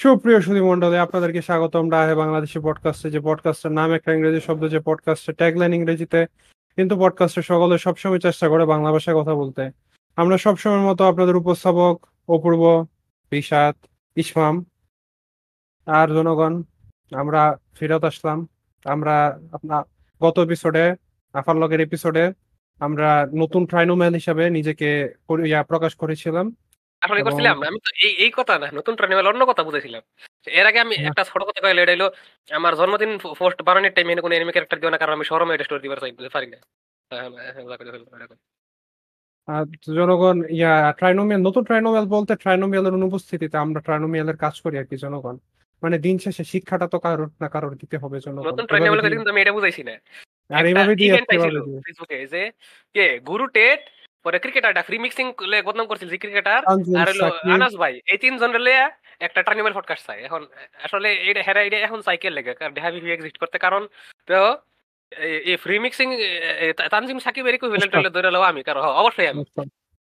সুপ্রিয় সুধী মন্ডলে আপনাদেরকে স্বাগতম ডাহে বাংলাদেশি পডকাস্টে, যে পডকাস্টের নাম একটা ইংরেজি শব্দ, যে পডকাস্টের ট্যাগলাইন ইংরেজিতে, কিন্তু পডকাস্টের সকলে সবসময় চেষ্টা করে বাংলা ভাষায় কথা বলতে। আমরা সবসময়ের মতো আপনাদের উপস্থাপক অপূর্ব, রিশাত, ইসমাম আর জনগণ আমরা ফিরত আসলাম। আমরা আপনার গত এপিসোডে, আফার লগের এপিসোডে আমরা নতুন ট্রাইনোমেল হিসাবে নিজেকে প্রকাশ করেছিলাম। আসলে করছিলাম আমি তো এই কথা না, নতুন ট্রেনিমেল অন্য কথা বুঝেছিলাম। এর আগে আমি একটা ছোট কথা কইলে, এটা হলো আমার জন্মদিন পোস্ট বানানোর টাইমে কোনো এনিমে ক্যারেক্টার দিও না, কারণ আমি শরমে এটা স্টোরি দিবার পারি না। জনগণ ট্রাইনোমিয়াল, নতুন ট্রাইনোমিয়াল বলতে ট্রাইনোমিয়ালের অনুপস্থিতিতে আমরা ট্রাইনোমিয়ালের কাজ করি আর কি জনগণ। মানে দিন শেষে শিক্ষাটা তো কারোর না কারোর দিতে হবে জনগণ। নতুন ট্রাইনোমিয়াল বলতে কিন্তু আমি এটা বুঝাইছি না, আর এইভাবে দিয়ে ফেসবুকে যে কে গুরু টেট পরে ক্রিকেটারটা ফ্রি মিক্সিং বদনাম করছিল, যে ক্রিকেটার আর হলো আনাস ভাই, এই তিনজন একটা ট্রাইনোমিয়াল পডকাস্ট চাই এখন। আসলে এটা হেরা আইডিয়া এখন সাইকেল লাগে ঢাবি এক্সিস্ট করতে, কারণ তো এই ফ্রি মিক্সিং তানজিম সাকিবের একটু হেলেন টলে ধরে লাও আমি, কারণ অবশ্যই আমি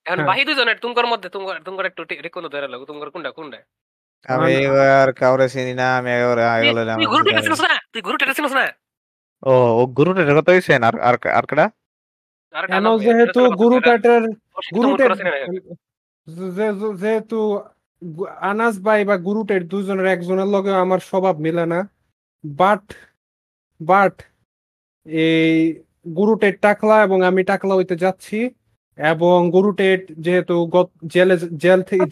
এখন বাহি দুজনের তুমগর মধ্যে তুমগর একটু রেকনো ধরে লাগো, তুমগর কোনটা কোনটা আমি আর কাউরে চিনি না। আমি আর আইলো না, তুই গুরু টেটা চিনিস না? ও গুরু টেটা কথা হইছে না, আর আর কাটা যেহেতু আনাস ভাই বা গুরু টেট দুজনের একজনের লগে আমার স্বভাব মিলে না, বাট এই গুরু টেট টাকলা এবং আমি টাকলা হইতে যাচ্ছি। এবং গুরু টেট যেহেতু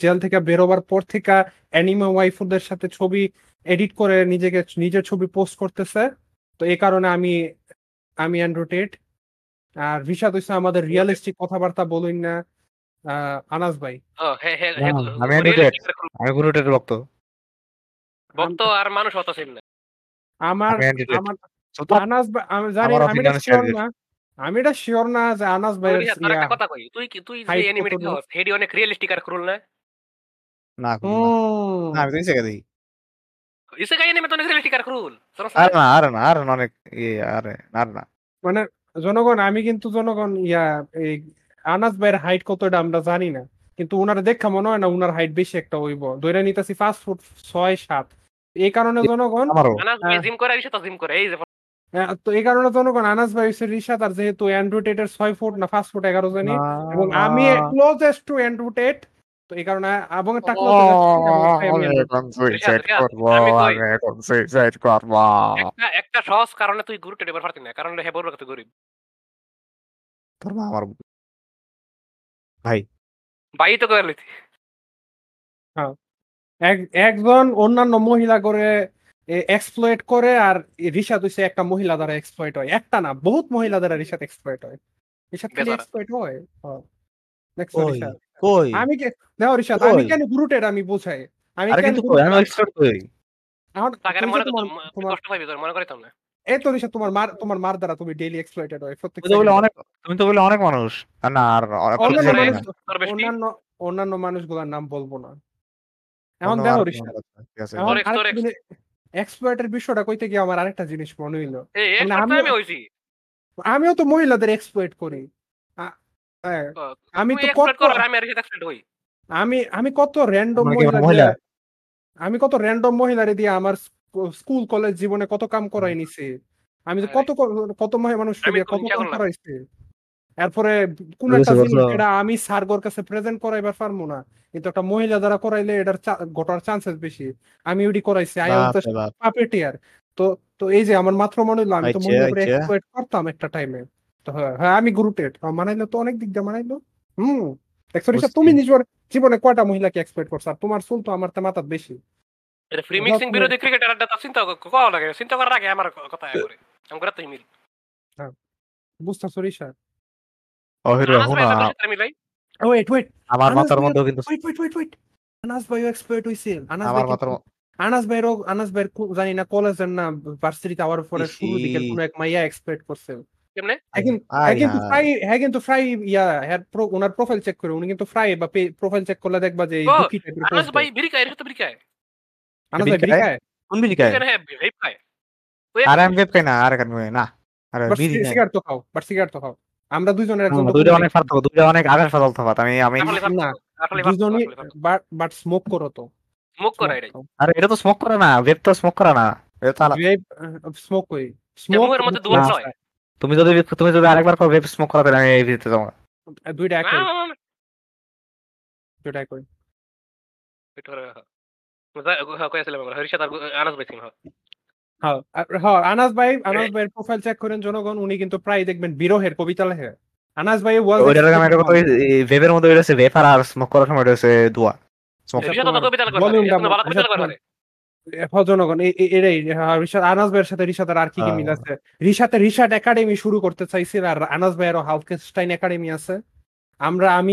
জেল থেকে বেরোবার পর থেকে অ্যানিমে ওয়াইফুদের সাথে ছবি এডিট করে নিজের ছবি পোস্ট করতেছে, তো এই কারণে আমি অ্যান্ড্রু টেট। আর রিশাদ হইছে আমাদের রিয়েলিস্টিক কথাবার্তা বলেন না আনাস ভাই। আমি গুরুটের ভক্ত আর মানুষ অত চিন না আমার। আনাস ভাই আমি জানি, আমি এটা শিওর না যে আনাস ভাই। একটা কথা কই, তুই যে অ্যানিমেটেড হস হেডি অনেক রিয়েলিস্টিক আর ক্রুল না না না আমি বুঝতে গেছি। ইসেকাই অ্যানিমে তো অনেক রিয়েলিস্টিক আর ক্রুল। আর না অনেক আর না মানে জনগণ, আমি কিন্তু জনগণ আনাস ভাইয়ের হাইট কতটা আমরা জানি না, কিন্তু ওনার দেখা মনে হয় না ওনার হাইট বেশি একটা হইব। ধরে নিতেছি 5 ফুট 6-7। এই কারণে জনগণ জনগণ আনাস ভাই হচ্ছে রিশাদ, আর যেহেতু অ্যান্ড্রু টেটের 6 ফুট না 5 ফুট 11 জানি, এবং আমি ক্লোজেস্ট টু অ্যান্ড্রু টেট, তো এই কারণে এবং একটা সহজ কারণে তুই গুরু টেট এবার পারতি না, কারণ হে বড় কত গরিব তোর মা আমার ভাই তো করে লিতি। হ্যাঁ, একজন অন্যান্য মহিলা করে এক্সপ্লয়েট করে, আর রিশাদ হইছে একটা মহিলা দ্বারা এক্সপ্লয়েট হয়, একটা না বহুত মহিলা দ্বারা রিশাদ এক্সপ্লয়েট হয়। রিশাদ কি এক্সপ্লয়েট হয়? হ্যাঁ নেক্সট রিশাদ কই আমি কে নাও রিশাদ আমি কেন গুরু টেট আমি বোঝাই আমি কেন গুরু টেট আমি এক্সপ্লয়েট করি আমার টাকার মনে কষ্ট পাবি তোর মনে করিতাম না। এই তো রিশাদ তোমার মার দ্বারা তুমি ডেইলি এক্সপ্লয়েটেড হয় প্রত্যেক। তুমি তো বলে অনেক মানুষ না, আর অন্যান্য মানুষগুলোর নাম বলবো না এখন। দেখো রিশাদ এক্সপ্লয়েটের বিষয়টা কইতে গিয়ে আমার আরেকটা জিনিস মনে হইলো, আমিও তো মহিলাদের এক্সপ্লয়েট করি। আমি কত র্যান্ডম মহিলারে দিয়ে আমার স্কুল কলেজ জীবনে কত কাম করাই নিছে, আমি কত মানুষকে দিয়ে কত কাম করাইছি। এরপরে কোন একটা এটা আমি স্যারগোর কাছে প্রেজেন্ট করাইবার পারবো না, কিন্তু একটা মহিলা দ্বারা করাইলে এটার ঘটার চান্সেস বেশি। আমি ওটি করাইছি, আই ওয়াজ পাপেটিয়ার। তো এই যে আমার মাত্র মনে হলো আমি তো মহিলাদের এক্সপ্লয়েট করতাম একটা টাইমে। হ্যাঁ আমি গ্রুপ টেট মানাইলো তো অনেক দিক দিয়ে মানাইলো। তুমি নিজের জীবনে কয়টা মহিলাকে এক্সপ্লয়েট করছো? আর তোমার চুল তো আমার মাথার বেশি। ফ্রি মিক্সিং বিরোধী ক্রিকেটার আড্ডা চিন্তা করার আগে আমার কথা করে আমরা তো মিল। হ্যাঁ বুঝছো সরিষা ওহেরা হুনা ওয়েট ওয়েট আমার মাথার মধ্যে কিন্তু ওয়েট আনাস ভাই এক্সপ্লয়েট হইছিল। আনাস ভাই জানি না কলেজের না ভার্সিটিতে আওয়ার পরে শুরু দিকে কোনো এক মাইয়া এক্সপ্লয়েট করছে। আমরা দুজনের বাট স্মোক করো তো স্মোক করে এটা। আরে এটা তো স্মোক করে না, ওয়েব তো স্মোক করে না, ওয়েব তো আলাদা। ওয়েব স্মোক কই? স্মোকের মধ্যে দুটো নয়। তুমি যদি আরেকবার কো ওয়েব স্মোক করাতে আমি এই দিতে তোমার দুইটা এক কই, দুইটা কই পেটরে মজা কইছলে আমরা হরিশাত আর আনাস ভাই সিংহ। হ্যাঁ হ্যাঁ আনাস ভাই প্রোফাইল চেক করেন জনগণ, উনি কিন্তু প্রায় দেখবেন বিরহের কবিতা লেখে। আনাস ভাই ওয়েবের মধ্যে হইছে ভেপার আর স্মোক করার সময় হইছে দোয়া। আমি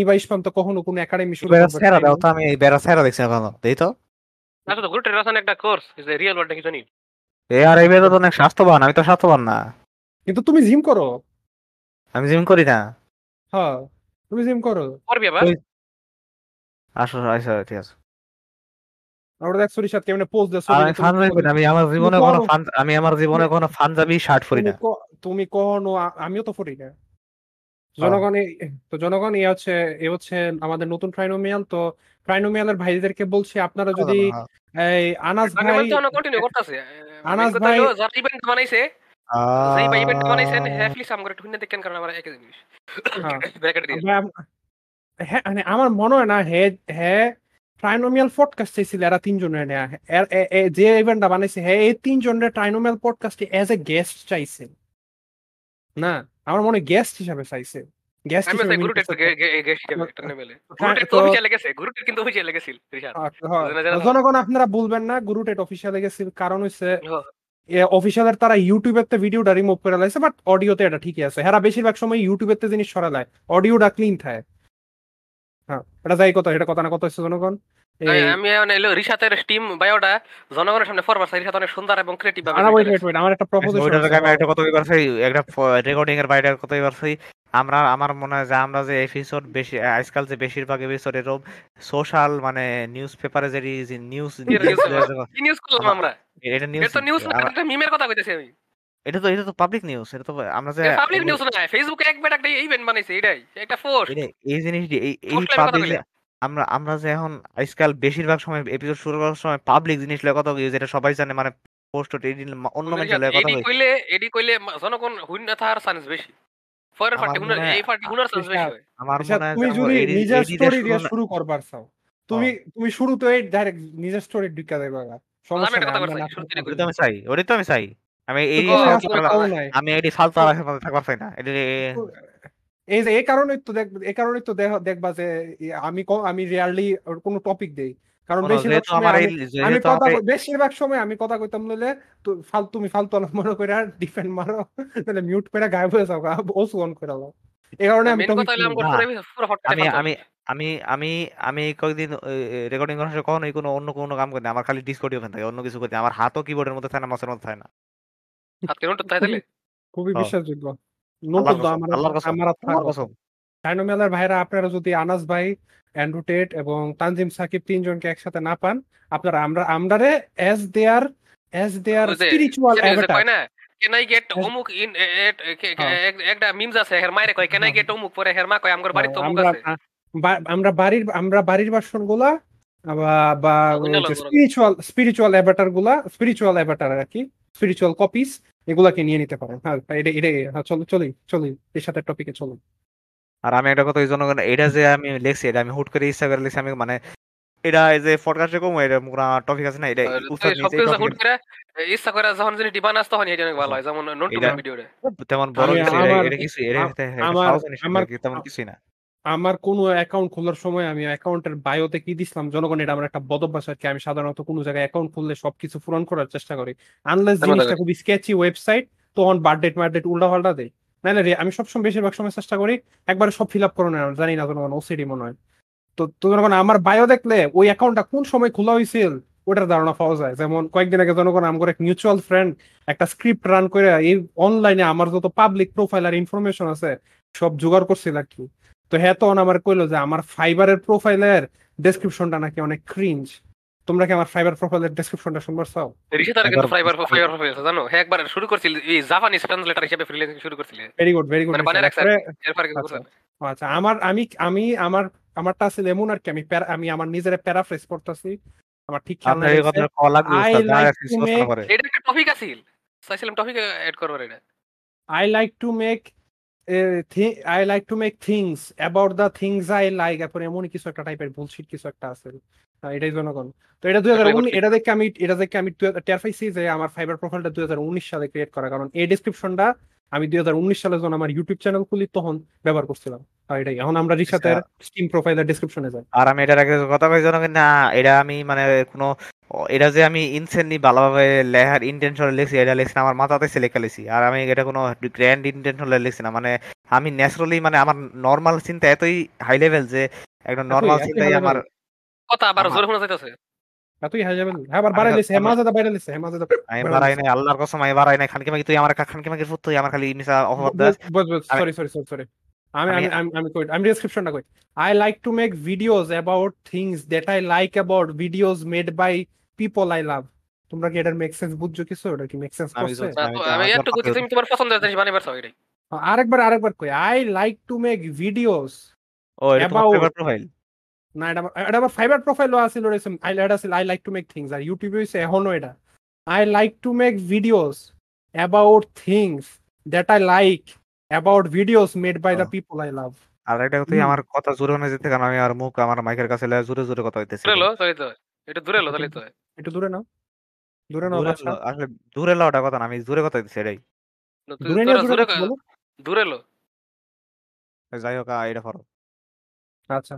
বাইশ পাম তো কখনো কোন একাডেমি শুরু স্বাস্থ্যবান। আমি তো স্বাস্থ্যবান না, কিন্তু তুমি জিম করো। আমি জিম করি না। হ্যাঁ তুমি জিম করো, আমাদের নতুন ট্রাইনোমিয়াল। তো ট্রাইনোমিয়ালের ভাইদেরকে বলছি, আপনারা যদি আনাস ভাই আমার মনে হয় না ট্রাইনোমিয়াল পডকাস্ট চাইছিল এরা তিনজনের নেয়া, যে ইভেন্টটা বানাইছে হ্যাঁ এই তিনজনের trinomial podcast as a guest চাইছে না, আমার মনে গেস্ট হিসাবে চাইছে। জনগণ আপনারা বলবেন না গুরুটেট অফিসিয়ালে গেছিল, কারণ হচ্ছে অফিসিয়ালের তারা ইউটিউবেতে ভিডিওটা রিমুভ করে লাইছে, বাট অডিওতে এটা ঠিকই আছে। হেরা বেশিরভাগ সময় ইউটিউবেতে জিনিস সরালায়, অডিওটা ক্লিন থাকে। হ্যাঁ এটা যাই কথা, এটা কথা না কথা হচ্ছে জনগণ। আমি এলো রিশাতের স্টিম বায়োডা জনগণের সামনে ফরওয়ার্ড করি। রিশাত অনেক সুন্দর এবং ক্রিয়েটিভ। আমার একটা প্রপোজাল, আমি একটা কথা বলবার চাই, একটা রেকর্ডিং এর বাইরে কথা বলবার চাই। আমরা আমার মনে হয় যে আমরা যে এপিসোড বেশি আজকাল যে বেশিরভাগ এপিসোড এরকম সোশ্যাল মানে নিউজপেপারে যে নিউজ নিউজ করলাম আমরা, এটা নিউজ তো নিউজ না, এটা মিমের কথা কইতেছি আমি। এটা তো পাবলিক নিউজ, এটা তো আমরা যে পাবলিক নিউজ না, ফেসবুকে একবার একটা ইভেন্ট বানাইছে, এটাই একটা পোস্ট। এই জিনিসটি এই পাবলিক আমরা যে এখন আজকাল বেশিরভাগ সময় এপিসোড শুরু করার সময় পাবলিক জিনিস লয় কথা কই, যেটা সবাই জানে, মানে পোস্ট ওট এডিট অন্য মানুষের লয় কথা কই। এডি কইলে জনগণ হুইনা থার চান্স বেশি, ফর পার্টি হুনার এই পার্টি হুনার চান্স বেশি হয়। আমার মনে তুমি যদি নিজের স্টোরি দিয়ে শুরু করবার চাও, তুমি শুরুতেই ডাইরেক্ট নিজের স্টোরি দিকা যাইবা। সমস্যা না, ওটাই তো আমি চাই। আমি এডি ফালতু আর থাকবার চাই না। এই কারণে তো দেখবা যে আমি রিয়ারলি কোনো টপিক দেই, কারণ বেশিরভাগ সময় আমি কথা কইতাম লইলে তুমি ফালতু মনে করে ডিফেন্ড মারো, তাহলে মিউট করে গায়েব হয়ে যাও, ওস অন করে দাও। এই কারণে আমি কয়েকদিন রেকর্ডিং করার সময় কখনোই অন্য কোনো কাম করি না। আমার খালি ডিসকর্ড ওপেন থাকে, অন্য কিছু করি। আমার হাতও কিবোর্ডের মধ্যে থাকে না, মাছের মধ্যে থাকে না। খুবই বিশ্বাসযোগ্য। ট্রাইনোমিয়ালের ভাইরা, আপনারা যদি আনাস ভাই, অ্যান্ড্রু টেট এবং তানজিম সাকিব তিনজনকে একসাথে না পান, আপনারা আমরারে as their spiritual avatar can I get omuk in ekta memes ase her maire koy can I get omuk pore her ma koy amgor bari to omuk ase আমরা বাড়ির বাসনগুলা বা স্পিরিচুয়াল অ্যাভাটারগুলা, স্পিরিচুয়াল অ্যাভাটার আর কি, spiritual copies, এগুলাকে নিয়ে নিতে পারেন। হ্যাঁ এটা চলি এর সাথে টপিকে চলুন। আর আমি একটা কথা, এই জন্য এটা যে আমি লেখছি, এটা আমি হুট করে ইচ্ছা করে লেখছি। আমি মানে এটা যে পডকাস্টে কম এটা টপিক আছে না, এটা উৎসাহ নিচে হুট করে ইচ্ছা করে যখন যেন ডিবা নাস্তা হয়, এটা অনেক ভালো হয়। যেমন নোট টু ভিডিওতে তেমন বড় কিছু এটা কিছু এর সাথে আমার তেমন কিছু না। আমার কোনো অ্যাকাউন্ট খোলার সময় আমি অ্যাকাউন্টের বায়োতে কি দিছিলাম জনগণ, এটা আমার একটা বদভ্যাস আর কি। আমি সাধারণত কোনো জায়গায় অ্যাকাউন্ট খুললে সবকিছু পূরণ করার চেষ্টা করি, আনলেস জিনিসটা খুব স্কেচি ওয়েবসাইট, তখন বার্থডেট মার্থডেট উল্টাপাল্টা দেয়। নাহলে আমি সবসময় বেশিরভাগ সময় চেষ্টা করি একবারে সব ফিল আপ করে নেওয়া। জানি না জনগণ ওসিডি মনে হয় তো। জনগণ আমার বায়ো দেখলে ওই অ্যাকাউন্টটা কোন সময় খোলা হয়েছিল ওটার ধারণা পাওয়া যায়। যেমন কয়েকদিন আগে জনগণ আমার এক মিউচুয়াল ফ্রেন্ড একটা স্ক্রিপ্ট রান করে এই অনলাইনে আমার যত পাবলিক প্রোফাইল আর ইনফরমেশন আছে সব জোগাড় করছিল আর কি। তো হ্যাঁ তখন আমার কইলো যে আমার ফাইবারের প্রোফাইলের ডেসক্রিপশনটা নাকি অনেক ক্রিঞ্জ। তোমরা কি আমার ফাইবার প্রোফাইলের ডেসক্রিপশনটা শুনবার চাও? ঋষিতার কিন্তু ফাইবার প্রোফাইল আছে জানো, হ্যাঁ একবার শুরু করছিল এই জাপানিজ ট্রান্সলেটর হিসেবে ফ্রিল্যান্সিং শুরু করছিল। ভেরি গুড মানে বানায় রাখছে এরপর কি করছে? আচ্ছা আমার আমি আমি আমার আমারটা ছিল এমন আর কি, আমি আমার নিজের প্যারাফ্রেজ করতেছি। আমার ঠিক খেয়াল নাই, এই কথা কল লাগলো দাদা একটু সস্তা করে। এটা একটা টপিক আছিল, চাইছিলাম টপিক এড করবার। এটা I like to make things about the things I like, এরপর এমন কিছু একটা টাইপের বুলশিট কিছু একটা আছে। এটাই জনগণ তো এটা 2019, এটা দেখে আমি টের পাইছি যে আমার ফাইবার প্রোফাইলটা 2019 সালে ক্রিয়েট করা, কারণ এই ডেসক্রিপশনটা আমি 2019 সালে যখন আমার ইউটিউব চ্যানেল খুলি তখন ব্যবহার করছিলাম। আর এটাই এখন আমরা রিশাতের স্টিম প্রোফাইলের ডেসক্রিপশনে যাই। আর আমি এটার আগে কথা কই জনগণ না, এটা আমি মানে কোনো এটা যে আমি ইনসেনলি ভালোভাবে লেখার ইন্টেনশন লিখছি এটা লিখছি না, আমার মাথাতে সে লেখা লিখছি। আর আমি এটা কোনো গ্র্যান্ড ইন্টেনশন লিখছি না, মানে আমি ন্যাচারালি মানে আমার নর্মাল চিন্তা এতই হাই লেভেল যে একদম নর্মাল চিন্তাই আমার কথা। আবার জোরে শোনা যাইতেছে এতই হাই লেভেল। হ্যাঁ আবার বাড়াই লিখছে, হেমাজাদা বাড়াই লিখছে, হেমাজাদা আমি বাড়াই নাই, আল্লাহর কসম আমি বাড়াই নাই। খানকি মাগি তুই আমার খানকি মাগির ফুট, তুই আমার খালি মিছা অপবাদ দাস। Sorry I'm description na koi. I like to make videos about things that I like about videos made by people I love. Tumra ki eta make sense bujho kichu, eta ki make sense korche? Ami ekta kotha tumi tomar pasonder jinish banebar chao etai. Arekbar koi I like to make videos about favorite profile. Na eta amar favorite profile lo asil ore I like to make things ar YouTube e ehono eta. I like to make videos about things that I like about videos made by the people I love. আর এটা তুই আমার কথা জোরে না যেতে, কারণ আমি আর মুখ আমার মাইকের কাছে লয়ে জোরে জোরে কথা হইতেছে। চলো চলি তো এটা দূরে লও, চলি তো এটা দূরে নাও, দূরে নাও আসলে দূরে লওটা কথা না, আমি জোরে কথা হইতেছে এটাই। দূরে না জোরে বলো, দূরে লও যাই হোক এটা করো। আচ্ছা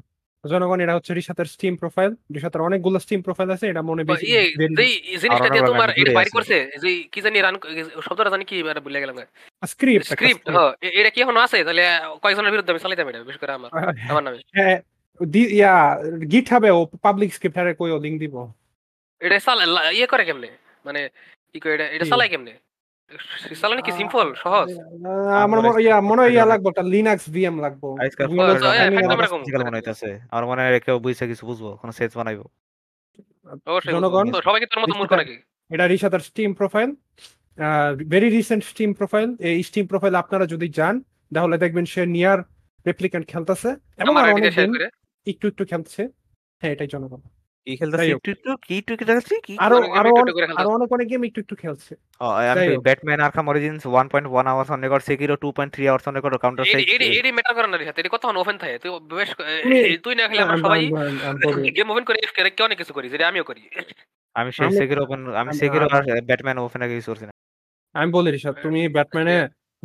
জনগণ এটা হচ্ছে রিশাতের স্টিম প্রোফাইল। রিশাতের অনেকগুলো স্টিম প্রোফাইল আছে, এটা মনে বেশি এই জিনিসটা দিয়ে তোমার এটা বাইরে করছে যে কি জানি রান শব্দটা জানি কি এবারে ভুলে গেলাম স্ক্রিপ্ট। হ্যাঁ এটা কি এখন আছে, তাহলে কয়েকজনের বিরুদ্ধে আমি চালাইতাম এটা, বিশেষ করে আমার নামে। হ্যাঁ ইয়া গিটহাবে ও পাবলিক স্ক্রিপ্ট আরে কই লিংক দিব। এটা চালা ইয়া করে কেমনে, মানে কি কই এটা এটা চালায় কেমনে, চালানো কি সিম্পল সহজ? আমার মনে হয় ইয়া লাগবো, একটা লিনাক্স ভিএম লাগবো। মনে হইতাছে আমার মনে হয় কেউ বুঝছে কিছু বুঝবো, কোনো সেট বানাইবো জনগণ সবাইকে তোর মতো মূর্খ নাকি। এটা রিশাতের steam profile, very recent steam profile. এই স্টিম প্রোফাইল আপনারা যদি যান তাহলে দেখবেন সে নিয়ার রেপ্লিকেন্ট খেলতেছে এবং একটু একটু খেলছে। হ্যাঁ এটাই জনগণ আমি বলি ঋষভ, তুমি ব্যাটম্যানে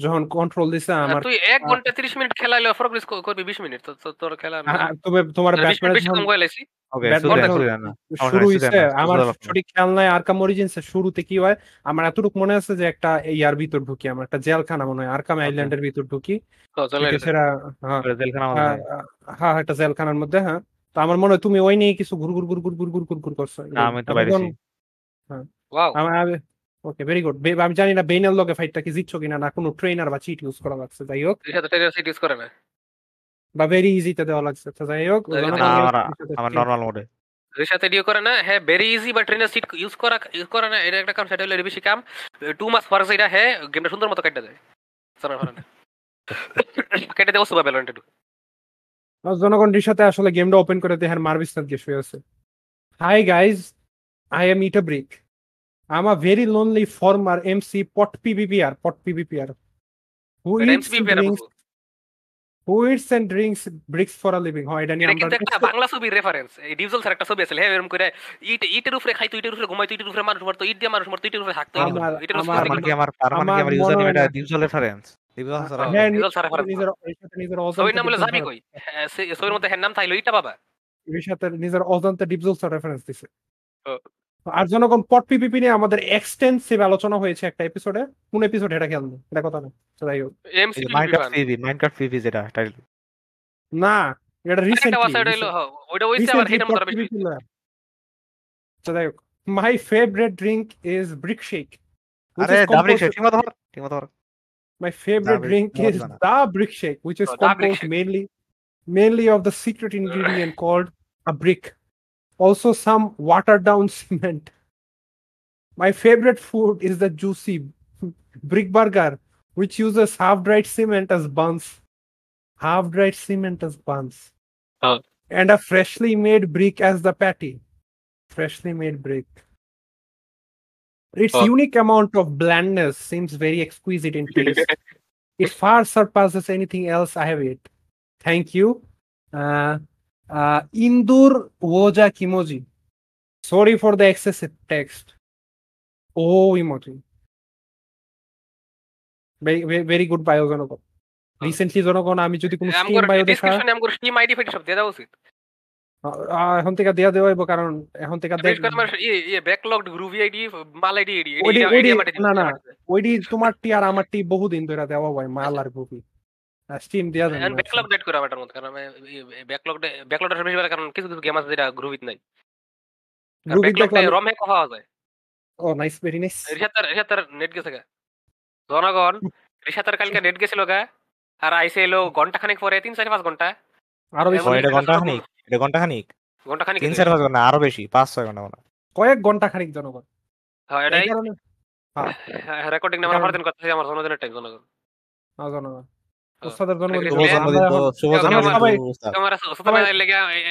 যখন কন্ট্রোল দিছে আমার তুই 1 ঘন্টা 30 মিনিট খেলাইলে ফরগ্রিস করবি 20 মিনিট তো তোর খেলা তুমি তোমার ব্যাটম্যানে কম গেলেছি। ওকে শুরু হইছে আমার সঠিক খেয়াল নাই আরকাম অরিজিনসের শুরুতে কি হয় আমার এতটুকু মনে আছে যে একটা ইয়ার ভিতর ঢুকি, আমার একটা জেলখানা মনে হয় আরকাম আইল্যান্ডের ভিতর ঢুকি। হ্যাঁ জেলখানা মনে হয়, হ্যাঁ একটা জেলখানার মধ্যে। হ্যাঁ তো আমার মনে হয় তুমি ওই নিয়ে কিছু ঘুর ঘুর ঘুর ঘুর ঘুর ঘুর ঘুর করছো। না আমি তো বাইরেছি। হ্যাঁ ওয়াও আমি ওকে ভেরি গুড। আমি জানি না বেইনের লগে ফাইটটা কি জিতছো কিনা, না কোনো ট্রেনার বা চিট ইউজ করা লাগছে। যাই হোক এটা তো ট্রেনার চিট ইউজ করে না বা ভেরি ইজি তে দেওয়া লাগছে। তো যাই হোক আমার নরমাল মোডে রিশাতে ডিও করে না। হ্যাঁ ভেরি ইজি বা ট্রেনার চিট ইউজ করা না, এটা একটা কাম, সেটা হলো এর বেশি কাম টু মাস ফরস। এটা হ্যাঁ গেমটা সুন্দর মতো কাটতে যায় সারা ভালো না কেটে দেবো সুবা ব্যালেন্ট টু আর জনগণ রিশাতে আসলে গেমটা ওপেন করে দেখার মারবিসনাথ গেস হয়ে আছে। Hi guys I am it a break I'm a very lonely former MC pot PBPR who eats and drinks bricks for a living. How এটা নিয়ে আমরা একটা বাংলা ছবি রেফারেন্স এই ডিজেল স্যার একটা ছবি আছে। হ্যাঁ এরকম করে ইট ইটের উপরে খাইতো, ইটের উপরে ঘুমাইতো, ইটের উপরে মানুষ মারতো, ইট দিয়ে মানুষ মারতো, ইটের উপরে থাকতো। এটা আমার ইউজার নেম, এটা ডিজেল রেফারেন্স। ডিজেল স্যার হ্যাঁ ডিজেল স্যার নিজের ওই নাম বলে জানি কই সবের মধ্যে এর নাম থাইলো ইটা বাবা ঋষাতের নিজের অজান্তে ডিজেল স্যার রেফারেন্স দিছে। আর জনগণ পট পিপিপি নিয়ে আমাদের এক্সটেন্সিভ আলোচনা হয়েছে একটা এপিসোডে, কোন এপিসোড এটা খেয়াল নেই, এটা কথা না। যাই হোক মাইনক্রাফট পিপি যেটা টাইটেল না, এটা রিসেন্ট ওইটা হইছে আমার এটা মনে রাখবি। যাই হোক my favourite drink is brick shake. আরে দাবরি শেক টিমা ধর my favourite drink is the brick shake which is composed mainly of the secret ingredient called a brick. Also some watered down cement. My favorite food is the juicy brick burger, which uses half-dried cement as buns. And a freshly made brick as the patty. freshly made brick. Its unique amount of blandness seems very exquisite in taste. It far surpasses anything else I have ate. Thank you. Indur Woja Kimoji. Sorry for the excessive text. Oh, emoji. Very, very, very good bio. Jono. Recently, আমি যদি কোনো Steam bio দেখা, আমি গো Steam ID fade সব দিয়ে দাও উচিত। এখন থেকে দেয়া দেওয়া হইব, কারণ এখন থেকে দেখ এই ব্যাকলগড গ্রুভি আইডি মাল আইডি আইডি না না ওইডি তোমার টি আর আমার টি বহু দিন ধরে দেওয়া হয় মাল আর গ্রুভি। Steam দিয়া যায় না, ব্যাকলগ ডেট করা ব্যাটার মত, কারণ ব্যাকলগ এর বেশিবার কারণ কিছু কিছু গেম আছে যেটা গ্রুভিত নাই, গ্রুভিত রম হ্যাক হওয়া যায়। ও নাইস, ভেরি নাইস। রিশাতার নেট গেছে গা জনগণ, রিশাতার কালকে নেট গেছিল গা, আর আইসে এলো ঘন্টা খানিক পরে, 3-4-5 ঘন্টা আরো বেশি। ওইটা ঘন্টা খানিক 3-4-5 ঘন্টা আরো বেশি, 5-6 ঘন্টা মনে কয়েক ঘন্টা খানিক জনগণ। হ্যাঁ এটাই রেকর্ডিং নাম্বার পরদিন কথা আছে আমার জন্মদিনের টাইম জনগণ। না জনগণ ওস্তাদের জন্মদিন, শুভ জন্মদিন সবাই। আমার ওস্তাদের লাগা এই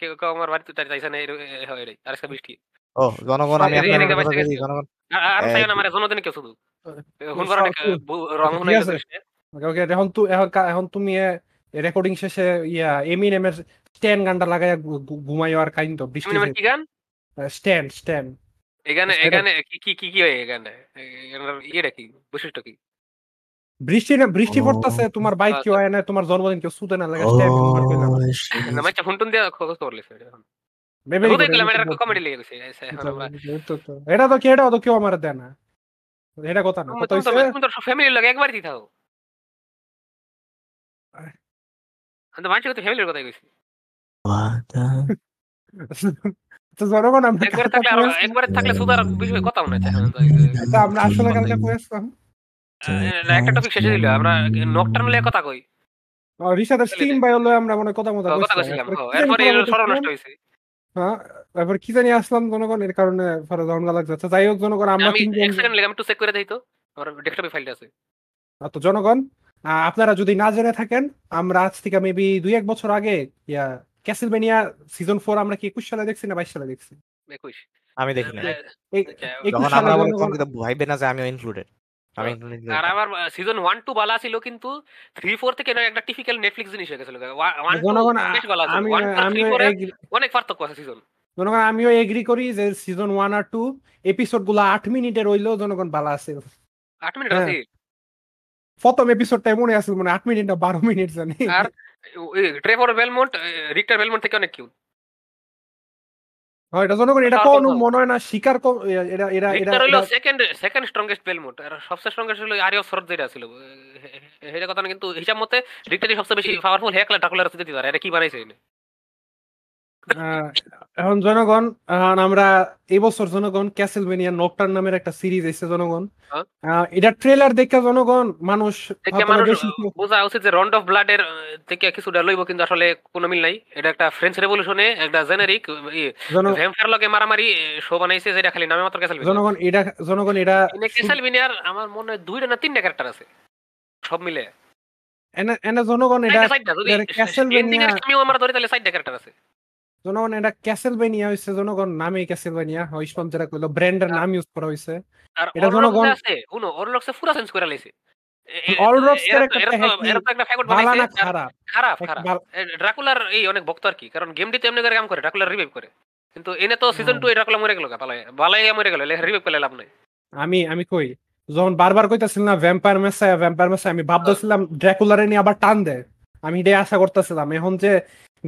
কে আমার বাড়িতে যাইছে না এরাই আর সব বৃষ্টি। ও জনগণ আমি আপনাদের কথা বলি জনগণ, আর সাইন আমার জন্মদিন কেউ শুধু এখন বড় রং হয়ে গেছে। ওকে এখন তুই এখন তুমি রেকর্ডিং শেষে ইয়া এমিনেমের স্ট্যান্ড গানটা লাগায়া ঘুমাইও আর কাইন তো বৃষ্টি। এমিনেমের কি গান? স্ট্যান্ড এই গানে কি কি কি হয় এই গানে? এটা কি বৈশিষ্ট্য কি? বৃষ্টি পড়তাছে, তোমার বাইক কি হয় না, তোমার জন্মদিন কেউ শুতে না লাগা স্ট্যান্ড নাম্বার কইলাম না। মাইচা ফোনটন দিয়া খোঁজ করলি সেটা এখন মেবি ওই দেখলাম এটা কমেডি লেগে গেছে। এখন আমরা এটা তো কেউ আমার দেন না, এটা কথা না। তো তোমরা ফ্যামিলি লাগে একবার দি দাও। কি জানি আসলাম জনগণ, এর কারণে যাই হোক জনগণ জনগণ আপনারা যদি না জেনে থাকেন, আমরা আজ থেকে মেবি 2-1 বছর আগে ইয়া ক্যাসেলভেনিয়া সিজন 4 আমরা কি 21 সালে দেখছি না 22 সালে দেখছি? 21 আমি দেখি না, যখন আমরা বলে কোন কিটা ভাইবে না যে আমি ইনক্লুডেড, আমি ইনক্লুডেড। আর আমার সিজন 1-2 ভালো ছিল, কিন্তু 3-4 থেকে একটা টিপিক্যাল নেটফ্লিক্স জিনিস হয়ে গেছিল। 1 বেশ ভালো ছিল, 1-3 অনেক পার্থক্য আছে সিজন। জনগণ আমিও এগ্রি করি যে সিজন 1 আর 2 এপিসোডগুলো 8 মিনিটের হইলো জনগণ ভালো আছে। 8 মিনিট আছে প্রথম এপিসোডটা, মনে আছে মানে 8 মিনিট না 12 মিনিট জানি। আর ট্রেভর বেলমন্ট রিক্টার বেলমন্ট থেকে অনেক কিউট। হ্যাঁ এটা জনগণ এটা কোন মনে হয় না শিকার এটা এটা এটা হলো সেকেন্ড স্ট্রংগেস্ট বেলমন্ট। আর সবচেয়ে স্ট্রংগেস্ট হলো আরিও সরদ যেটা ছিল, এটা কথা না, কিন্তু হিসাব মতে রিক্টারই সবচেয়ে বেশি পাওয়ারফুল। হেকলা ডাকুলার আছে দিতে পারে, এটা কি বানাইছে এনে? এখন জনগণ আমরা এই বছর জনগণ ক্যাসেলভেনিয়া নকটার্ন নামের একটা সিরিজ এসেছে জনগণ। এটা ট্রেলার দেখে জনগণ মানুষ বোঝা উচিত যে রন্ড অফ ব্লাড এর থেকে কিছুটা লইব, কিন্তু আসলে কোনো মিল নাই। এটা একটা ফ্রেঞ্চ রেভলিউশনে একটা জেনেরিক ভ্যাম্পায়ার লগে মারামারি শো বানাইছে, যেটা খালি নামে মাত্র ক্যাসেলভেনিয়া। জনগণ এটা ক্যাসেলভেনিয়ার আমার মনে হয় 2-3 ক্যারেক্টার আছে সব মিলে। এনা জনগণ এটা ক্যাসেলভেনিয়া আমি আমরা ধরে তাহলে 4টা ক্যারেক্টার আছে জনগণ। এটা ক্যাসেলভেনিয়া হইছে জনগণ, নামে ক্যাসেলভেনিয়া হয়, স্পন্সররা কইলো ব্র্যান্ডের নাম ইউজ করা হইছে। আর এটা জনগণ আছে শুনো অরলক্সে পুরো চেঞ্জ করে লাইছে। অরলক্স এর একটা ফ্যাগট বানাইছে খারাপ ড্রাকুলার এই অনেক ভক্ত আর কি, কারণ গেমটিতে এমনি করে কাম করে ড্রাকুলার রিভাইভ করে, কিন্তু এনে তো সিজন 2 এ ড্রাকুলা মরে গেল বালাই মরে গেল, রিভাইভ করে লাভ নাই। আমি কই যখন বারবার কইতাছিলাম না ভ্যাম্পায়ার মেসা আমি ভাবতাছিলাম ড্রাকুলার এ নি আবার টান দেয়, আমি এটাই আশা করতেছিলাম। এখন যে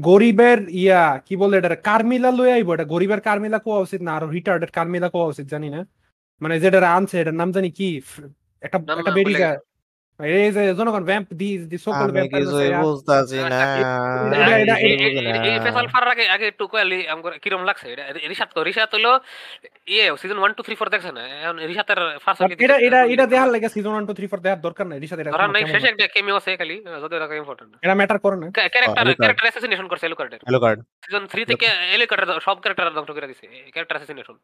গরিবের ইয়া কি বলে এটা কারমিলা লয়ে আইব, এটা গরিবের কারমিলা কোয়া উচিত না, আর রিটার্ডেড কারমিলা কোয়া উচিত জানি না, মানে যেটা আনছে এটার নাম জানি কি একটা বেরিকা। এই যে জনগণ ভ্যাম্প দি সকল ভ্যাম্পায়ার আছে বুঝতাছি না এই ফেসাল ফার আগে আগে একটু কোয়ালি আমগো কিরম লাগছে এটা? রিশাত হলো এ সিজন 1 2 3 4 দেখছ না? এখন রিশাতের ফার্স্ট এটা দেখার লাগে সিজন 1 2 3 4 দেখার দরকার নাই। রিশাত এটা ধরা নাই, শেষে একটা কেমিও আছে খালি, যদি এটা ইম্পর্টেন্ট না, এটা ম্যাটার করে না। ক্যারেক্টার অ্যাসাসিনেশন করছে এলো কার্ড সিজন 3 থেকে এলো কার্ড সব ক্যারেক্টার ধ্বংস করে দিয়েছে, ক্যারেক্টার অ্যাসাসিনেশন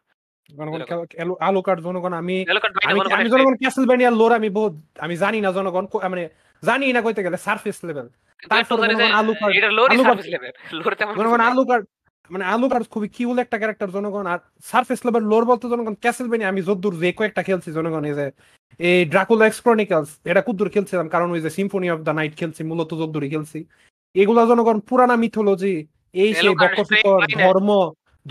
মানে আলু আর খুবই কিউল একটা ক্যারেক্টার জনগণ। আর সারফেস লেভেল লোর বলতে জনগণ ক্যাসেলভেনিয়া আমি যদ্দূর যে কয়েকটা খেলছি জনগণ, এই যে এই ড্রাকুলা এক্স ক্রনিকলস এটা কুদ্দুর খেলছিলাম, কারণ ওই যে সিম্ফনি অফ দ্য নাইট খেলছি মূলত যদ্দূরই খেলছি। এগুলা জনগণ পুরানা মিথোলজি, এই সেই বকশিকর ধর্ম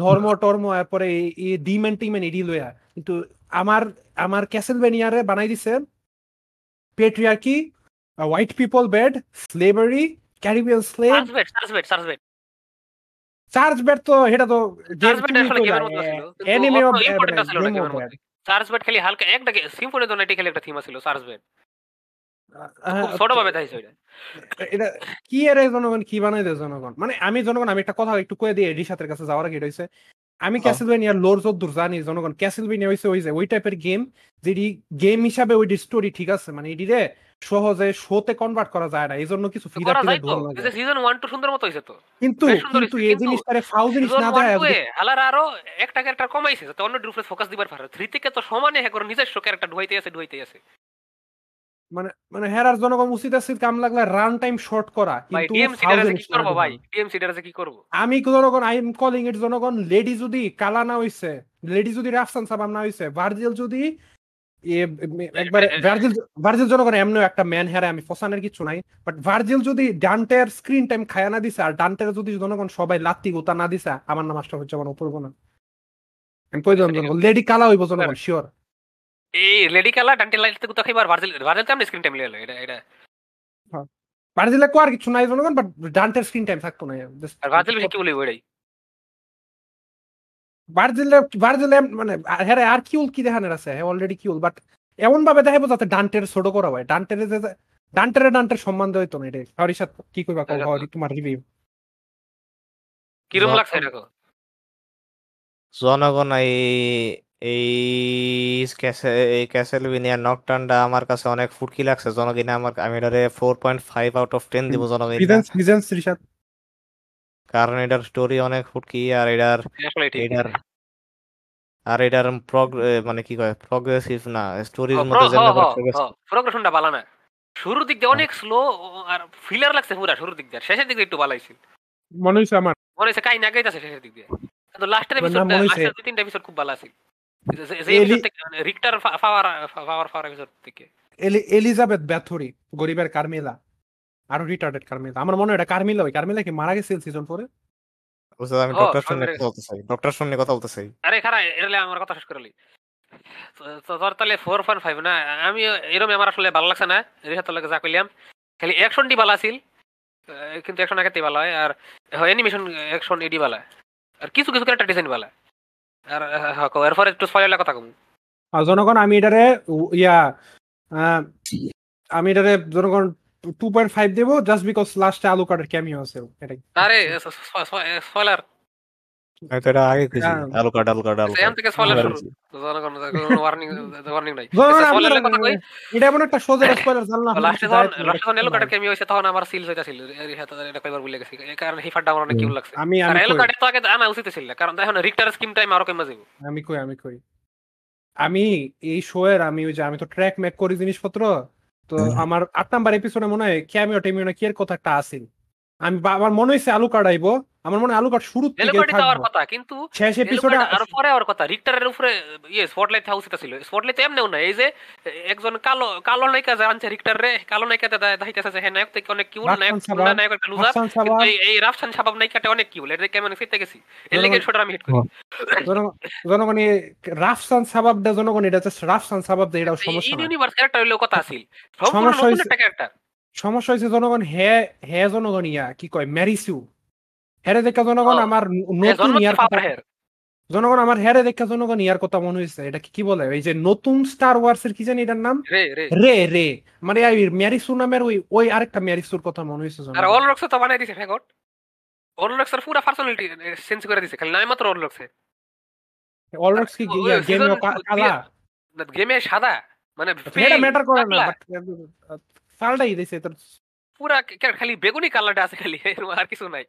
ধর্ম টর্ম, এরপরে এই ডিমেন টিমেন এডি লয়া। কিন্তু আমার আমার ক্যাসেলভেনিয়ারে বানাই দিছে patriarchy, white people bad, slavery, Caribbean slave, সার্জবেট চার্জবেট তো এটা তো চার্জবেট আসলে গেমের মধ্যে ছিল, অ্যানিমে অফ ইম্পর্টেন্ট ছিল না গেমের মধ্যে। চার্জবেট খালি হালকা একটা সিম্পলি ডোনেটি খালি একটা থিম ছিল চার্জবেট, খুব ছোটভাবে তাই ছিল এটা। কি এর জনগণ কি বানাই দেয় জনগণ, মানে আমি জনগণ আমি একটা কথা একটু কয়ে দিই রিশাতের কাছে যাওয়ার আগে, এটা হইছে আমি ক্যাসেলভেনিয়া লোর যতদূর জানি জনগণ, ক্যাসেলভেনিয়া হইছে ওই যে ওই টাইপের গেম যেটি গেম হিসাবে ওই স্টোরি ঠিক আছে, মানে এটি রে সহজে শোতে কনভার্ট করা যায় না, এইজন্য কিছু ফিডার টিলে ঢোল লাগে। এই সিজন 1 টু সুন্দর মত হইছে তো, কিন্তু কিন্তু এই জিনিসটারে ফাউ জিনিস না দেয় হালার আরো একটা ক্যারেক্টার কমাইছে তো অন্য ডিফারেন্স ফোকাস দিবার পারে। 3 থেকে তো সমানে হে করে নিজস্ব ক্যারেক্টার ঢুইতেই আছে মানে মানে হেরার জনগণ উচিত আছে কাম লাগলে রান টাইম শর্ট করা। কিন্তু ডিএমসি এর কি করব ভাই, ডিএমসি এর কি করব আমি জনগণ, আই এম কলিং ইট জনগণ। লেডি যদি কালা না হইছে, লেডি যদি রাফসান সাবাম না হইছে, ভার্জিল যদি একবার ভার্জিল জনগণ এমন একটা ম্যান হেরে আমি ফসানের কিছু নাই, বাট ভার্জিল যদি ডান্টের স্ক্রিন টাইম খায় না দিছে, আর ডান্টের যদি জনগণ সবাই লাত্তি গোতা না দিছে, আমার নাম আসলে হচ্ছে আমার অপূর্ব না। আমি কই জনগণ লেডি কালা হইব জনগণ শিওর, এই লেডি কালা ডান্টে লাইতে গোতা খাইবার ভার্জিল কেমন স্ক্রিন টাইম লইলো এটা এটা হ্যাঁ ভার্জিল কো আর কিছু নাই জনগণ, বাট ডান্টের স্ক্রিন টাইম থাকতো না। আর ভার্জিল কি বলি ওইটাই মানে হ্যাঁ আর কিউল কি দেখানোর আছে, হ্যাঁ অলরেডি কিউল, বাট এমন ভাবে দেখাবো যাতে ডান্টের ছোট করা হয়, ডান্টের ডান্টের ডান্টের সম্মান দেওয়া হইতো না। এটা হরির সাথে কি কইবা কও, তোমার রিভিউ কিরকম লাগছে দেখো জনগণ। এই ক্যাসেলভেনিয়া নকটার্নটা আমার কাছে অনেক ফুটকি লাগছে জনগণ। আমি এটারে 4.5 আউট অফ 10 দিব জনগণ, কারণ এটার স্টোরি অনেক ফুটকি, আর এটার মানে কি কয় প্রগ্রেসিভ না স্টোরির মধ্যে, প্রোগ্রেশনটা ভালো না, শুরুর দিক দিয়ে অনেক স্লো আর ফিলার লাগছে পুরা শুরুর দিক দিয়ে, শেষের দিক দিয়ে একটু ভালো হইছিল মনে হইছে আমার, মনে হইছে কাই না গাইতাছে শেষের দিক দিয়ে। কিন্তু লাস্টের এপিসোডটা লাস্টের দুই তিনটা এপিসোড খুব ভালো আছে, যে এপিসোড থেকে রিক্টার পাওয়ার এপিসোড থেকে এলিজাবেথ ব্যাথরি গরিবের কারমেলা আরো রিটার্ডেড কারমেলা, আমার মনে হয় এটা কারমেলা, ওই কারমেলা কি মারা গেছে সিজন 4 এ? ওসব আমি ডক্টর শুনলে কথা বলতে চাই। আরে খারা এরলে আমার কথা শেষ করলি তো তরতলে 4.5 না আমি এরকম আমার আসলে ভালো লাগছে না। রিহাত লাগে যা কইলাম খালি অ্যাকশনটি ভালো ছিল, কিন্তু অ্যাকশন আগে তে ভালো হয়, আর অ্যানিমেশন অ্যাকশন এডি ভালো, আর কিছু কিছু ক্যারেক্টার ডিজাইন ভালো। আর এর পরে একটু স্পয়লার কথা কম জনগণ, আমি এটারে জনগণ 2.5 দেব জাস্ট বিকজ লাস্টে আলু কাটার ক্যামিও আছে। এটা আরে স্পয়লার এটা আগে কিছু আলু কাটা সেম থেকে স্পয়লার শুরু জনগণ, ওয়ার্নিং নাই স্পয়লারের কথা কই, এটা এমন একটা সোজা স্পয়লার জানলা লাস্টে আলু কাটার ক্যামিও হইছে, তখন আমার সিল হইতাছিল রিহাত এটা কয়বার ভুলে গেছি, এই কারণে হিফার ডাউন অনেক কিউ লাগছে। আমি আলু কাটা তো আগে আনা উচিত ছিল না, কারণ দেখো রিক্টার স্কিম টাইম আরো কমে যাবে। আমি এই শো এর আমি তো ট্র্যাক ম্যাক করি জিনিসপত্র, তো আমার 8 নাম্বার এপিসোডে মনে হয় ক্যামিও টেমিও না কি এর কথা একটা আসিল, আমি আমার মনে হইছে আলু কাটাইবো, আমার মনে আলু কাট শুরু থেকে থাকার কথা, কিন্তু শেষ এপিসোডে আর পরে আর কথা রিক্টারের উপরে এই স্পটলাইট হাউসটা ছিল, স্পটলাইট এমনও না এই যে একজন কালো নায়িকা জানছে রিক্টার রে, কালো নায়িকাতে দাইতেছে হ্যাঁ নায়ক থেকে অনেক কিউট, নায়ক সুন্দর, নায়ক একটা লুজার, কিন্তু এই রাফসান সাবাব নায়িকাটা অনেক কিউট, এটা দেখে আমি ফিটতে গেছি, এর লাগি শটটা আমি হিট করি জনগণ। এই রাফসান সাবাবটা জনগণ এটা জাস্ট রাফসান সাবাব যে এটাও সমস্যা না, ইউনিভার্স ক্যারেক্টার হইলো কথা ছিল, সম্পূর্ণ নতুন একটা ক্যারেক্টার সমস্যা হইছে জনগণ। হ্যাঁ জনগণ ইয়া কি কয় ম্যারিসু হেরে দেখা জনগণ, আমার নতুন ইয়ার জনগণ, আমার হেরে দেখা জনগণ ইয়ার কথা মনে হয়েছে, এটা কি বলে এই যে নতুন স্টার ওয়ার্স এর কি জানি এটার নাম রে রে, মানে ম্যারিসু নামের ওই আরেকটা ম্যারিসুর কথা মনে হয়েছে। আর অলরক্স তো বানাই দিছে ফেগট, অলরক্স এর পুরো পার্সোনালিটি চেঞ্জ করে দিছে, খালি নাম মাত্র অলরক্স এর। অলরক্স কি গেমে কালা না গেমে সাদা, মানে এটা ম্যাটার করে না, বাট ফালটাই দিছে তো পুরো খালি বেগুনি কালারটা আছে, খালি আর কিছু নাই।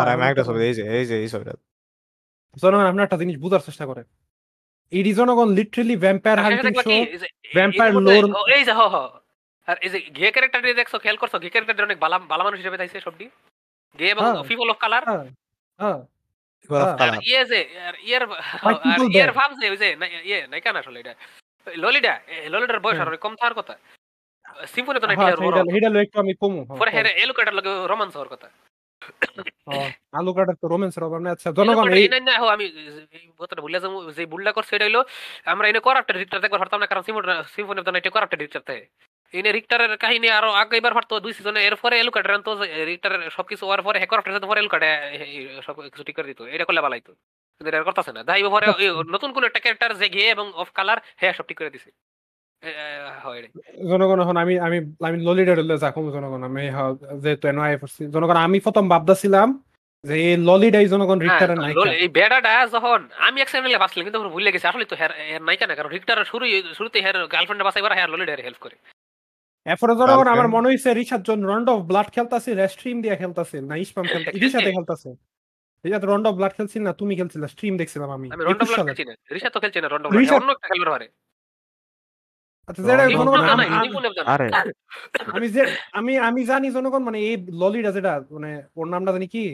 আর আমি একটা ছবি এই ছবিটা জনগণ আপনার একটা জিনিস বুঝার চেষ্টা করে। এই জনগণ literally vampire hunting show, vampire lore. এই যে আর এই যে গে ক্যারেক্টার দিয়ে দেখছো, খেল করছো, গে ক্যারেক্টার অনেক ভালো ভালো মানুষ হিসেবে দেখাইছে সবডি গে এবং পিপল অফ কালার। হ্যাঁ কাহিনী আরো আগেবার পারতো দুই সিজনে, এরপরে এলুকাটার আনতো, রিক্টারের সবকিছু হওয়ার পরে হ্যাক করার সাথে পরে এলুকাটা সব কিছু ঠিক করে দিত। এটা করলে ভালো হইতো, কিন্তু এটা করতেছে না। তাই পরে নতুন কোন একটা ক্যারেক্টার যে ঘে এবং অফ কালার হ্যাঁ সব ঠিক করে দিছে। জনগণ এখন আমি আমি আমি ললিডার হলে যা কম জনগণ আমি যেহেতু এনআই করছি জনগণ আমি প্রথম বাবদা ছিলাম যে এই ললিডাই জনগণ রিক্টারে নাই। এই বেড়াটা যখন আমি এক চ্যানেলে বাসলাম কিন্তু ভুলে গেছি আসলে তো এর নায়িকা না, কারণ রিক্টার শুরুতে হের গার্লফ্রেন্ডে বাসাইবার হের ললিডারে হেল্প করে। এরপরে জনগণ আমার মনে হয়েছে রিশাদ জন রন্ড অফ ব্লাড খেলতেছে, স্ট্রিম দিয়ে খেলতেছে না, ইসপাম খেলতে রিশাতে খেলতেছে। রিশাদ রন্ড অফ ব্লাড খেলছিল না, তুমি খেলছিলা, স্ট্রিম দেখছিলাম আমি। আমি রন্ড অফ ব্লাড খেলছি না, রিশাদ তো খেলছে না রন্ড অফ ব্লাড, অন্য একটা খেলার হারে। আচ্ছা যেটা জনগণ আমি জানি জনগণ মানে এই ললিডা যেটা মানে ওর নামটা জানি কি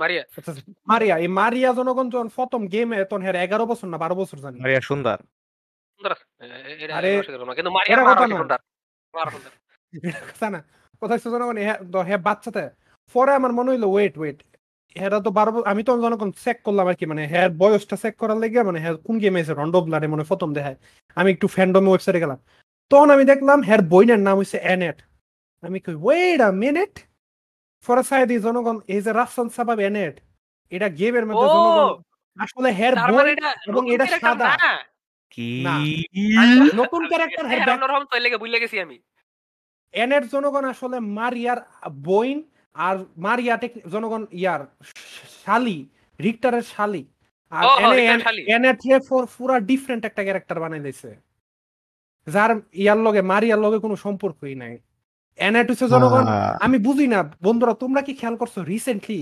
মারিয়া, মারিয়া। এই মারিয়া জনগণ যখন প্রথম গেমে তখন হের 11 বছর না 12 বছর জানি। মারিয়া সুন্দর সুন্দর এটা কিন্তু মারিয়া সুন্দর আমি তো জনগণ চেক করলাম আর কি, মানে হের বয়সটা চেক করার লাগে মানে কোন গেমে রন্ড অফ ব্লাডে মানে প্রথম দেখায়। আমি একটু ফ্যান্ডম ওয়েবসাইটে গেলাম, তখন আমি দেখলাম হের বইনের নাম হচ্ছে অ্যানেট। আমি কই ওয়েট আ মিনিট, ফরা সাইড এই জনগণ এই যে রাফসান সাবাব অ্যানেট এটা গেমের মধ্যে জনগণ আসলে হের বই এবং এটা সাদা কি নতুন ক্যারেক্টার হের ব্যাকগ্রাউন্ড তো লাগে বুঝলে গেছি আমি। এনের জনগণ আসলে মারিয়ার বইন আর মারিয়া জনগণ ইয়ার শালি, রিক্টারের শালি। আর এনের পুরা ডিফারেন্ট একটা ক্যারেক্টার বানাই দিয়েছে যার ইয়ার লগে মারিয়ার লগে কোনো সম্পর্কই নাই। এনের হচ্ছে জনগণ আমি বুঝি না বন্ধুরা তোমরা কি খেয়াল করছো রিসেন্টলি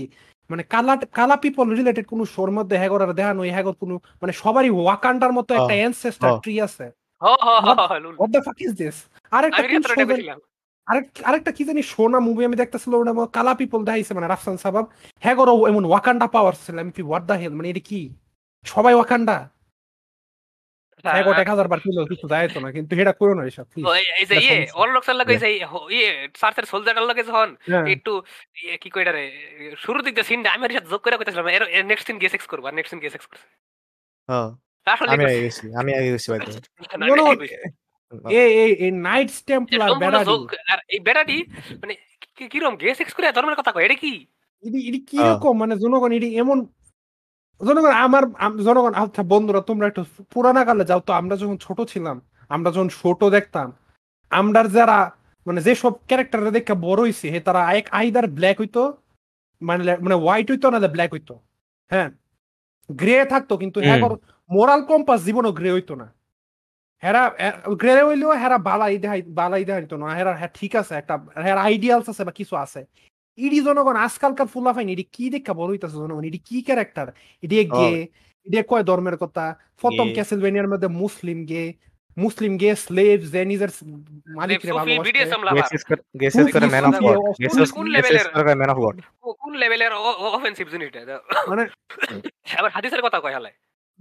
মানে কালা কালা পিপল রিলেটেড কোনো শোর মধ্যে হ্যাগর আর দেখানো হ্যাগর কোনো মানে সবারই ওয়াকান্ডার মতো একটা অ্যানসেস্টর ট্রি আছে। What the fuck is this? আরেকটা কি জানি সোনা মুভি আমি দেখতেছিল ওটা কালা পিপল দেখাইছে মানে রাফসান সাবাব হ্যাঁ গো এমন ওয়াকান্ডা পাওয়ার ছিল। আমি কি হোয়াট দ্য হেল মানে এটা কি সবাই ওয়াকান্ডা জনগণ। আচ্ছা বন্ধুরা তোমরা একটু পুরানা কালে যাও তো, আমরা যখন ছোট ছিলাম আমরা যখন ছোট দেখতাম আমরা যারা মানে যেসব ক্যারেক্টার দেখে বড় হয়েছি তারা এক আইদার ব্ল্যাক হইতো মানে মানে হোয়াইট হইতো না ব্ল্যাক হইতো, হ্যাঁ গ্রে থাকতো, কিন্তু মোরাল কম্পাস জীবনও গ্রে হইতো না। হেরা গ্রে হইলেও হেরা বালাই দেখাই না হেরা হ্যাঁ ঠিক আছে একটা হের আইডিয়ালস আছে বা কিছু আছে। ইডি জনগণ আজকালকার ফুলাফাইন ইডি কি দেখা বড় হইতেছে জনগণ, ইডি কি ক্যারেক্টার, ইডি গে, ইডি কয় ধর্মের কথা। প্রথম ক্যাসেলভেনিয়ার মধ্যে মুসলিম গে, মুসলিম গে স্লেভ যে নিজের মালিকরে ভালোবাসে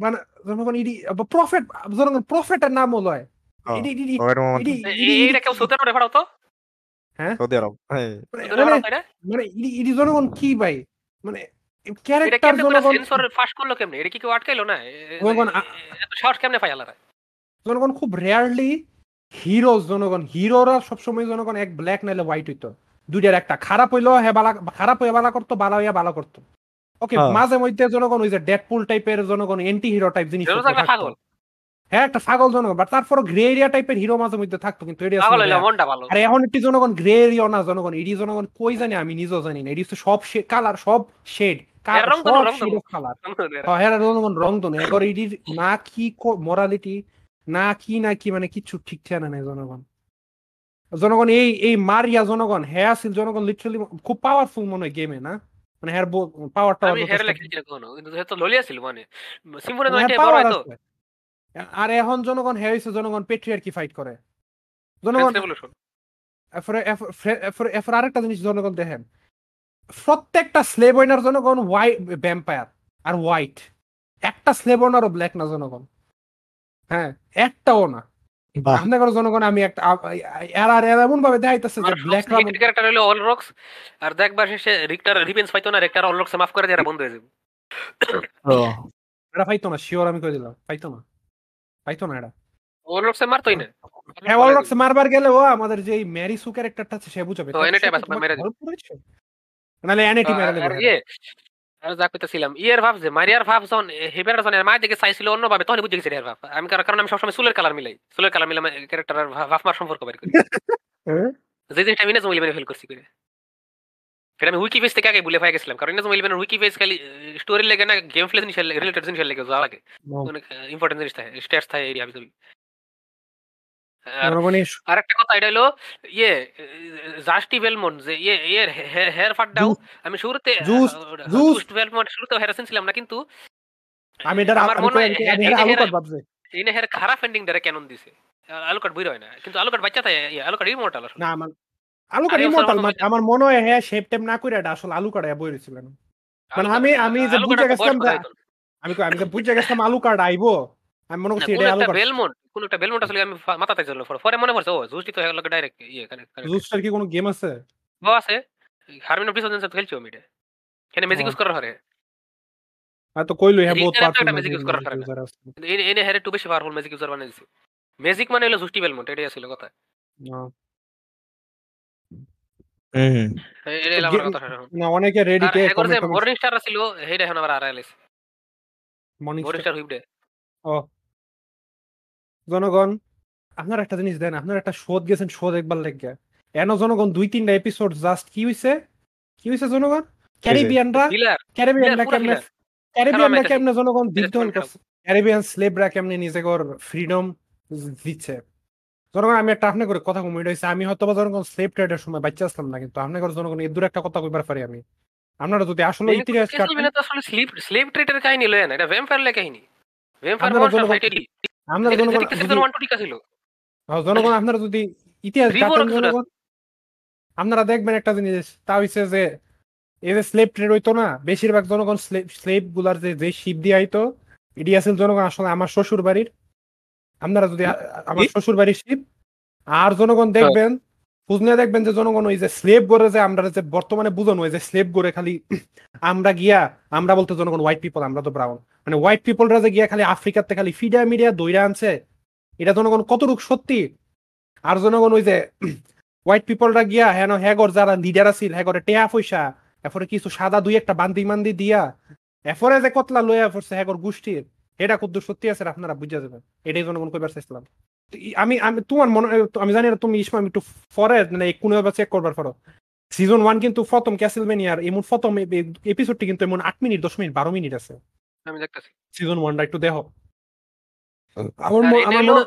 মানে জনগণ ইডি প্রফেট জনগণ প্রফেটের নামও লয় ইডি জনগণ কি ভাই মানে ক্যারেক্টার জনগণ খুব রেয়ারলি হিরো জনগণ হিরোরা সবসময় জনগণ এক ব্ল্যাক নাইলে হোয়াইট হইতো দুইটার একটা খারাপ হইলো হ্যাঁ খারাপ হয়ে বালা করতো বালা হইয়া বালা করতো। ওকে মাঝে মধ্যে জনগণ ওই যে ডেডপুল টাইপের জনগণ অ্যান্টি হিরো টাইপ জিনিস হ্যাঁ একটা ছাগল জনগণ বাট তারপরে গ্রে এরিয়া টাইপের হিরো মাঝে মধ্যে থাকতো কিন্তু এখন একটি জনগণ গ্রে এরিয়া না জনগণ এটি জনগণ কই জানি আমি নিজেও জানি না। এটি হচ্ছে সব কালার সব শেড কালার জনগণ রং তো নেই এবার এটির না কি মোরালিটি না কি না কি মানে কিছু ঠিক ঠিকানা নেই জনগণ। জনগণ এই মারিয়া জনগণ হ্যাঁ জনগণ লিটারালি খুব পাওয়ারফুল মনে হয় গেমে না মানে হের পাওয়ার টাওয়ার আমি হের লেখি রাখোনো কিন্তু হে তো ললিয়া ছিল মানে সিম্বলে তো এটা বড় তো আর এখন জনগণ হে হইছে জনগণ প্যাট্রিয়ার্কি ফাইট করে জনগণ এফর আরেকটা জিনিস জনগণ দেখেন প্রত্যেকটা স্লেভ ওনার জনগণ হোয়াইট ভ্যাম্পায়ার আর হোয়াইট একটা স্লেভ ওনারও ব্ল্যাক না জনগণ হ্যাঁ একটাও না আপনাদের জনগণ আমি একটা এর আর এমন ভাবে দেখাইতেছে যে ব্ল্যাক ক্যারেক্টার হলো অল রক্স আর দেখবার শেষে রিক্টার রিভেঞ্জ পাইতো না রিক্টার অল রক্স মাফ করে দেয়া বন্ধ হয়ে যাবে ও এরা পাইতো না শিওর আমি কই দিলাম পাইতো না এরা অল রক্স মারতোই না হ্যাঁ অল রক্স মারবার গেলে ও আমাদের যে মেরিসু ক্যারেক্টারটা আছে সে বুঝাবে তো এনটাই বাস মেরে দিই নালে এনটি মেরে দিই আর এই আর যা কইতাছিলাম ইয়ার ভাব যে মারিয়ার ভাব যখন হেবের জনের মাই দিকে চাইছিল অন্য ভাবে তখন বুঝে গেছে এর ভাব আমি কারণ আমি সবসময় চুলের কালার মিলাই ক্যারেক্টার আর ভাব মার সম্পর্ক বের করি যে দিনটা আমি না জমিল বের ফেল করছি করে ফের আমি উইকি পেজ থেকে আগে ভুলে ফেলে গেছিলাম কারণ না জমিল বের উইকি পেজ খালি স্টোরি লাগে না গেম প্লে জিনিস রিলেটেড জিনিস লাগে যা লাগে অনেক ইম্পর্টেন্ট জিনিস থাকে স্ট্যাটস থাকে এরিয়া ভিতরে আর একটা কথা এটা হলো ইয়ে জাস্টি বেলমন যে ইয়ে এর হেয়ার ফাট দাও আমি শুরুতে জুস্ট বেলমন শুরুতে হেরাসিন ছিলাম না কিন্তু আমি এটা আমার মনে হয় আলু কাট ভাবছে ইনি হেয়ার খারাপ এন্ডিং ধরে ক্যানন দিছে আলু কাট বই রয় না কিন্তু আলু কাট বাচ্চা তাই আলু কাট ইমর্টাল না আমার আলু কাট ইমর্টাল আমার মনে হয় হ্যাঁ শেপ টেপ না কইরা এটা আসলে আলু কাট বই রছিল মানে আমি যে বুঝে গেছিলাম আমি যে বুঝে গেছিলাম আলু কাট আইবো আমি মনে করছি এটা আলু কাট বেলমন কোন একটা বেলমোটা চলে আমি মাথা তাই চললো পরে মনে পড়ছে ও জুস্টি তো লাগে ডাইরেক্ট ইয়ে জুস্টার কি কোন গেম আছে ও আছে হারমিনো প্রিসোজেন্স তো খেলছো মিডে এখানে ম্যাজিক ইউজ করার হরে আর তো কইলো হ্যাঁ বহুত পাওয়ারফুল ম্যাজিক ইউজ করার হরে এনে হরে টু বেশি পাওয়ারফুল ম্যাজিক ইউজার বানাই দিছে ম্যাজিক মানে হলো জুস্টি বেলমোট এটাই ছিল কথা এর এলাকার কথা না অনেকে রেডি কে মর্নিং স্টার ছিল হেডা এখন আবার আরাইলেস মর্নিং স্টার হুইপডে ও জনগণ আপনার একটা জিনিস দেন আপনার একটা শোধ গেছেন শোধ একবার লেগে এন জনগণ দুই তিনটা এপিসোড জাস্ট কি হয়েছে জনগণ ক্যারিবিয়ানরা কেমনে জনগণ বিদ্রোহ করছে ক্যারিবিয়ান স্লেভরা কেমনে নিজেকে ওর ফ্রিডম দিচ্ছে জনগণ আমি একটা আপনার করে কথা কমিয়ে হয়েছে আমি হয়তো জনগণ স্লেভ ট্রেডের সময় বাচ্চা আসলাম না কিন্তু আপনার করে জনগণ এর দূর একটা কথা কইবার পারি আমি আপনারা যদি আসলে ইতিহাস স্লেভ ট্রেডের কাহিনী লয় না এটা ভ্যাম্পায়ার লে কাহিনী আপনারা যদি ইতিহাস আপনারা দেখবেন একটা জিনিস তা হচ্ছে যে এই যে স্লেভ ট্রেড হইতো না বেশিরভাগ জনগণ স্লেভ গুলার যে শিপ দিয়ে আইতো এটি আসলে জনগণ আসলে আমার শ্বশুর বাড়ির আপনারা যদি আমার শ্বশুর বাড়ির শিপ আর জনগণ দেখবেন খুঁজনে দেখবেন যে জনগণ ওই যে স্লেভ করে যে আমরা যে বর্তমানে বুঝানো ওই যে স্লেভ করে খালি আমরা গিয়া আমরা বলতে জনগণ হোয়াইট পিপল আমরা তো ব্রাউন মানে হোয়াইট পিপলরা যে গিয়া খালি আফ্রিকাতে খালি ফিডা মিডিয়া দইরা আনছে এটা জনগণ কতটুকু সত্যি আর জনগণ ওই যে হোয়াইট পিপলরা গিয়া হেন হ্যাগর যারা লিডার আছিল হ্যাগরে টেয়া পয়সা এরপরে কিছু সাদা দুই একটা বান্দি মান্দি দিয়া এরপরে যে কতলা লইয়া পড়ছে হ্যাগর গোষ্ঠীর এটা কতদূর সত্যি আছে আপনারা বুঝা যাবেন এটাই জনগণ কইবার চাইছিলাম আমি তোমার মনে আমি জানি না তুমি ইসমাম একটু পরে মানে কোনো ব্যাপার চেক করবার পর সিজন ওয়ান কিন্তু প্রথম ক্যাসেলভেনিয়ার এমন প্রথম এপিসোডটি কিন্তু এমন 8 মিনিট 10 মিনিট 12 মিনিট আছে আমি দেখতাছি সিজন ওয়ানটা একটু দেখো আমার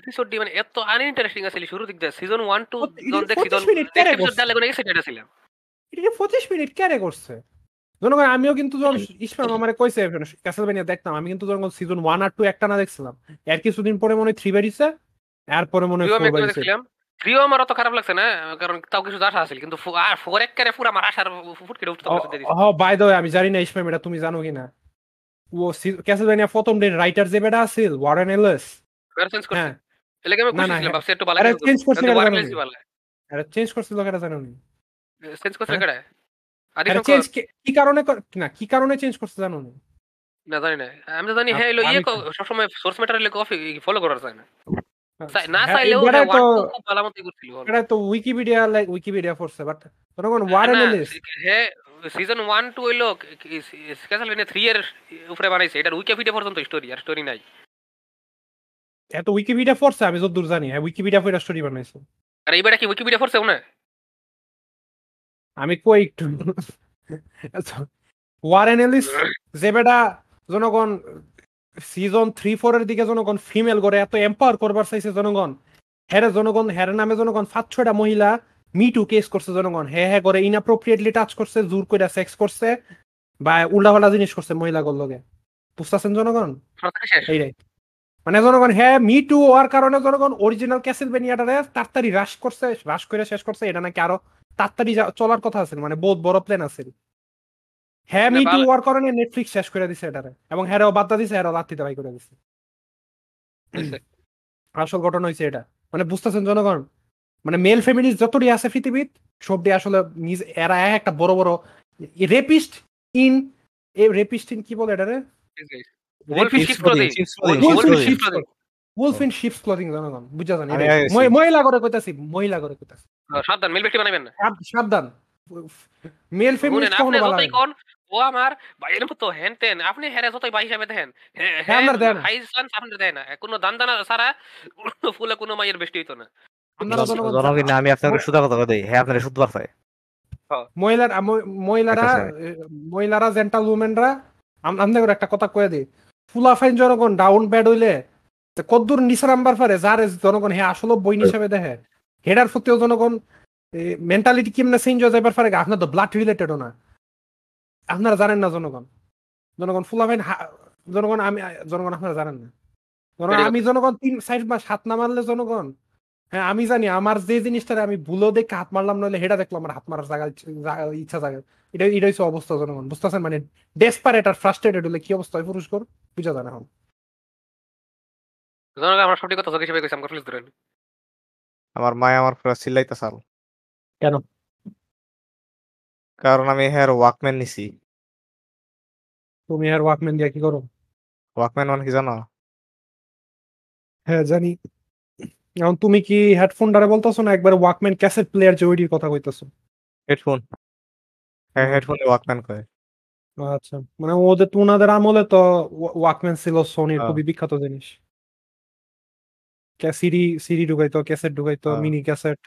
এপিসোডটি মানে এত আনইন্টারেস্টিং আছে শুরু থেকে সিজন ওয়ান টু যখন দেখি তখন এপিসোড ডালে কোনো এক্সাইটেড ছিলাম এটা 25 মিনিট ক্যারে করছে জনগণ আমিও কিন্তু যখন ইসমাম আমারে কইছে ক্যাসেলভেনিয়া দেখতাম আমি কিন্তু যখন সিজন 1 আর 2 একটা না দেখছিলাম এর কিছুদিন পরে মনে 3 বেরিয়েছে আর পরে মনে 4 বেরিয়েছে 3 আমার অত খারাপ লাগছে না কারণ তাও কিছু আশা আছিল কিন্তু আর 4 এক করে পুরো আমার আশার ফুটকিটা উঠতে দিছে হ্যাঁ বাই দ্য ওয়ে আমি জানি না ইসমাম এটা তুমি জানো কিনা ও ক্যাসেলভেনিয়া প্রথম দিন রাইটার যে বেটা আছিল ওয়ারেন এলিস চেঞ্জ করছে এলাকে আমি কইছিলাম বাপ সেটু বালা চেঞ্জ করছে আর চেঞ্জ করছে লোকেরা জানো না চেঞ্জ করছে কেডা আমি যতদূর জানি আমি কই একটু ওয়ারেন এলিস যে বেটা জনগণ সিজন 3-4 এর দিকে জনগণ ফিমেল করে এত এম্পাওয়ার করবার চাইছে জনগণ হেরে নামে জনগণ 5-6টা মহিলা মি টু কেস করছে জনগণ, হ্যাঁ হ্যাঁ করে ইনঅ্যাপ্রোপ্রিয়েটলি টাচ করছে, জোর করে সেক্স করছে বা উল্টাপাল্টা জিনিস করছে মহিলাগুলোর লগে, বুঝতেছেন জনগণ? এইটাই মানে জনগণ হ্যাঁ মি টু হওয়ার কারণে জনগণ অরিজিনাল ক্যাসেলভেনিয়াটারে তাড়াতাড়ি হ্রাস করছে, হ্রাস করে শেষ করছে। এটা নাকি আরো তাড়াতাড়ি চলার কথা আছে, মানে বহুত বড় প্ল্যান আছে। হ্যাঁ মি টু হওয়ার কারণে নেটফ্লিক্স শেষ করে দিছে এটারে, এবং হ্যাঁ বার্তা দিছে, হ্যাঁ লাত্তিতে বাই করে দিছে। আসল ঘটনা হয়েছে এটা, মানে বুঝতেছেন জনগণ? মানে মেল ফ্যামিলি যতটি আছে পৃথিবীর সবটি আসলে এরা একটা বড় বড় রেপিস্ট ইন রেপিস্ট ইন কি বলে এটারে, মহিলারা জেন্টাল উমেনরা আপনাদের একটা কথা কয়ে দিই, ফুলাফাইন জনগণ ডাউন ব্যাড হইলে কদ্দুর নিসারাম্বার পারে যার জনগণ হ্যাঁ আসলে বই হিসাবে দেখে হেডার প্রতিও জনগণ মেন্টালিটি কেমন চেঞ্জ হয়ে যাবার পারে, আপনার তো ব্লাড রিলেটেডও না, আপনারা জানেন না জনগণ। জনগণ ফুলাফাইন জনগণ আমি জনগণ আপনারা জানেন না জনগণ, আমি জনগণ 3-4 মাস হাত না মারলে জনগণ হ্যাঁ আমি জানি আমার যে জিনিসটারে আমি ভুলেও দেখে হাত মারলাম, নইলে হেডা দেখলো আমার হাত মারার জায়গা ইচ্ছা জায়গা, এটা এটা হচ্ছে অবস্থা জনগণ, বুঝতেছেন? মানে ডেসপারেট আর ফ্রাস্ট্রেটেড হলে কি অবস্থা হয় পুরুষ কর বুঝা জানা হল জনগণ। আমরা সঠিক কথা হিসেবে কইছি, আমরা ফ্লিক ধরেন আমার মা আমার পুরো চিল্লাইতা সাল কেন, কারণ আমি হেয়ার ওয়াকম্যান নিছি। তুমি হেয়ার ওয়াকম্যান দিয়া কি করো? ওয়াকম্যান মানে কি জানো? হ্যাঁ জানি। এখন তুমি কি হেডফোন দ্বারা বলতাছো না একবার ওয়াকম্যান ক্যাসেট প্লেয়ার জয়ডির কথা কইতাছো? হেডফোন হ্যাঁ হেডফোনে ওয়াকম্যান কয়। আচ্ছা মানে ওদের তোনাদের আমলে তো ওয়াকম্যান ছিল সোনির খুবই বিখ্যাত জিনিস, ক্যাসিডি সিডি ঢুকাইতো, ক্যাসেট ঢুকাইতো, মিনি ক্যাসেট।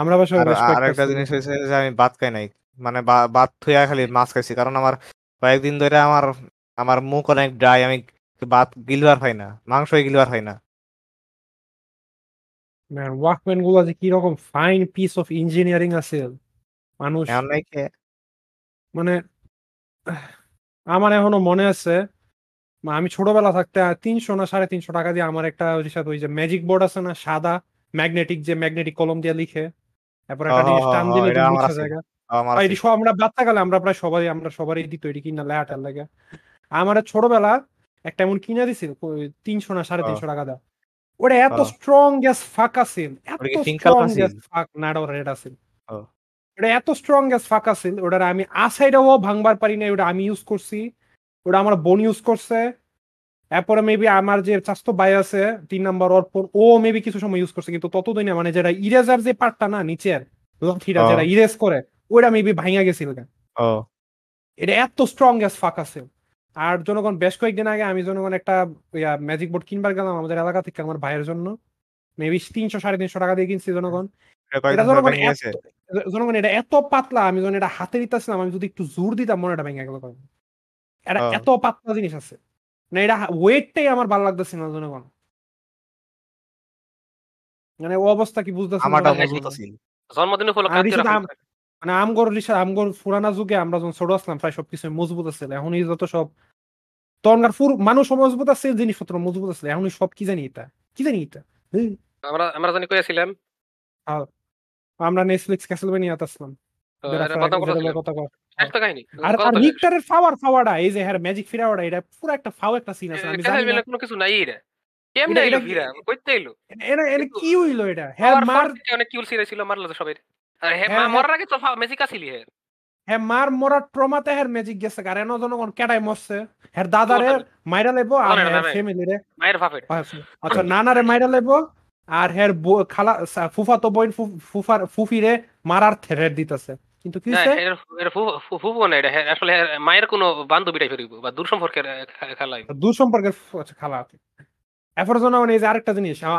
আমরা বাসা আরেকটা জিনিস হইছে যে আমি ভাত খাই নাই, মানে ভাত থুয়া খালি মাছ খাইছি, কারণ আমার কয়েকদিন ধরে আমার আমার মুখ অনেক ড্রাই, আমি ভাত গিলবার হয় না, মাংস গিলবার হয় না। Man, Walkman গুলো যে কি রকম ফাইন পিস অফ ইঞ্জিনিয়ারিং আছে মানুষ, মানে আমার এখনো মনে আছে আমি ছোটবেলা থাকতে 300 না 350 টাকা দিয়ে আমার একটা রিসাত ওই যে ম্যাজিক বোর্ড আছে না সাদা ম্যাগনেটিক, যে ম্যাগনেটিক কলম দিয়ে লিখে তারপর একটা জিনিস টান দিলে মুছে জায়গা, এই সব আমরা বাচ্চাকালে আমরা প্রায় সবাই আমরা সবারই দিত এটি কিনা লেটার লাগে। আমার ছোটবেলা একটা এমন কিনে দিছিল 300 না 350 টাকা দাও, ওটা এত স্ট্রং গ্যাস ফাঁকা সিল, এত স্ট্রং গ্যাস ফাঁক নাড়ো রেড আছে, ওটা এত স্ট্রং গ্যাস ফাঁকা সিল, ওটা আমি আসাইডাও ভাঙবার পারি নাই, ওটা আমি ইউজ করছি, ওটা আমার বোন ইউজ করছে, এরপরে মেবি আমার যে চাস্তো ভাই আছে 3 নম্বর ওর ও মেবি কিছু সময় ইউজ করছে, কিন্তু ততদিনে মানে যেটা ইরেজার যে পার্টটা না নিচের লাঠিটা যেটা ইরেজ করে ওটা মেবি ভাঙা গেছিল, এটা এত স্ট্রং গ্যাস ফাঁকা সিল। আর জনগণ বেশ কয়েকদিন আগে আমি জনগণ একটা ম্যাজিক বোর্ড কিনবার গেলাম আমাদের এলাকা থেকে আমার ভাইয়ের জন্য, মেবি 300-350 টাকা দিয়ে কিনছি জনগণ। জনগণ এটা এত পাতলা, আমি যখন এটা হাতে দিতেছিলাম আমি যদি একটু জোর দিতাম মনে এটা ভেঙে গেল, এটা এত পাতলা জিনিস আছে না, এটা ওয়েটটাই আমার ভালো লাগতেছে না জনগণ, মানে ও অবস্থা কি বুঝতেছি। মানে আমগর রিসার আমগর পুরানা যুগে আমরা যখন ছোট আসলাম প্রায় সবকিছু মজবুত আছে, এখন যত সব তরঙ্গার পুরো মানুষ মজবুত আছে, জিনিসপত্র মজবুত আছে, এখন সব কি জানি এটা কি জানি এটা। আমরা জানি কইছিলাম আমরা নেটফ্লিক্স ক্যাসেলভেনিয়া আসলাম, আর রিক্টারের ফাওয়ারটা এই যে হ্যাঁ ম্যাজিক ফিরাওয়াটা এটা পুরো একটা ফাও একটা সিন আছে, আমি জানি না কোনো কিছু নাই এটা কেমনে হইলো ফিরা কইতে হইলো এনে কি হইলো এটা হ্যাঁ মার অনেক কিউল সিরা ছিল মারলো তো সবাই। আরেকটা জিনিস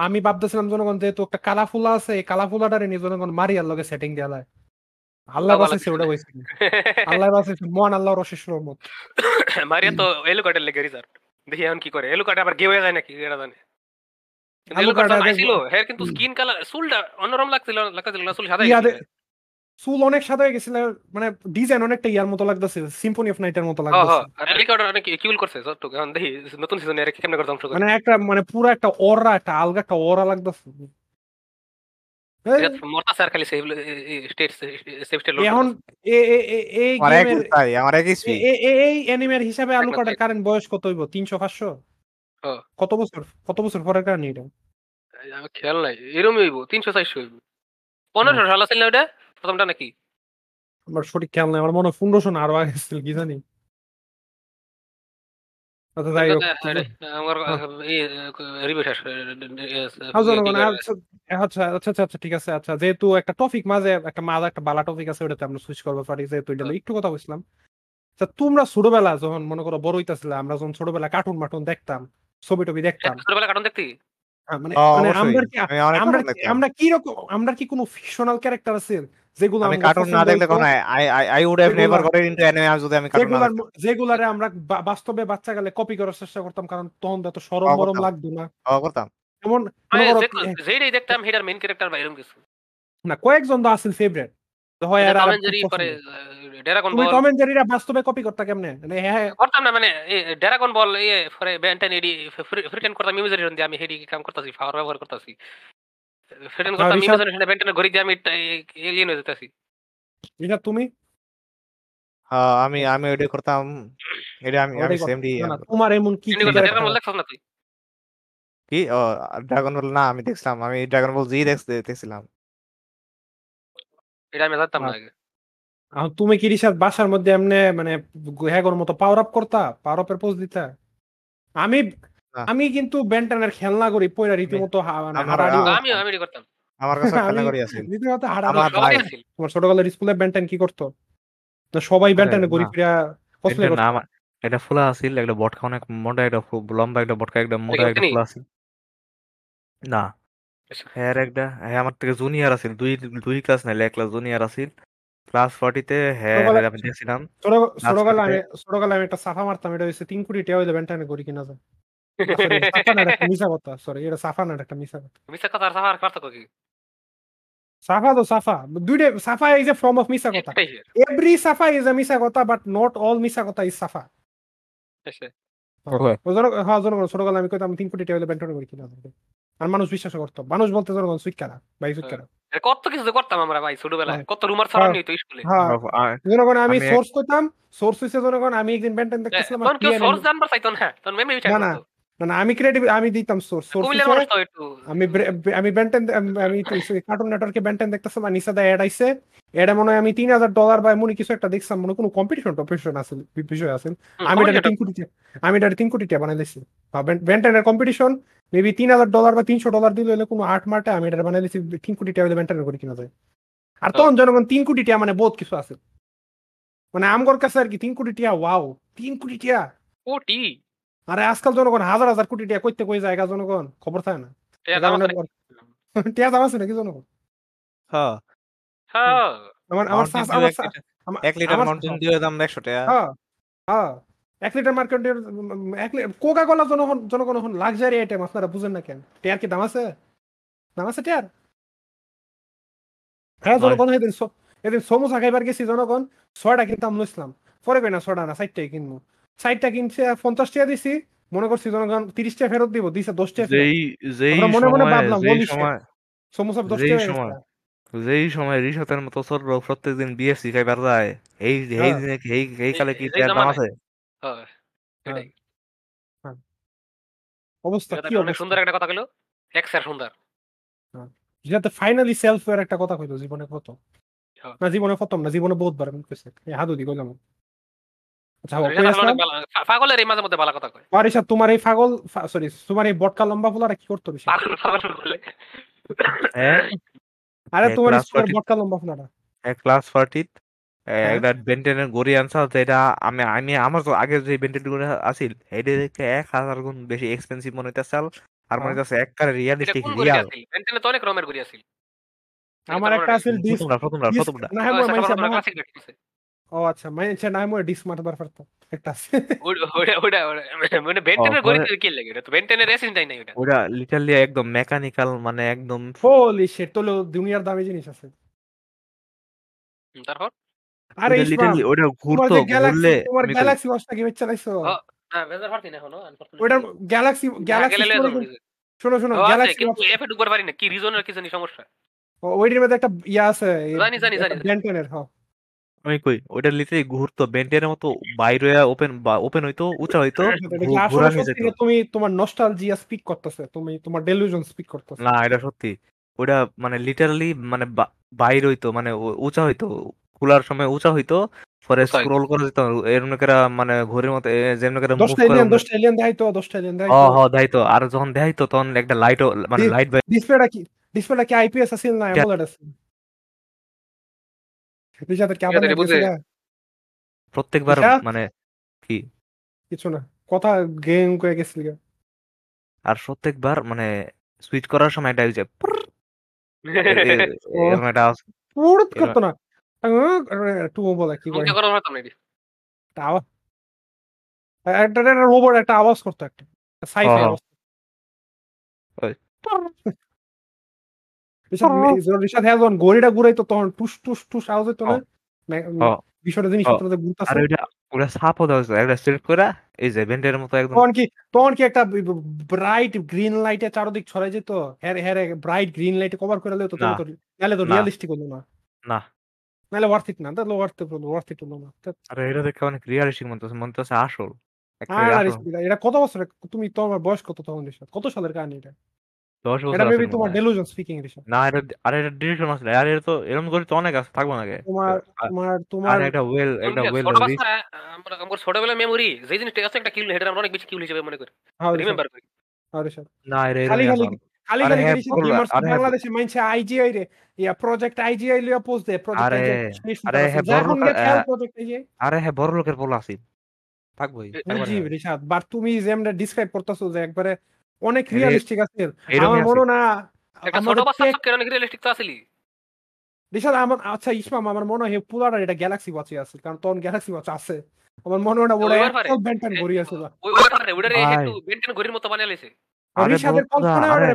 আমি ভাবতেছিলাম জনগণ যেহেতু একটা কালাফুলা আছে, এই কালাফুলাটারে নিয়ে জনগণ মারি আর লগে সেটিং দেওয়া হয়, আল্লাহ বাঁচাইছে ওটা হইছে, আল্লাহ বাঁচাইছে মহান আল্লাহর অশেষ রহমত। মারিয়া তো এলো কার্ডের লেগে রিজার্ভ দেখি এখন কি করে, এলো কার্ড আবার গে হয়ে যায় নাকি এটা জানে, এলো কার্ড আইছিল হের কিন্তু স্কিন কালার চুলটা অন্যরকম লাগছিল, লাগছিল না চুল সাদা চুল অনেক সাদা হয়ে গেছিল, মানে ডিজাইন অনেকটা ইয়ার মতো লাগতেছে, সিম্ফনি অফ নাইটের মতো লাগতেছে। আর রেকর্ড অনেক কিউল করছে যতটুকু এখন দেখি নতুন সিজনে এর কেমনে করতাম, মানে একটা মানে পুরো একটা অরা, একটা আলগা একটা অরা লাগতেছে। এটা মোটা সার্কেল সেভ স্টেট সেভটা লোড এখন এই গেমের তাই আমার এক স্পি এই অ্যানিমের হিসাবে আলু কাটার কারেন্ট বয়স কত হইব? 300 500 কত বছর পরে কারণ এটা আমি খেয়াল নাই, এরকম হইব 300 400 হইব, 1500 সাল ছিল ওটা প্রথমটা নাকি আমার সঠিক খেয়াল নাই, আমার মনে হয় 1500 আরো আগে ছিল কি জানি। আচ্ছা যাই হোক, আমার এই রিভিউ শেষ আচ্ছা আচ্ছা আচ্ছা ঠিক আছে। আচ্ছা যেহেতু একটা টপিক মাঝে একটা বালা টপিক আছে ওটাতে আমরা সুইচ করব পারি, যেহেতু এটা একটু কথা বলছিলাম। আচ্ছা তোমরা ছোটবেলা যখন মনে করো বড় হইতাছিলে, আমরা যখন ছোটবেলা কার্টুন মাটুন দেখতাম, ছবি টবি দেখতাম, ছোটবেলা কার্টুন দেখতি মানে আমরা কি রকম, আমরা কি কোনো ফিকশনাল ক্যারেক্টার আছে যেগুলো আমি কার্টুন না দেখলে কোন I would have never got into anime I যদি আমি কার্টুন না যেগুলারে আমরা বাস্তবে বাচ্চা কালে কপি করার চেষ্টা করতাম, কারণ তখন এত সরম গরম লাগতো না। করতাম এমন যেই দেখতাম হেডার মেইন ক্যারেক্টার বা এরকম কিছু না, কয়েকজন তো আছেন ফেভারিট তো হয় আর কমেন্টারি পরে ড্রাগন বল কমেন্টারিরা বাস্তবে কপি করতে কেমনে মানে হ্যাঁ করতাম না, মানে ড্রাগন বল এই ফরে বেন্টেন এডি ফ্রিটেন করতাম ইউজার হন্দি আমি হেডি কাম করতাছি, পাওয়ার ব্যবহার করতাছি, ফ্রিটেন করতাম ইউজার হন্দি বেন্টেন ঘুরি দিয়ে আমি এলিয়েন হয়ে যেতাছি। এটা তুমি হ্যাঁ আমি ওইটা করতাম, এটা আমি সেম ডি তোমার এমন কি ড্রাগন বল দেখছ না তুই কি? ও ড্রাগন বল না আমি দেখলাম, আমি ড্রাগন বল জি দেখছিলাম, এটা আমি জানতাম না। আর তুমি কি রিশাদ বাসার মধ্যে এমনে মানে হ্যাগর মতো পাওয়ার আপ করতা, পাওয়ার আপের পোজ দিতা? আমি কিন্তু বেন্টনের খেলনা করি পয়রা রীতিমতো আমি করতাম, আমার কাছে খেলনা করি আছে রীতিমতো হাড়াহাড়ি আছে। তোমার ছোটকালের স্কুলে বেন্টন কি করতো না? সবাই বেন্টনে ঘুরি ফিরা কসলে করতো। এটা ফুলা আছিল, একটা বটকা অনেক মোটা, এটা খুব লম্বা, একটা বটকা একদম মোটা, একটা ফুলা আছিল না হ্যাঁ একটা, হ্যাঁ আমার থেকে জুনিয়র আছিল, দুই ক্লাস না এক ক্লাস জুনিয়র আছিল, ক্লাস 40 তে হ্যাঁ আমি দেখছিলাম। ছোটকালে আমি একটা সাফা মারতাম, এটা হইছে 3 কোটি টাকা হইলো বেন্টানে করি কিনা যায় সাফা না একটা মিছা কথা আর সাফা আর পার্থক্য কি? সাফা তো সাফা, দুইটা সাফা ইজ এ ফর্ম অফ মিছা কথা, এভরি সাফা ইজ এ মিছা কথা বাট নট অল মিছা কথা ইজ সাফা। ছোটকালে আমি কইতাম 3 কোটি টাকা হইলো বেন্টানে করি কিনা যায়, আর মানুষ বিশ্বাস করতো, মানুষ বলতে যখন সুইকারা ভাই সুইকারা কত কিছু করতাম আমরা ভাই ছোটবেলায়, কত রুমার ছড়ানো হইতো স্কুলে। হ্যাঁ যখন আমি সোর্স করতাম, সোর্স হইছে যখন আমি একদিন বেন্টন দেখছিলাম, তখন কি সোর্স জানবার চাইতো না, তখন মেমে বিচার করতো না, আমি ক্রিয়েটিভ আমি দিতাম সোর্স আমি বেন্টন আমি কার্টুন নেটওয়ার্কে বেন্টন দেখতাম, আর নিসাদা এড আইছে, এটা মনে হয় আমি $3000 বা এমন কিছু একটা দেখছিলাম, মনে কোনো কম্পিটিশন আছে বিষয় আছে, আমি এটা 3 কোটি টাকা বানাই দিছি বেন্টনের কম্পিটিশন, মেবি $3000 বা $300 দিলে হলে কোনো আট মার্টে আমি এটা বানাই দিছি 3 কোটি টাকা বেন্টনের করে কিনা যায়। আর তখন জনগণ 3 কোটি টাকা মানে বহুত কিছু আছে, মানে আমগর কাছে আর কি 3 কোটি টাকা ওয়াও, 3 কোটি টাকা কোটি, আরে আজকাল জনগণ হাজার হাজার কোটি টাকা কইতে কই জায়গা, জনগণ খবর থাকে না টিয়া দাম আছে নাকি জনগণ। হ্যাঁ হ্যাঁ আমার 1 লিটার মাউন্টেন দিয়ে দাম 100 টাকা। হ্যাঁ হ্যাঁ 1 লিটার মার্কেটের কোকাকোলা জনগণ এখন লাক্সারি আইটেম, আপনারা বুঝেন না কেন? টিয়ার কি দাম আছে? দাম আছে টিয়ার। হ্যাঁ জনগণ এদিন সমোসা খাইবার গেছি, জনগণ 6টা কিনতাম লইছিলাম, পরে কই না 6টা না 7টাই কিনবো, 7টা কিনছে 50 টাকা দিছি, মনে করছি জনগণ 30 টাকা ফেরত দিব, দিছে 10 টাকা। আমরা মনে ভাবলাম এই সময় সমোসা 10 টাকা, যেই সময় রিশাতের মতো সর প্রত্যেকদিন বিএফসি খাইবার যায়, এই কালে কি টিয়ার দাম আছে? তোমার এই পাগল সরি তোমার এই বটকা লম্বা ফুলারা কি করতো? আরে তোমার বটকা লম্বা ফুলারা ক্লাস 40 বেন্টেনের গড়ি আনসা হচ্ছে, এটা আমি আমার আগে যে বেন্টেন গড়ি আসিল এটা 1000 গুণ বেশি এক্সপেন্সিভ মনে হইতেছে, আর মনে হইতেছে একবারে রিয়ালিস্টিক রিয়াল। বেন্টেনে তো অনেক রকমের গড়ি আসিল, আমার একটা আসিল ডিস প্রথমটা না হয় মানে ক্লাসিক দেখতেছে। ও আচ্ছা মানে না হয় ডিস মারবার পড়তো একটা আছে, ওটা মানে বেন্টেনের গড়ি কি লাগে? এটা তো বেন্টেনের রেসিং টাই নাই, ওটা লিটারালি একদম মেকানিক্যাল, মানে একদম হোলি শিট, তো দুনিয়ার দামি জিনিস আছে। তারপর আরে লিটারলি ওটা ঘুরতো ঘুরলে তোমার গ্যালাক্সি ওয়াচটা কি চালাইছো? হ্যাঁ মেজর হট না এখনো ওটা গ্যালাক্সি গ্যালাক্সি শোনো শোনো গ্যালাক্সি কিন্তু এফ এর উপর পারি না কি রিজনের কি জানি সমস্যা ওইটার মধ্যে একটা ইয়া আছে জানি জানি জানি বেন্টেনের হ্যাঁ আমি কই ওটা লিটারলি ঘুরতো বেন্টেনের মতো বাইরে ওপেন ওপেন হইতো উঁচা হইতো ঘোরা নিয়ে যেত। তুমি তোমার নস্টালজিয়া স্পিক করতেছে, তুমি তোমার ডেলিউশন স্পিক করতেছ না, এটা সত্যি ওটা মানে লিটারালি মানে বাইরে হইতো মানে উঁচা হইতো খোলার সময় উঁচা হইতো পরে স্ক্রল করে যেত এরকম করে মানে ঘোরের মতো যেমন করে মুভ করে 10টা এলিয়ান দেখাইতো 10টা এলিয়ান দেখাইতো হ্যাঁ হ্যাঁ দেখাইতো আর যখন দেখাইতো তখন একটা লাইট মানে লাইট বাই ডিসপ্লেটা কি আইপিএস আছে না অ্যামোলেড আছে রিশাতের কি আপনি বুঝছেন প্রত্যেকবার মানে কি কিছু না কথা গেম কয়ে গেছিল আর প্রত্যেকবার মানে সুইচ করার সময় এটা হইছে এরকম একটা পুরো করতে না গড়িটা ঘুরাইতো তখন টুস টুস টুস আওয়াজ হইতো না বিষয়টা জিনিস তখন কি একটা ব্রাইট গ্রিন লাইটে চারদিক ছড়াই যেত হ্যাঁ হ্যাঁ ব্রাইট গ্রিন লাইটে কভার করে লেতো তাহলে তো রিয়ালিস্টিক হলো না না নালে ওয়ার্থ ইট না তাহলে ওয়ার্থ ইট হলো না। আরে এটা দেখে অনেক রিয়ালিস্টিক মনে হচ্ছে আসল এটা কত বছরের তুমি তোমার বয়স কত তখন রিশাত কত সালের কাহিনী এটা 10 বছর এটা মেবি তোমার ডেলুশন স্পিকিং রিশাত না এটা আরে এটা ডিলুশন আসলে আরে এটা তো এরকম করে তো অনেক আছে থাকবো না কে তোমার একটা ওয়েল আমরা ছোটবেলা মেমরি যেই জিনিসটা আছে একটা কিল হেডার আমরা অনেক বেশি কিল হিসেবে মনে করি রিমেম্বার করি আর রিশাত না রে আচ্ছা ইসমাম আমার মনে হয় পুরাটা এটা গ্যালাক্সি ওয়াচে আছে কারণ তখন গ্যালাক্সি ওয়াচ আছে আমার মনে হয় আমার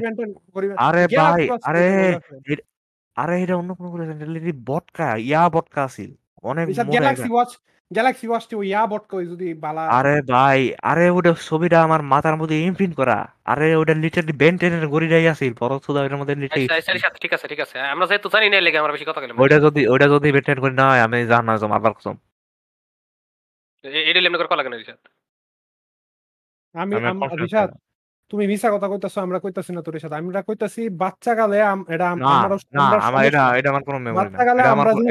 মাথার মধ্যে ইমপ্রিন্ট করা আরে ওটা লিটারলি বেন্টেনের গড়িটাই আছে ঠিক আছে ঠিক আছে আমরা যেহেতু জানি না লাগে আমরা বেশি কথা বললাম ওটা যদি বেন্টেন করি না আমি জানা যাম আবার কসম এটা লেমন করে লাগে না রিশাত আমি রিশাত তুমি মিছা কথা কইতাছো আমরা কইতাছি না তোর সাথে আমরা কইতাছি বাচ্চা কালে এটা আমার কোনো মেমরি না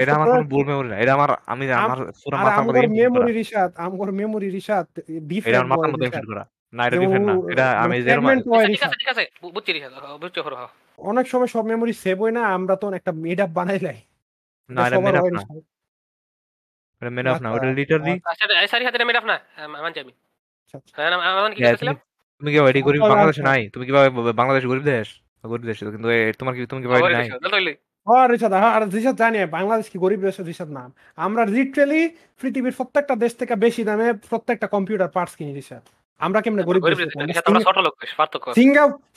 এটা আমার কোনো ভুল মেমরি না এটা আমার আমার পুরো মাথার মধ্যে মেমরি রিশাত আমার মেমরি রিশাত ডিফারেন্ট এটা মাথার মধ্যে ফিট করা না এটা ডিফারেন্ট না এটা আমি ঠিক আছে বুঝছি রিশাত বুঝছো হর অনেক সময় সব মেমরি সেভ হয় না আমরা তো একটা মেডআপ বানাই লাই না এটা মেডআপ না এটা মেডআপ না ওটা লিটারলি আচ্ছা এসআরি হাতে মেডআপ না মানছি আমি হ্যাঁ আমি কি বলছিলাম তুমি কি ওই গরিব বাংলাদেশ নাই তুমি কি বাংলাদেশ গরিব দেশ কিন্তু তোমার কি তুমি কি ভাই নাই আর রিশাত আর রিশাত জানি বাংলাদেশ কি গরিব দেশ রিশাত নাম আমরা লিটারালি পৃথিবীর প্রত্যেকটা দেশ থেকে বেশি দামে প্রত্যেকটা কম্পিউটার পার্টস কিনি রিশাত আমরা কেমনে গরিব দেশ আমরা ছোট লোক পার্থক্য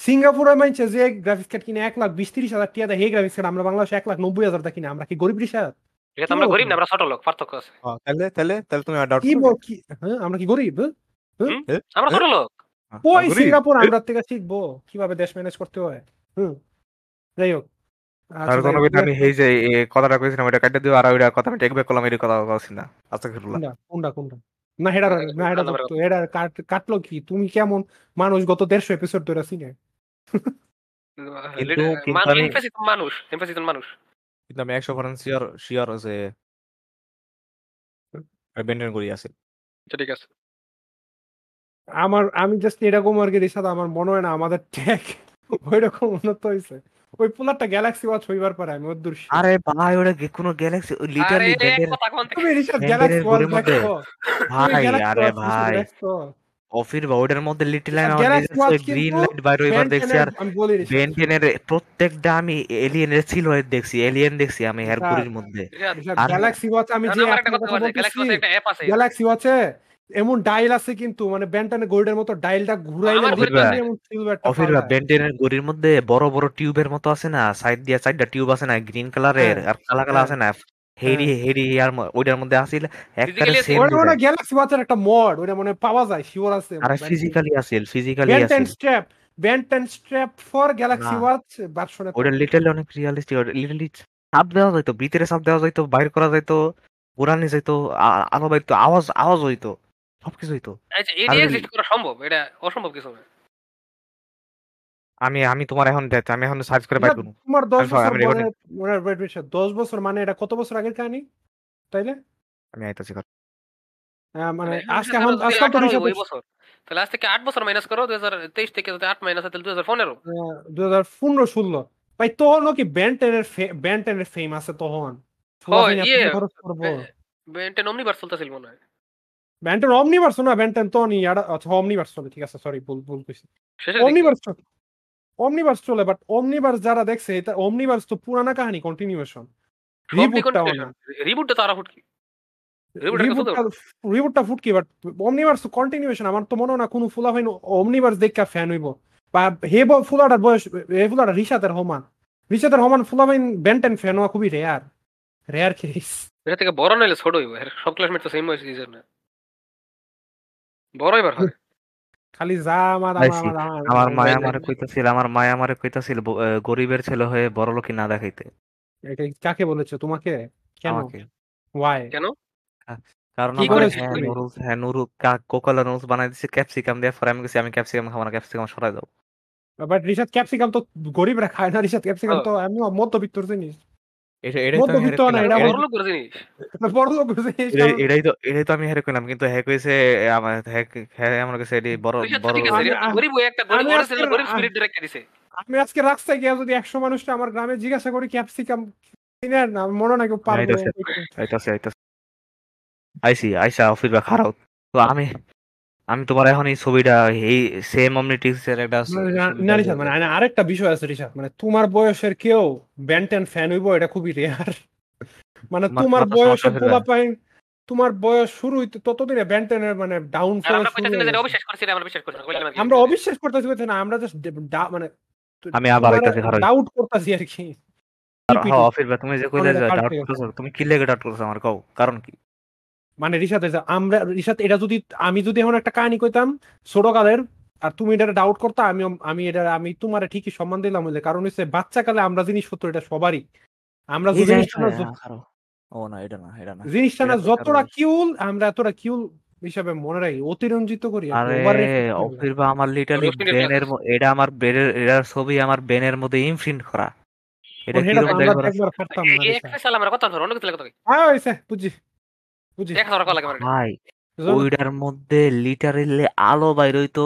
সিঙ্গাপুরে মাইছে যে গ্রাফিক্স কার্ড কিনে 1,20,000-30,000 টাকা দেয় এই গ্রাফিক্স কার্ড আমরা বাংলাদেশে 1,90,000 টাকা কিনে আমরা কি গরিব রিশাত এটা আমরা গরিব না আমরা ছোট লোক পার্থক্য আছে তাহলে তাহলে তাহলে তুমি ডাউট কি আমরা কি গরিব আমরা ছোট লোক ওই সিঙ্গাপুর আমরা থেকে শিখবো কিভাবে দেশ ম্যানেজ করতে হয় যাই হোক আর কোনো কথা আমি হেই যাই কথাটা কইছিলাম ওটা কাটতে দিও আর ওইটা কথা আমি টেকব্যাক করলাম এর কথা বলছি না আস্তাগফিরুল্লাহ কোনটা না হেডার কাটলো কি তুমি কেমন মানুষ গত 150 এপিসোড ধরে আছিনে মানে এমফাসিস মানুষ কিন্তু আমি 100% শেয়ার আছে আইবেন্ডেন করি আছে ঠিক আছে আমি জাস্ট এরকম আর কি রিশাত আমার মনে হয় না আমাদের ট্যাগ ওইরকম উন্নত হয়েছে ওই পোলারটা গ্যালাক্সি ওয়াচ হইবার পরে আমি ওর দূরছি আরে ভাই ওটা কোনো গ্যালাক্সি লিটারালি তুমি রিশাত গ্যালাক্সি ওয়াচ দেখো ভাই আরে ভাই অফির বাউডার মধ্যে লিটল লাইন আর গ্রিন লাইট বাইরে ওইবার দেখছি আর বেন্টেনের প্রত্যেকটা আমি এলিয়েনের ছিল হয়ে দেখছি এলিয়েন দেখছি আমি হেয়ারপুরির মধ্যে আর গ্যালাক্সি ওয়াচ আমি যে গ্যালাক্সি ওয়াচ একটা অ্যাপ আছে গ্যালাক্সি ওয়াচে এমন ডাইল আছে কিন্তু মানে বেন্টেনের গড়ির মতো ডাইলটা ঘুরাইলে এমন সিলভারটা অফিরা বেন্টেনের গড়ির মধ্যে বড় বড় টিউবের মতো আছে না সাইড দিয়া সাইডটা টিউব আছে না গ্রিন কালারের আর কালা কালা আছে না হেরি হেরি আর ওইটার মধ্যে আসিল একটা সেম ওটা গ্যালাক্সি ওয়াচের একটা মড, ওটা মনে পাওয়া যায় সিওর আছে, আর ফিজিক্যালি আসিল, ফিজিক্যালি আসিল bent and strap, bent and strap for Galaxy watch ভার্সনে। ওটা লিটারালি অনেক রিয়ালিস্টিক, লিটারালি সাপ দেওয়া যাইতো, ভিতরে সাপ দেওয়া যাইতো, বাইরে করা যাইতো, পুরানি যাইতো, আলো বাইতো, আওয়াজ আওয়াজ হইতো, সবকিছু হইতো। আচ্ছা এটা এক্সিস্ট করা সম্ভব? এটা অসম্ভব কিছু না। আমি আমি তোমার এখন দেখতে, আমি এখন সার্চ করে পাইবো তোমার 10 বছর পরে ওরা রেড রিশাট 10 বছর মানে এটা কত বছর আগের কাহিনী তাইলে? আমি আইতাছি কর মানে আজকে এখন আজকে তো রিশাট ওই বছর, তাহলে আজ থেকে 8 বছর মাইনাস করো 2023 থেকে যদি 8 মাইনাস হয় তাহলে 2015 2015 16 ভাই তোহন কি ব্যান্ড টেনের ফেম আছে তোহন? ওই ইয়ে ব্যান্ড টেন অমনিভার্স চলতেছিল মনে হয়। ব্যান্ড টেন অমনিভার্স না, ব্যান্ড টেন তো নি আর অমনিভার্স চলে, ঠিক আছে সরি ভুল ভুল কইছি, অমনিভার্স অমনিভার্স চলে। বাট অমনিভার্স যারা দেখছে এটা অমনিভার্স তো পুরানা কাহিনী, কন্টিনিউয়েশন, রিবুটটা না, রিবুটটা তারা ফুট কি, রিবুটটা ফুট কি, বাট অমনিভার্স তো কন্টিনিউয়েশন। আমার তো মনে না কোনো ফুলা ফাইন অমনিভার্স দেখা ফ্যান হইব, বা হে ফুলাটার বয়স, হে ফুলাটা রিশাতের হোমান, রিশাতের হোমান ফুলা ফাইন ব্যান্ড টেন ফ্যান হওয়া খুবই রেয়ার, রেয়ার কেস। এটা থেকে বড় নাইলে ছোট হইব, সব ক্লাসমেট তো সেম বয়স ইজার না, বড় হইবার হয় খালি যা। আমার মায়া আমারে কইতাছিল, আমার মায়া আমারে কইতাছিল গরিবের ছেলে হয়ে বড়লোকি না দেখাইতে। এটা কাকে বলেছে? তোমাকে? কেন? ওয়াই? কেন? কারণ আমার নুরুল হ্যানুরু কোকোলা নুডলস বানাই দিছে ক্যাপসিকাম দিয়ে, পরে আমি কইছি আমি ক্যাপসিকাম খাবো না, ক্যাপসিকাম সরাই দাও। বাট রিশাত ক্যাপসিকাম তো গরিবরা খায় না, রিশাত ক্যাপসিকাম তো আমি মধ্যবিত্তর জিনিস। এটা এটাই তো আমি বড় লোক করে জানি, এটা বড় লোক করে জানি, এটাই তো আমি হেরে কইলাম, কিন্তু হে কইছে আমার হে আমার কাছে এডি বড় বড় গরিব, ওই একটা গরিব ওর ছেলে গরিব স্পিরিট রেখে দিছে। আমি আজকে রাস্তায় গিয়ে যদি 100 মানুষটা আমার গ্রামে জিজ্ঞাসা করি ক্যাপসিকাম কিনা না, মনে না কেউ পারবে। আইতাছে আইসি আইসা অফিস বা খারাপ তো। আমি তোমার এখন এই ছবিটা এই সেম অমনিটিক্স এর একটা না রিশাত, মানে আরেকটা বিষয় আছে রিশাত, মানে তোমার বয়সের কেউ ব্যান্ড টেন ফ্যান হইব এটা খুবই রেয়ার। মানে তোমার বয়সে পোলা পাই, তোমার বয়স শুরু হইতে ততদিনে ব্যান্ড টেনের মানে ডাউনফল। আমরা অবিশ্বাস করছি না, আমরা অবিশ্বাস করতেছি না, আমরা জাস্ট মানে আমি আবার এটাতে খারাপ ডাউট করতেছি আর কি। অফিস বা তুমি যে কইলা ডাউট করছো, তুমি কি লাগে ডাউট করছো আমার কও কারণ কি? মানে রিশাত আমরা রিশাত এটা যদি আমি যদি এখন একটা কাহিনী কইতাম ছোটকালের আর তুমি এটা ডাউট করতা, আমি এটা আমি তোমার ঠিকই সম্মান দিলাম, বলে কারণ হচ্ছে বাচ্চাকালে আমরা জিনিসপত্র এটা সবারই, আমরা জিনিসটা না যতটা কিউল আমরা এতটা কিউল হিসাবে মনে রাখি, অতিরঞ্জিত করি। আমার লিটারালি ব্রেনের এটা আমার ব্রেনের এটা ছবি আমার ব্রেনের মধ্যে ইমপ্রিন্ট করা, এটা কি আমরা করতাম না। এই একটা সাল আমরা কত ধর অনেক কথা হ্যাঁ হইছে বুঝি ওইটার মধ্যে লিটারেলি আলো বাইর হইতো,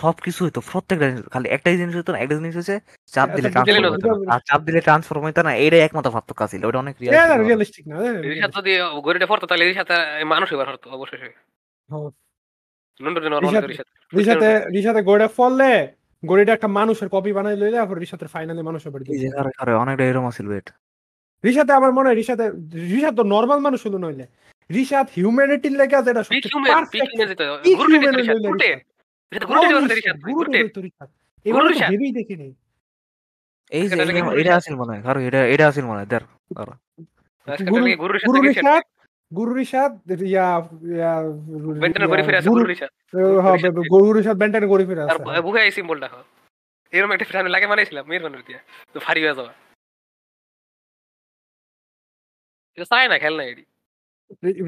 সবকিছু হইতো, প্রত্যেকটা খালি একটাই জিনিস হইতো, একটা জিনিস হচ্ছে চাপ দিলে চাপ দিলে ট্রান্সফর্ম হইতো না, এটাই একমাত্র পার্থক্য ছিল। ওটা অনেক রিয়ালিস্টিক না রিশাত, যদি গরিটা পড়তো তাহলে রিশাত মানুষ হইবার হতো অবশেষে। রিশাতে গরিটা ফললে গরিটা একটা মানুষের কপি বানাই লইলে আর রিশাতের ফাইনালি মানুষ হইবার দিছে। অনেকটা এরকম ছিল এটা রিশাতে। আমার মনে হয় রিশাতে রিশাত তো নরমাল মানুষ হলো, নইলে রিশাত হিউম্যানিটির লেগে আছে, এটা সবচেয়ে পারফেক্ট রিশাত। এগুলো রিশাত হেভি দেখিনি এই যে এটা আসল মনে হয়, কারণ এটা এটা আসল মনে হয় দর গুরু রিশাত, গুরু রিশাত ইয়া বেন্টন করে ফিরে আসে, গুরু রিশাত হ্যাঁ গুরু রিশাত বেন্টন করে ফিরে আসে। আর বুকে এই সিম্বলটা এরকম একটা ফ্রেম লাগে বানাইছিলাম মেয়ের মনে দিয়া তো ফারি হয়ে যাওয়া না, খেল না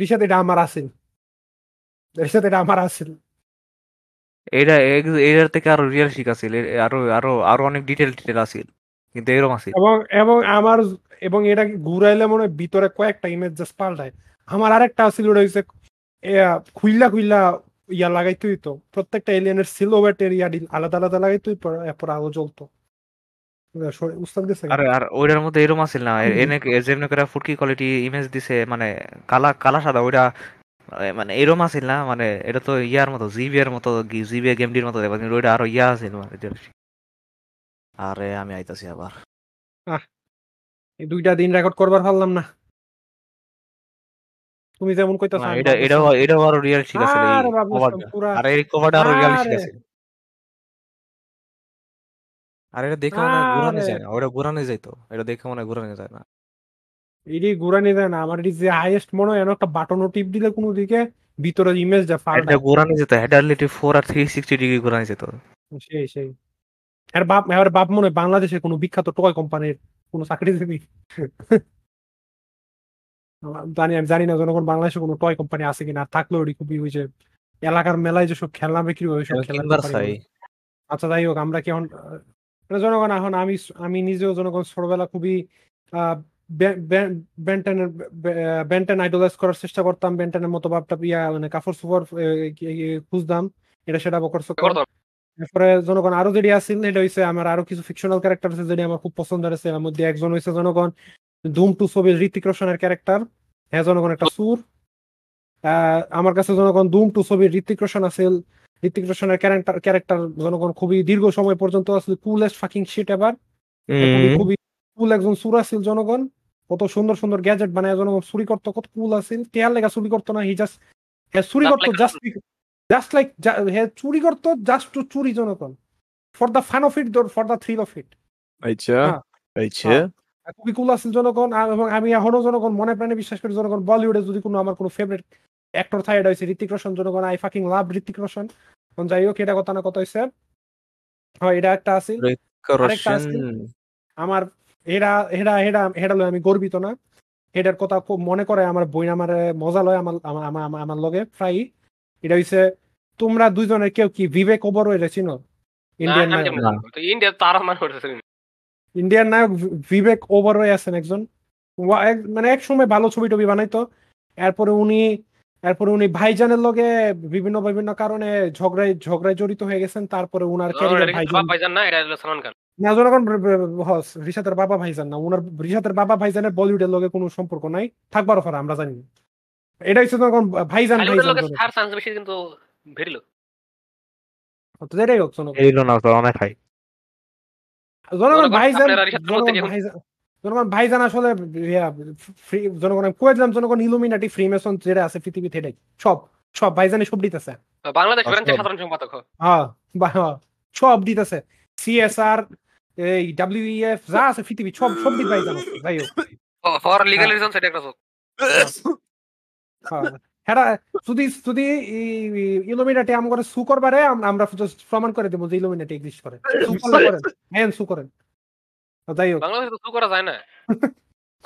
রিশাত। এটা আমার আসিল, রিশাত এটা আমার আসিল, এটা এর থেকে আরো রিয়েল শিক আসিল, আরো আরো আরো অনেক ডিটেল ডিটেল আসিল, কিন্তু এরকম আসিল। এবং আমার এবং এটা ঘুরাইলে মনে ভিতরে কয়েকটা ইমেজ জাস্ট পাল্টায়। আমার আরেকটা আসিল, ওটা হচ্ছে খুইলা খুইলা ইয়া লাগাইতোই তো, প্রত্যেকটা এলিয়েনের সিলোভেট এরিয়া আলাদা আলাদা লাগাইতোই, এরপর আলো জ্বলতো। ওইটার মধ্যে এরম আসিল না, যেমনি করে ফুটকি কোয়ালিটি ইমেজ দিছে, মানে কালা কালা সাদা ওইটা, মানে এরম আসিল না, মানে এটা তো ইয়ার মতো জিবিএর মতো, জিবিএ গেমটির মতো, ওইটা আরো ইয়া আছে। আরে আমি আইতাছি আবার, দুইটা দিন রেকর্ড করবার পারলাম না। তুমি যেমন কইতাছো এটা এটা এটা আরো রিয়েল ঠিক আছে, আরে এই কভারটা আরো রিয়েল ঠিক আছে। আর এটা দেখে মনে হয় ঘুরানো যায় না, ওটা ঘুরানো যাইতো, এটা দেখে মনে হয় ঘুরানো যায় না। এটি ঘুরানি যায় না আমার, এটি যে হাইয়েস্ট মনে হয় একটা বাটনও টিপ দিলে কোনো দিকে ভিতরে ইমেজ যা ফাটা ঘুরানি যেত, হেডার রিলেটিভ 4 আর 360 ডিগ্রি ঘুরানি যেত। সেই সেই আর বাপ, আমার বাপ মনে হয় বাংলাদেশে কোনো বিখ্যাত টয় কোম্পানির কোনো চাকরি দিবি জানি, আমি জানি না জনগণ বাংলাদেশে কোনো টয় কোম্পানি আছে কিনা, থাকলেও এটি খুবই হয়েছে এলাকার মেলায় যেসব খেলনা বিক্রি হয় সব খেলনা। আচ্ছা যাই হোক, আমরা কি এখন জনগণ এখন আমি নিজেও জনগণ ছোটবেলা খুবই বেন্টেন আইডলাইজ করার চেষ্টা করতাম, বেন্টেনের মতো ভাবটা ইয়া মানে কাপড় সুপার খুঁজতাম এটা সেটা বকরস। তারপরে জনগণ আরো যেটি আসছিল এটা হয়েছে আমার আরো কিছু ফিকশনাল ক্যারেক্টার আছে যেটি আমার খুব পছন্দ হয়েছে। এর মধ্যে একজন হয়েছে জনগণ ধুম 2 ছবির ঋতিক রোশনের ক্যারেক্টার, হ্যাঁ জনগণ একটা সুর আমার কাছে জনগণ ধুম 2 ছবির ঋতিক রোশন আসছিল। ঋতিক রোশনের ক্যারেক্টার জনগণ খুবই দীর্ঘ সময় পর্যন্ত আসলে কুলেস্ট ফাকিং শিট এভার, খুবই কুল একজন সুর আসছিল জনগণ, কত সুন্দর সুন্দর গ্যাজেট বানায় জনগণ চুরি করতো, কত কুল আসছিল। তেয়ার লেগা চুরি করতো না, হি জাস্ট চুরি করতো, জাস্ট লাইক হে চুরি করতো জাস্ট টু চুরি জনগণ, for the fun of it, for the thrill of it. আচ্ছা আচ্ছা খুবই কুল আসছিল জনগণ। এবং আমি এখনো জনগণ মনে প্রাণে বিশ্বাস করি জনগণ বলিউডে যদি কোনো আমার কোনো ফেভারিট অ্যাক্টর থাকে এটা হয়েছে ঋতিক রোশন জনগণ, I fucking love Hrithik Roshan. যাই হোক এটা কথা না কথা হয়েছে, হয় এটা একটা আসছিল আমার, হেরা হেরা হেরা হেরা লয় আমি গর্বিত না, হেডার কথা খুব মনে করে আমার বই আমার মজা লয় আমার আমার লগে প্রায়। এটা হইছে তোমরা দুইজনের কেউ কি বিবেক ওবরয় রেছিল ইন্ডিয়ান নায়ক, ইন্ডিয়া তারা মান করতেছিল, ইন্ডিয়ান নায়ক বিবেক ওবরয় আছেন একজন, মানে এক সময় ভালো ছবি টবি বানাইতো, এরপরে উনি ভাইজানের লগে বিভিন্ন বিভিন্ন কারণে ঝগড়ায় জড়িত হয়ে গেছেন, তারপরে উনার ক্যারিয়ার ভাইজান না এটা হলো সালমান খান না জনগণ, রিশাতের বাবা ভাইজান না, উনার রিশাতের বাবা ভাইজানের বলিউডের লগে কোনো সম্পর্ক নাই, থাকবার ফর আমরা জানি না। এটা হচ্ছে জনগণ ভাইজান কিন্তু ভিড়লো তো এটাই হোক জনগণ ভিড়লো না তো অনেক হাই জনগণ ভাইজান, জনগণ ভাইজান আসলে জনগণ আমি কয়ে দিলাম জনগণ ইলুমিনাটি ফ্রিমেসন যেটা আছে পৃথিবীতে এটাই সব সব ভাইজানে সব দিতেছে বাংলাদেশ সাধারণ সম্পাদক, হ্যাঁ সব দিতেছে CSR এই WEF যা আছে পৃথিবী সব সব দিবাই জানো। যাই হোক ফর লিগ্যাল রিজন সেটা একটা সব হ্যাঁ যদি যদি ইলুমিনাটি আম করে সু করবারে আমরা জাস্ট প্রমাণ করে দেব যে ইলুমিনাটি এক্সিস্ট করে, সু করেন হ্যাঁ সু করেন। যাই হোক বাংলাদেশে তো সু করা যায় না,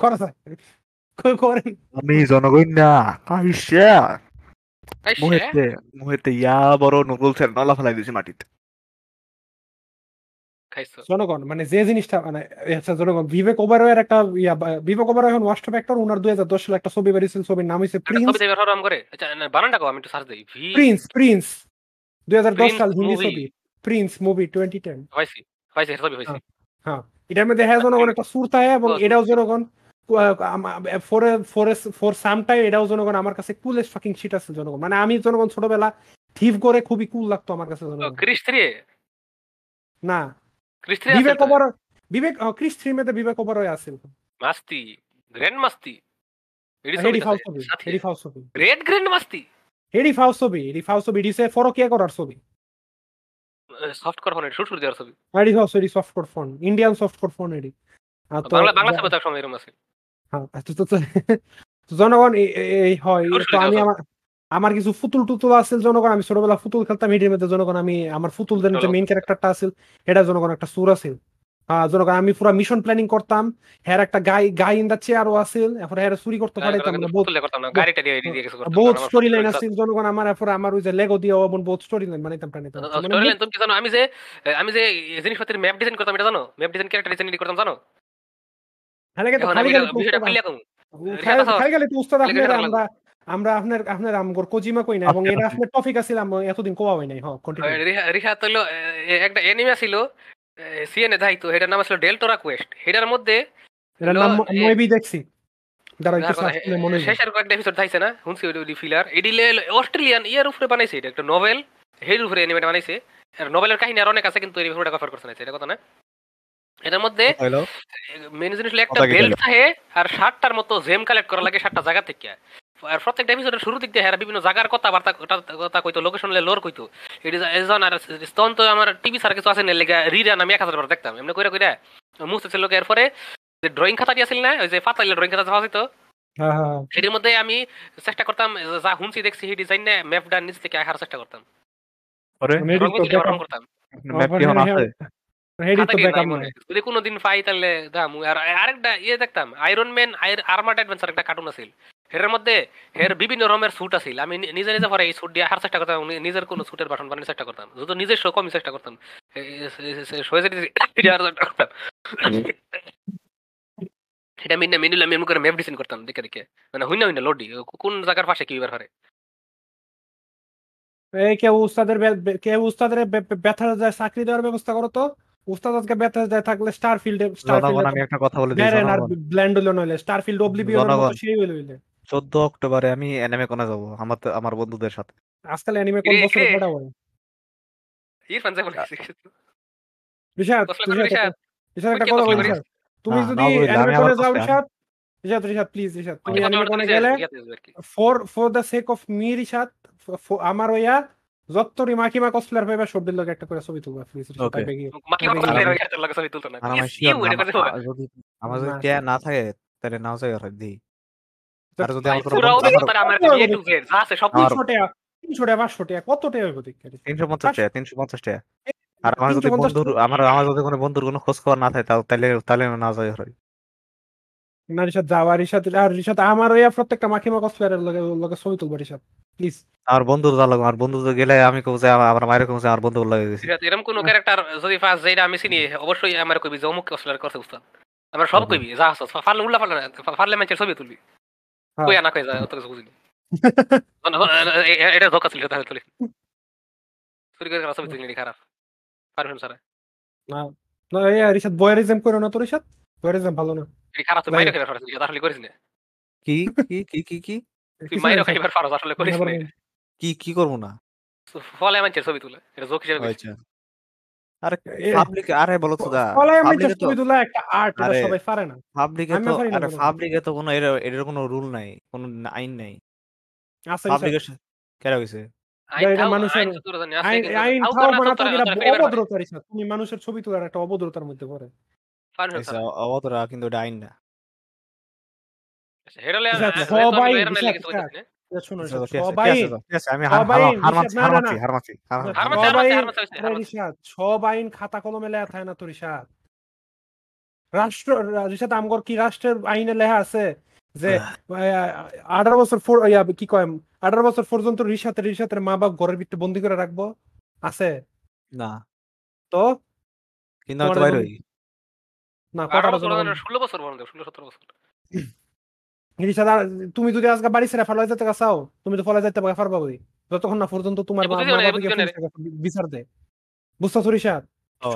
করা যায় কই করে আমি জনগণ না কাইশা মুহেতে ইয়া বড় নকল ছেড় নলা ফেলাই দিছি মাটিতে জনগণ, মানে যে জিনিসটা মানে জনগণ বিবেক ওবরয়ের একটা বিবেক ওবরয় এখন ওয়াস্টপ অ্যাক্টর, উনার 2010 একটা ছবি বের হয়েছিল, ছবির নাম হইছে প্রিন্স, ছবি দেখে আরাম করে আচ্ছা বানানটা কও আমি একটু সার্চ দেই, প্রিন্স 2010 সাল হিন্দি ছবি প্রিন্স মুভি 2010 হইছে হইছে ছবি হইছে, হ্যাঁ এটার মধ্যে হ্যাঁ জনগণ একটা সুরতা হ্যাঁ এবং এটাও জনগণ ফর ফর সাম টাইম এটাও জনগণ আমার কাছে কুলেস্ট ফাকিং শিট আছে জনগণ, মানে আমি জনগণ ছোটবেলা থিফ করে খুবই কুল লাগতো আমার কাছে জনগণ। ক্রিস্ট্রি না বিবেক ওবরয়, বিবেক ক্রিস থ্রি মেতে বিবেক ওবরয় আসেন মাস্তি গ্র্যান্ড মাস্তি এডি ফাউসবি গ্রেট গ্র্যান্ড মাস্তি এডি ফাউসবি ডিসে ফরকিয়া করার ছবি সফট কোর ফোন এডি শুট দেওয়ার ছবি এডি ফাউসবি soft core phone Indian soft core phone ad Bangla সভ্যতা সময়ের মাসে, হ্যাঁ তো জনগণ এই হয়। তো আমি আমার কিছু ফুতুল টুতুল আসছিল জনগণ, আমি ছোটবেলা ফুতুল খেলতাম এটির মধ্যে জনগণ, আমি আমার ফুতুলদের যে মেইন ক্যারেক্টারটা আসছিল এটা জনগণ একটা সুর আসছিল জনগণ, আমি পুরো মিশন প্ল্যানিং করতাম, হ্যার একটা গাই ইন দা চেয়ারও আসছিল, এরপর হ্যার চুরি করতে পারতাম না, বহুত স্টোরি লাইন আসছিল জনগণ আমার, এরপর আমার ওই যে লেগো দিয়ে ওমন বহুত স্টোরি লাইন বানাইতাম প্ল্যানিতাম স্টোরি লাইন। তুমি কি জানো আমি যে জিনিসপত্রের ম্যাপ ডিজাইন করতাম এটা জানো, ম্যাপ ডিজাইন ক্যারেক্টার ডিজাইন করতাম জানো, হ্যাঁ লাগে তো খালি তো উস্তাদ আপনারা আমরা আপনার আমগর কোজিমা কই না এবং এটা আসলে টপিক আছিল আমরা এতদিন কোয়া হয় নাই। হ্যাঁ কন্টিনিউ। রিহাত হলো একটা এনিমে ছিল সিএনএ দাইতো, এটার নাম ছিল ডেল্টোরা কোয়েস্ট, এটার মধ্যে এর নাম মই ভি দেখছি দাঁড়াই কিছু আসলে মনে নেই, শেষের কয়েকটা এপিসোড থাইছে না হুনছি ওই ফিলার এডিলে অস্ট্রেলিয়ান ইয়ার উপরে বানাইছে, এটা একটা নভেল হের উপরে এনিমেটা বানাইছে, আর নভেলের কাহিনী আর অনেক আছে কিন্তু এই পুরোটা কভার করতে নাই এটা কথা না। এটার মধ্যে মেন জিনিস হলো একটা বেল থাকে আর 7টার মতো জেম কালেক্ট করা লাগে 7টা জায়গা থেকে, আর প্রত্যেকটা এপিসোডের শুরু দিক দিয়ে হেরা বিভিন্ন জায়গার কথা কইতো, লোকেশন লোর কইতো, আমার টিভি সার কিছু আছে না লেগে রিরা আমি 1000 বার দেখতাম এমনি কইরা মুছতেছে লোক। এরপরে যে ড্রয়িং খাতা দিয়েছিল না, ওই যে পাতলা ড্রয়িং খাতা দেওয়া হইতো, সেটির মধ্যে আমি চেষ্টা করতাম যা হুনছি দেখছি সেই ডিজাইন নিয়ে ম্যাপটা নিজ থেকে আঁকার চেষ্টা করতাম। যদি কোনোদিন পাই তাহলে দাম। আর আরেকটা ইয়ে দেখতাম আয়রন ম্যান আর্মার্ড অ্যাডভেঞ্চার একটা কার্টুন আছিল, হের মধ্যে হের বিভিন্ন রকমের স্যুট আছিল, আমি নিজে নিজে পরে এই স্যুট দিয়ে আঁকার চেষ্টা করতাম, নিজের কোনো স্যুটের বাটন বানানোর চেষ্টা করতাম, যত নিজের শো কমই চেষ্টা করতাম, সেটা আমি এমন করে ম্যাপ ডিজাইন করতাম দেখে দেখে, মানে হই না হই না লডি কোন জায়গার পাশে কি ব্যাপার করে। এই কেউ উস্তাদের ব্যথার যায় চাকরি দেওয়ার ব্যবস্থা করো তো, উস্তাদ আজকে ব্যথা যায় থাকলে স্টারফিল্ডে আমি একটা কথা বলে দিই, আর ব্ল্যান্ড হলো নইলে স্টারফিল্ড অবলিভিয়ন হলো সেই হলো 14 অক্টোবরে আমি অ্যানিমে কোনা যাব আমার বন্ধুদের সাথে। আজকাল অ্যানিমে কোন বছরে বড় হয় ইরফান সাহেব বলেছে ঋষাত, ঋষাত একটা কথা বলি, তুমি যদি অ্যানিমে কোনা যাও ঋষাত, ঋষাত ঋষাত প্লিজ ঋষাত তুমি অ্যানিমে কোনা গেলে for the sake of me Rishat আমার ওয়া যতরি মাকিমা কসপ্লেয়ার পাইবা সবদিন লগে একটা করে ছবি তুলবা প্লিজ ঋষাত পাইবে কি মাকিমা কসপ্লেয়ার এর লগে ছবি তুলতো না যদি আমার যদি না থাকে তাহলে নাও যায় আর দি আর যদি আমার পুরো আমার এ টু জেড আছে সব 300 টাকা 500 টাকা কত টাকা হবে দেখি 350 টাকা আর আমার যদি বন্ধু আমার যদি কোনো বন্ধুর কোনো খোঁজ খবর না থাকে তাহলে তাহলে নাও যায় আর না ঋষাত যাওয়ার ঋষাত আর ঋষাত আমার ওয়া প্রত্যেকটা মাকিমা কসপ্লেয়ার এর লগে ছবি তুলবা ঋষাত প্লিজ। আর বন্ধুর দা লাগো আর বন্ধুদের গেলে আমি কইছে আমার মাইরে কইছে আর বন্ধু লাগে গেছে এরকম কোন ক্যারেক্টার যদি পাস যাইরা আমি চিনি অবশ্যই আমার কইবি জমুক কসলার করছে উস্তাদ আমরা সব কইবি যা আছে ফারলে উল্লা ফারলে ফারলে ম্যাচের ছবি তুলবি কই না কই যা অত কিছু বুঝিনি না এটা ধোকা ছিল তাহলে তুলি চুরি করে সব তুলি খারাপ পারফেন স্যার না না এই ঋষাত বয়ারিজম করো না তো ঋষাত বয়ারিজম ভালো না এই খারাপ তো মাইরে খারাপ ছিল তাহলে করিস না কি কি কি কি কি মানুষের ছবি তোলার একটা অভদ্রতার মধ্যে পড়ে অভদ্রতা কিন্তু এটা আইন না। রাষ্ট্রের আইনে লেখা আছে যে 18 বছর পর্যন্ত ঋষাতের মা বাপ ঘরের ভিতরে বন্দি করে রাখবো আছে না তো কিন্তু 16 বছর 17 বছর তুমি যদি আজকে বাড়ি ছেড়ে ফেলা যেতে চাও তুমি তো ফেলা যেতে পারবা যতক্ষণ না পর্যন্ত তোমার বিচার দেয় বুঝছো তো ঋষাত।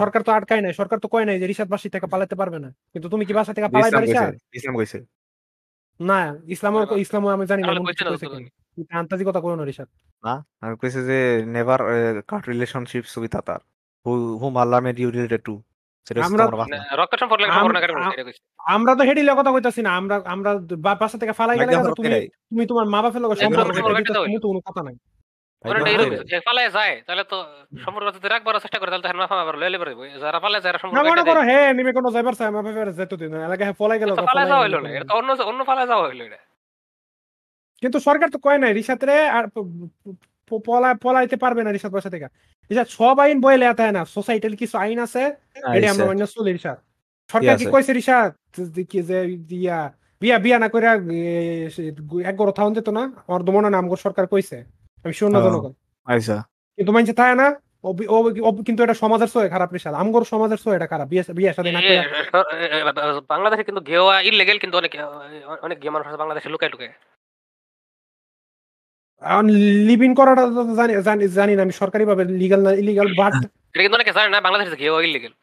সরকার তো আটকায় নাই, সরকার তো কয় নাই যে ঋষাত বাসী থেকে পালাতে পারবে না, কিন্তু তুমি কি বাসা থেকে পালাইবা ঋষাত? না ইসলাম আমি জানি না আন্তরিকতা করো না ঋষাত না আমি কইছে যে never cut relationships with other who আল্লামে ইউ রিলেটেড টু আমরা তো হেডিলে কথা কইতাছি না আমরা আমরা বাসা থেকে ফালাই গেলে তুমি তুমি তোমার মা বাপের লগে সম্পর্ক তুমি তো কোনো কথা নাই ওরা ডাইরেক্ট যে ফালাই যায় তাহলে তো সম্পর্ক যদি রাখবার চেষ্টা করে তাহলে তো না আবার লইলে পারবে যারা ফালাই যায় সম্পর্ক না মনে করো হে নিমে কোনো যাইবার চাই মা বাপের যেতে দিন লাগে ফালাই গেল তো ফালাই যাও হইলো না এটা অন্য অন্য ফালাই যাও হইলো এটা কিন্তু সরকার তো কয় নাই ঋষাতরে আর পলাইতে পারবে না ঋষাত বাসা থেকে। ঋষাত সব আইন বই লেয়া থাকে না, সোসাইটির কিছু আইন আছে এটা আমরা মান্য চলি ঋষাত। সরকার কি কইছে ঋষাত কি যে দিয়া বিয়া বিয়া না কইরা এক গরো থাউন যেত না অর্ধমনা নাম গো সরকার কইছে আমি শূন্য জনগণ আইসা কিন্তু মানছে থাকে না কিন্তু এটা সমাজের সয় খারাপ ঋষাত আমগোর সমাজের সয় এটা খারাপ বিয়া সাথে না কইরা বাংলাদেশে কিন্তু গেওয়া ইললিগ্যাল কিন্তু অনেক অনেক গেমার ভাষা বাংলাদেশে লুকায় লুকায় আপনাদের মাথায় একটু মানে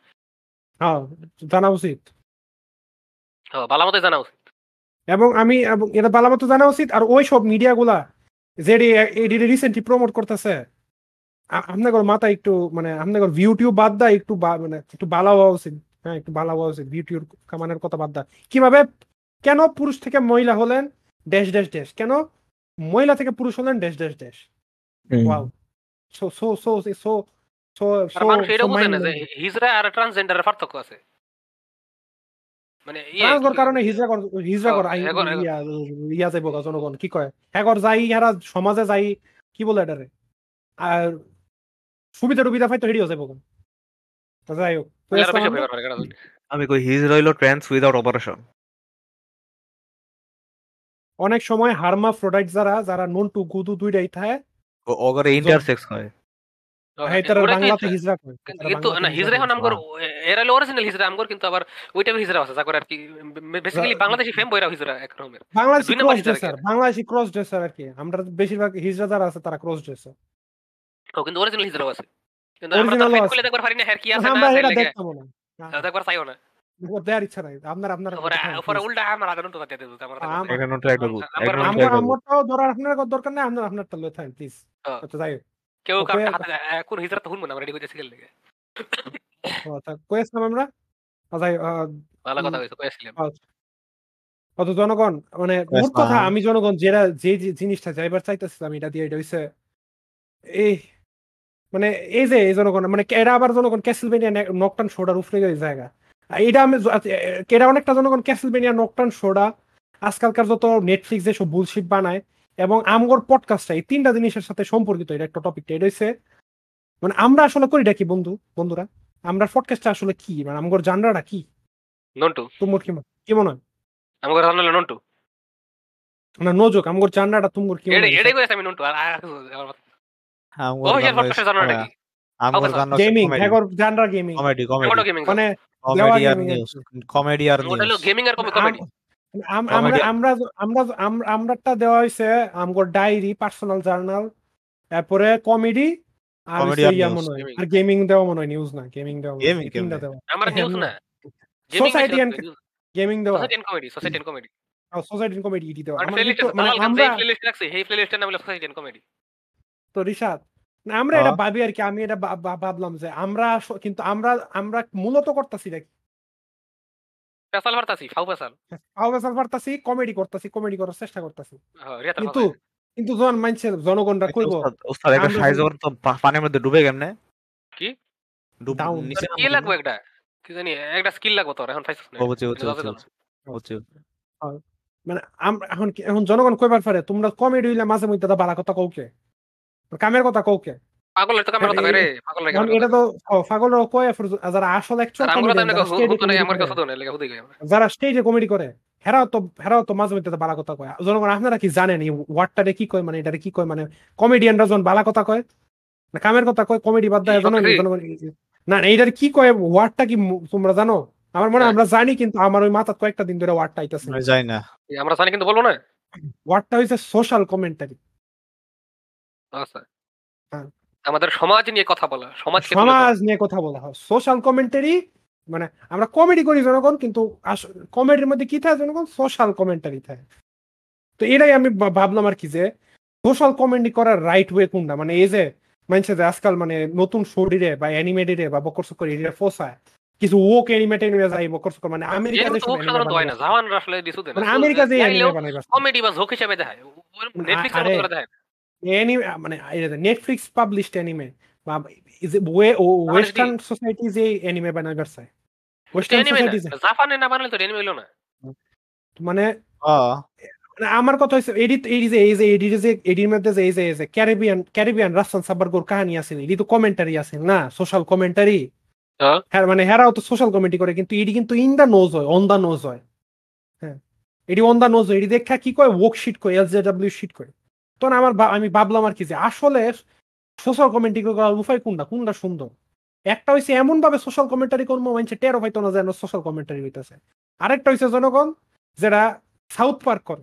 আপনাদের ইউটিউব বাদ দেয় একটু মানে একটু ভালো হওয়া উচিত, হ্যাঁ একটু ভালো হওয়া উচিত। ইউটিউব কামানোর কথা বাদ দেয় কিভাবে কেন পুরুষ থেকে মহিলা হলেন ড্যাশ ড্যাশ ড্যাশ কেন মহিলা থেকে পুরুষ হলেন dash dash dash wow so so so so so so মানে এটা বুঝেনা যে হিজরা আর ট্রান্সজেন্ডারের পার্থক্য আছে মানে এর কারণে হিজরা করে ইয়া যাইব জনগণ কি কয় একর যাই এরা সমাজে যাই কি বলে এটারে আর সুবিধা টুবিধা পাই তো হেডি হয়ে যাইব তা যাই হোক আমি কই হিজরা হইলো ট্রান্স উইদাউট অপারেশন। অনেক সময় হারমাফ্রোডাইট যারা যারা নন টু গুদু দুইটাই থাকে ওগরে ইন্টারসেক্স হয় দরকার নেই আপনার প্লিজ যাই হোক জনগণ মানে কথা আমি জনগণ যেটা যে জিনিসটা যাইবার চাইতেছিলাম এটা দিয়ে এটা হচ্ছে এই মানে এই যে জনগণ মানে এরা আবার জনগণ ক্যাসেলভেনিয়া নকটার্ন শোটার উপরে জায়গা এটা আমি এরা অনেকটা জনগণ ক্যাসেলভেনিয়া নকটার্ন শোটা আজকালকার যত নেটফ্লিক্স যেসব বুলশিট বানায় এবং আমগোর পডকাস্টটা এই তিনটা জিনিসের সাথে সম্পর্কিত এটা একটা টপিকটা এটা হচ্ছে মানে আমরা আসলে করিটা কি বন্ধুরা আমরা পডকাস্টটা আসলে কি মানে আমগোর জানরাটা কি নন্টু তুমগোর কি মনে হয় আমগোর জানলা নন্টু না নোজক আমগোর জানরাটা তুমগোর কি এটা এটাই কইছি আমি নন্টু আর আমগোর পডকাস্টটা জানরাটা কি আমগোর জানরা গেমিং আমগোর জানরা গেমিং কমেডি কমেডি মানে কমেডি আর নিউজ কমেডি আর নিউজ হলো গেমিং আর কমেডি আমরাটা দেওয়া হয়েছে আমগোর ডায়েরি পার্সোনাল জার্নাল তারপরে কমেডি আর ইয়া মনে হয় আর গেমিং দেওয়া মনে হয় নিউজ না গেমিং দেওয়া তিনটা দেওয়া আমার নিউজ না সোসাইটি এন্ড গেমিং দেওয়া সোসাইটি এন্ড কমেডি আর সোসাইটি এন্ড কমেডি ইডি দেওয়া আমরা প্লেলিস্ট রাখছি এই প্লেলিস্টের নাম হলো সোসাইটি এন্ড কমেডি। তো ঋষাত আমরা এটা ভাবি আর কি আমি এটা ভাবলাম যে আমরা কিন্তু আমরা আমরা মূলত করতেছি নাকি জনগণ কইবার পারে তোমরা কমেডি হইলে মাঝে মধ্যে বালা কথা কওকে কামের কথা কওকে আপনারা কি জানেন ওয়ার্ডটারে কি কয় মানে এটারে কি কয় মানে কমেডিয়ানরা যখন বালা কথা কয় না কামের কথা কয় কমেডি বাদ দেয় না এইটার কি কয় ওয়ার্ডটা কি তোমরা জানো? আমার মনে হয় আমরা জানি কিন্তু আমার ওই মাথার কয়েকটা দিন ধরে ওয়ার্ডটা আইতাছে না আমরা জানি কিন্তু বলবো না ওয়ার্ডটা হইছে সোশ্যাল কমেন্টারি। আচ্ছা আমাদের সমাজ নিয়ে কথা বলা সমাজ নিয়ে কথা বলা হয় সোশ্যাল কমেন্টারি মানে আমরা কমেডি করি জনগণ কিন্তু কমেডির মধ্যে কি থাকে জনগণ সোশ্যাল কমেন্টারি থাকে। তো এটাই আমি ভাবলাম আর কি যে সোশ্যাল কমেন্টি করার রাইট ওয়ে কোনটা মানে এই যে মানুষের যে আজকাল মানে নতুন শরীরে বা অ্যানিমেটেডে বা বকরসকর এরিয়া ফোসায় কিছু ওক অ্যানিমেটেড নিয়ে যায় বকরসকর মানে আমেরিকাতে হয় না জাপানরা আসলে দিছু দেন আমেরিকাতে কমেডি বা ঝোঁক হিসেবে দেখায় নেটফ্লিক্স এর মতো করে দেখায় মানে নেটফ্লিক্স পাবলিশড অ্যানিমে বা ওয়েস্টার্ন সোসাইটি যে অ্যানিমে বানাইবার চায় ওয়েস্টার্ন সোসাইটি জাপানে না বানালে তো অ্যানিমে হলো না মানে আমার কথা হইছে এডিট এডির মধ্যে যে এই যে ক্যারিবিয়ান রাস্তান সাবারগোর কাহিনী আছে এডি তো কমেন্টারি আছে না সোশ্যাল কমেন্টারি হ্যাঁ মানে হেরাও তো সোশ্যাল কমেন্টি করে কিন্তু এডি কিন্তু ইন দা নোজ হয় অন দা নোজ হয় হ্যাঁ এডি অন দা নোজ হয় এডি দেখা কি কয় ওয়ার্কশিট কয় এলজেডব্লিউ শিট কয় তখন আমি ভাবলাম আর কি যে আসলে সোশ্যাল কমেন্টারি করার উপায় কোনটা কোনটা সুন্দর একটা হইছে এমন ভাবে সোশ্যাল কমেন্টারি কর্ম মানছে টেরো হয়তো না যেন সোশ্যাল কমেন্টারি হইতেছে আরেকটা হইছে জনগণ যেটা সাউথ পার্ক করে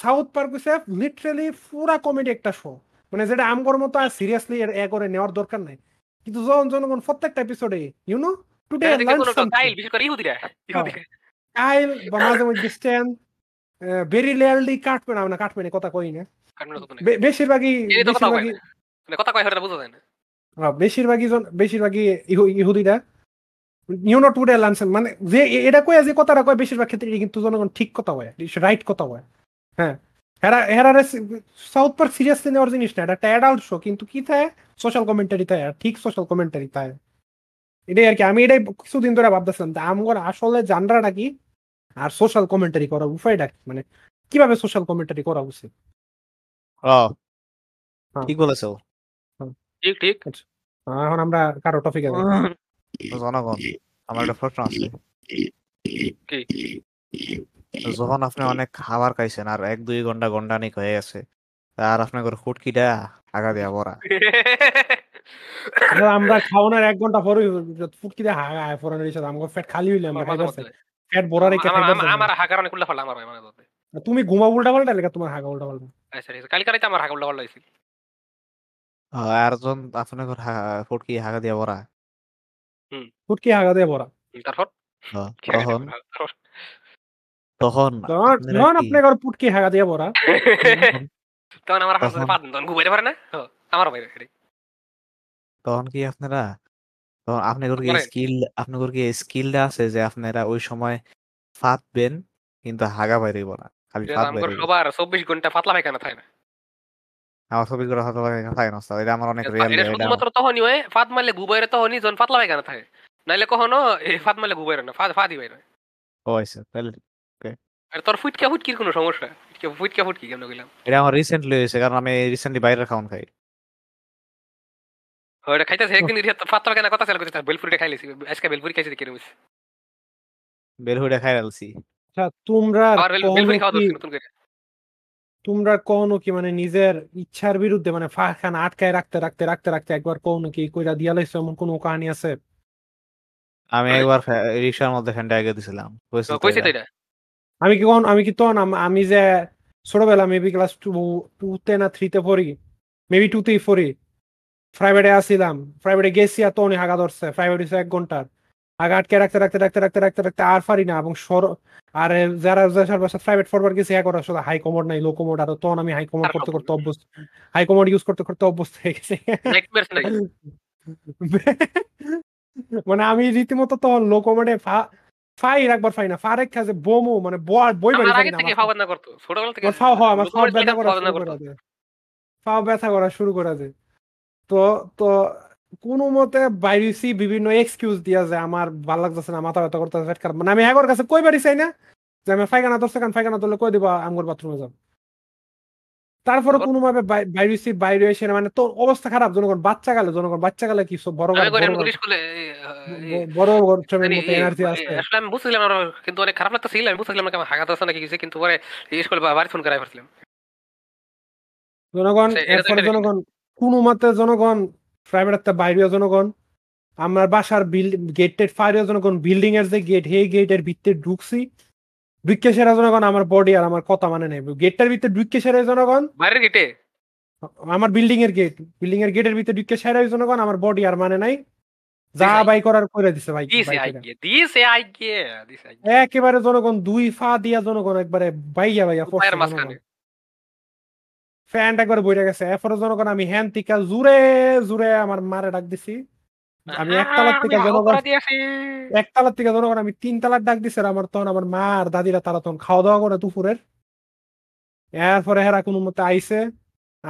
সাউথ পার্ক হইছে লিটারালি পুরা কমেডি একটা শো মানে যেটা আমগোর মতো আর সিরিয়াসলি এ করে নেওয়ার দরকার নাই কিন্তু জনগণ প্রত্যেকটা এপিসোডে you know today I learn something বিশেষ করে ইহুদিরা আই বামাজে মধ্যে স্ট্যান্ড বেরি লেয়ারলি কাটবে না কাটবে কথা কই না বেশিরভাগই বেশিরভাগই ইহুদিরা ইউনো টুডে লানসেন মানে যে এটা কয়ে যে কথাটা কয় বেশিরভাগ ক্ষেত্রে কিন্তু জনগণ ঠিক কথা হয় রাইট কথা হয় হ্যাঁ হেরারে সাউথ পার্ক সিরিয়াসলি নেওয়ার জিনিস না এটা একটা অ্যাডাল্ট শো কিন্তু কি থাকে সোশ্যাল কমেন্টারি থাকে ঠিক সোশ্যাল কমেন্টারি থাকে এটাই আর কি। আমি এটাই কিছুদিন ধরে ভাবতেছিলাম যে আমার আসলে জানরাটা কি আর সোশ্যাল কমেন্টারি করা উপায়টা কি, মানে কিভাবে সোশ্যাল কমেন্টারি করা উচিত। ঠিক বলেছো, ঠিক ঠিক। এখন আমরা কারো টপিকে জনগণ, আমার একটা প্রশ্ন আছে, যখন আপনি অনেক খাবার খাইছেন আর 1-2 ঘন্টা গন্ডানিক হয়ে গেছে আর আপনার ফুটকিটা হাগা দেওয়া পড়া, আমরা খাওয়ানোর 1 ঘন্টা পরে ফুটকি দিয়ে হাগা পড়ানোর হিসাবে আমার পেট খালি হইলে আমরা পেট ভরা রেখে আমার হাগার অনেক উল্টা ফেলা আমার মানে তুমি ঘুমা উল্টা পাল্টা লেগে তোমার হাগা উল্টা পাল্টা। আচ্ছা ঠিক আছে, কালকে রাতে আমার হাগা উল্টা পাল্টা হইছিল। আর যখন আপনার ফুটকি হাগা দেওয়া পড়া, ফুটকি হাগা দেওয়া পড়া, তারপর তখন আপনার ফুটকি হাগা দেওয়া পড়া তখন আমার হাসতে পারতেন, তখন ঘুমাইতে পারে না আমার বাইরে। তখন কি আপনারা আপনার স্কিলটা আছে যে আপনারা ওই সময় ফাঁদবেন কিন্তু হাগা বাইরে না, খালি সবার 24 ঘন্টা ফাতলা পায়খানা থাকে না। আমার 24 ঘন্টা ফাতলা পায়খানা থাকে না, এটা আমার অনেক রিয়েল। এটা শুধুমাত্র তখনই হয় ফাঁদ মারলে ঘুবাইরে, তখনই যখন ফাতলা পায়খানা থাকে, নাইলে কখনো ফাঁদ মারলে ঘুবাইরে না, ফাঁদই বাইরে। ও আচ্ছা, তাহলে আর তোর ফুটকা ফুটকির কোনো সমস্যা? ফুটকা ফুটকি কেমন গেলাম, এটা আমার রিসেন্টলি হয়েছে, কারণ আমি রিসেন্টলি বাইরের খাওয়ান খাই। ওটা খাইতেছে একদিন ফাতলা কেনা কথা চালু করতে, বেলপুরিটা খাইলেছি আজকে, বেলপুরি খাইছি দেখে রয়েছি, বেলপুরিটা খাই রাখছি। আচ্ছা তোমরা বেলপুরি খাওয়া দরকার নতুন করে, তোমরা কোনো কি মানে নিজের ইচ্ছার বিরুদ্ধে মানে ফাখান আটকায় রাখতে রাখতে রাখতে রাখতে একবার কোনো কি কইরা দিয়া লইছো, এমন কোনো কাহিনী আছে? আমি একবার রিকশার মধ্যে ফ্যানটা আগে দিছিলাম, কইছি তো এটা আমি কি কোন, আমি কি তো আমি যে ছোটবেলা মেবি ক্লাস 2 তে না 3 তে পড়ি, মেবি 2 তেই পড়ি, প্রাইভেটে আসিলাম, প্রাইভেটে গেছি আর তখনই হাগা ধরছে, প্রাইভেট হয়েছে 1 ঘন্টার হাগা আটকে রাখতে রাখতে রাখতে রাখতে রাখতে রাখতে আর পারি না। এবং আর যারা প্রাইভেট ফরওয়ার্ড গেছি হ্যাঁ করার সাথে হাইকমোড নাই লোকোমোড, আর তখন আমি হাইকমোড করতে করতে অভ্যস্ত, হাইকমোড ইউজ করতে করতে অভ্যস্ত হয়ে গেছে। মানে আমি রীতিমতো তখন লোকোমোডে ফাইর একবার ফাই না ফারেক খাজে বোমো মানে বই বাড়ি থাকে না, আগে থেকে ফাওয়া না করতে, ছোটবেলা থেকে ফাওয়া আমার সব ব্যথা করা যায়, ফাওয়া ব্যথা করা শুরু করা যায়। তো তো কোনো মতে বাইরেছি বিভিন্ন এক্সকিউজ দিয়া যায়, আমার ভালো লাগতেছে না, মাথা ব্যথা করতেছে, পেট খারাপ, মানে আমি আগর কাছে কই বাড়ি চাই না যে আমি ফাইখানা ধরছে, কারণ ফাইখানা ধরলে কই দিব আমগর বাথরুমে যাব। তারপরে কোনোভাবে বাইরেছি, বাইরে এসে মানে তো অবস্থা খারাপ। জনগণ বাচ্চা কালে, জনগণ বাচ্চা কালে কি সব বড় বড় গর্বের মতো এনার্জি আসে। আসলে আমি বুঝছিলাম না, কিন্তু অনেক খারাপ লাগতেছিল, আমি বুঝছিলাম না আমার হাগা ধরছে নাকি কিছু, কিন্তু পরে জিজ্ঞেস করলে বাড়ি ফোন করাই পারছিলাম। জনগণ এরপরে জনগণ কোনো মতে জনগণ প্রাইভেটটা বাইরে, জনগণ আমার বাসার গেটের বাইরে, জনগণ বিল্ডিং এর যে গেট হে গেটের ভিতরে ঢুকছি, ঢুকে সেরা জনগণ আমার বডি আর আমার কথা মানে নেই, গেটটার ভিতরে ঢুকে সেরা জনগণ বাইরের গেটে, আমার বিল্ডিং এর গেট, বিল্ডিং এর গেটের ভিতরে ঢুকে সেরা জনগণ আমার বডি আর মানে নাই, যা বাই করার করে দিছে ভাই, একেবারে জনগণ 2 পা দিয়া জনগণ একবারে বাইয়া বাইয়া ফ্যান একবার বইটা গেছে। এরপরে জনগণ আমি হ্যান টিকা জুড়ে জুড়ে আমার মারে ডাক দিছি, আমি একতলার থেকে জনগণ আমি 3 তলার ডাক দিছি। আমার তখন আমার মা আর দাদিরা তারা তখন খাওয়া দাওয়া করে দুপুরের, এরপরে হেরা কোনো মতে আইছে,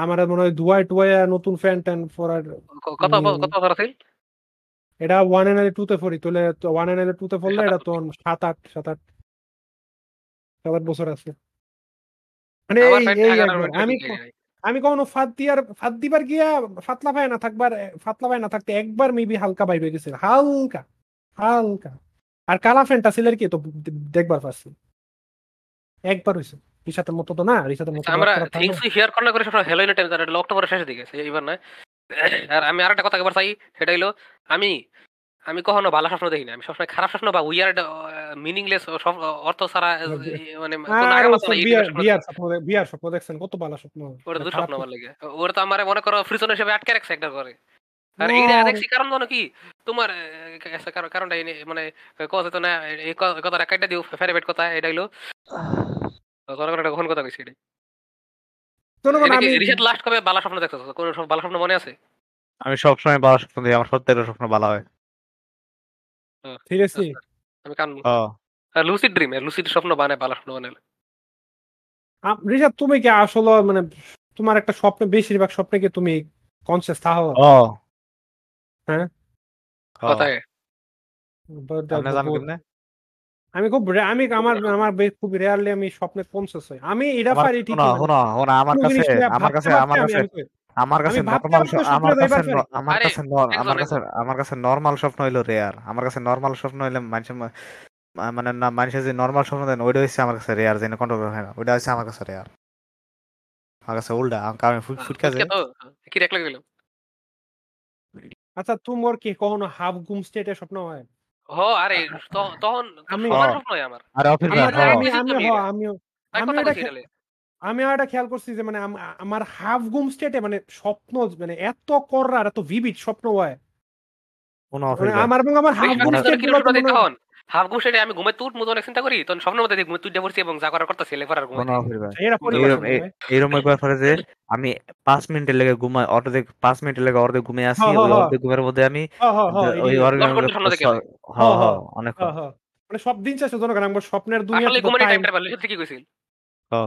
আমার মনে হয় ধুয়াই টুয়াই নতুন ফ্যান ট্যান ফরার। এটা 1 and 2 তে পড়ি, তোলে 1 and 2 তে পড়লে এটা তখন 7-8 বছর আছে। আমি কখনো ফাঁদ দিবার গিয়া ফাতলা পায় না থাকতে একবার মেবি হালকা বাইর হয়ে গেছে, হালকা হালকা। আর কালা ফ্যানটা ছিল কি তো দেখবার পারছি, একবার হয়েছে রিশাতের মতো তো না, রিশাতের মতো আমরা থিংস শেয়ার করলে করে সব হেলোইন টাইম তার অক্টোবর শেষের দিকে এইবার না। আর আমি আরেকটা কথা একবার চাই, সেটা হলো আমি আমি কখনো ভালো স্বপ্ন দেখি না, আমি সবসময় খারাপ স্বপ্ন বা উইয়ার্ড মিনিংলেস অর্থ ছাড়া মানে বিয়ার স্বপ্ন দেখছেন, কত ভালো স্বপ্ন ওটা তো স্বপ্ন আমার লাগে। ওরা তো আমারে মনে করো ফ্রিজনে হিসেবে আটকে রাখছে একটা করে, আর এইটা দেখছি কারণ জানো কি তোমার কারণটা মানে কথা তো না, এই কথাটা কাইটা দিও ফেভারিট কথা। এটা হলো কখন কথা কইছি এটা রিশাত লাস্ট কবে ভালো স্বপ্ন দেখছো? কোন ভালো স্বপ্ন মনে আছে? আমি সবসময় ভালো স্বপ্ন দেখি, আমার সত্যের স্বপ্ন ভালো হয়। ঠিক আছে, আমি কান আর লুসিড ড্রিম আর লুসিড স্বপ্ন বানাই, ভালো স্বপ্ন বানাই। রিশাত তুমি কি আসলে মানে তোমার একটা স্বপ্ন, বেশিরভাগ স্বপ্নে কি তুমি কনসিয়াস থাকো? হ্যাঁ, কথা আপনি জানেন কেমনে? আমি খুব আমি আমার আমার খুব রেয়ারলি আমি স্বপ্নে পৌঁছাই। আমি এটা পারি ঠিক না। না আমার কাছে আমার কাছে নরমাল স্বপ্ন হইলো রেয়ার। আমার কাছে নরমাল স্বপ্ন হইলে মানুষের মানে না মানুষের যে নরমাল স্বপ্ন দেন ওইটা হচ্ছে আমার কাছে রেয়ার, যেন কন্ট্রোল হয় না ওইটা হচ্ছে আমার কাছে রেয়ার। আমার কাছে উল্টা কারণ ফুটকা যায় কি রাখলা গেল। আচ্ছা তোমার কি কখনো হাফ ঘুম স্টেটে স্বপ্ন হয়? আমি একটা খেয়াল করছি যে মানে আমার হাফ ঘুম স্টেটে মানে স্বপ্ন মানে এত করার এত ভিভিড স্বপ্ন হয় আমার। এবং আমার হাফ ঘুম স্টেট হাফ ঘুম স্টেটে আমি ঘুমে তুট মতো অনেক চিন্তা করি, তখন স্বপ্নের মধ্যে দেখি তুইটা পড়ছি এবং যা করার করতেছি লেফারার ঘুম। এরকম একবার পরে যে আমি 5 মিনিটের লাগে ঘুমাই, অর্ধেক 5 মিনিটের লাগে অর্ধেক ঘুমিয়ে আসি, অর্ধেক ঘুমের মধ্যে আমি ওই অনেক মানে সব দিন চাইছো জন্য কারণ আমার স্বপ্নের দুনিয়াতে আসলে ঘুমানোর টাইমটা ভালো। সত্যি কি কইছিল?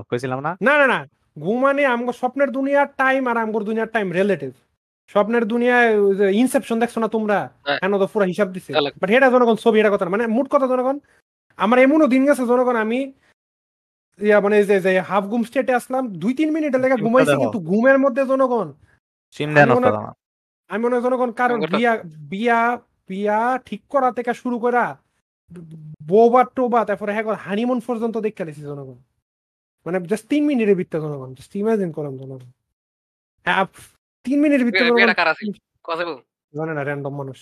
কইছিলাম না না না ঘুমানে আমার স্বপ্নের দুনিয়ার টাইম আর আমার দুনিয়ার টাইম রিলেটিভ। স্বপ্নের দুনিয়ায় ইনসেপশন দেখছো না তোমরা? কেন তো পুরো হিসাব দিছে, বাট এটা জনগণ ছবি এটা কথা মানে মোট কথা জনগণ আমার এমনও দিন গেছে জনগণ আমি মানে যে হাফ ঘুম স্টেটে আসলাম 2-3 মিনিট লেগে ঘুমাইছি কিন্তু ঘুমের মধ্যে জনগণ আমি মনে হয় জনগণ কারণ বিয়া বিয়া ঠিক করা থেকে শুরু করা বৌবা টোবা তারপরে হানিমুন পর্যন্ত দেখতে লেছি জনগণ মানে জাস্ট 3 মিনিটের ভিত্তে জনগণ। জাস্ট ইমাজিন করলাম জনগণ 3 মিনিটের ভিতরে জানে না র্যান্ডম মানুষ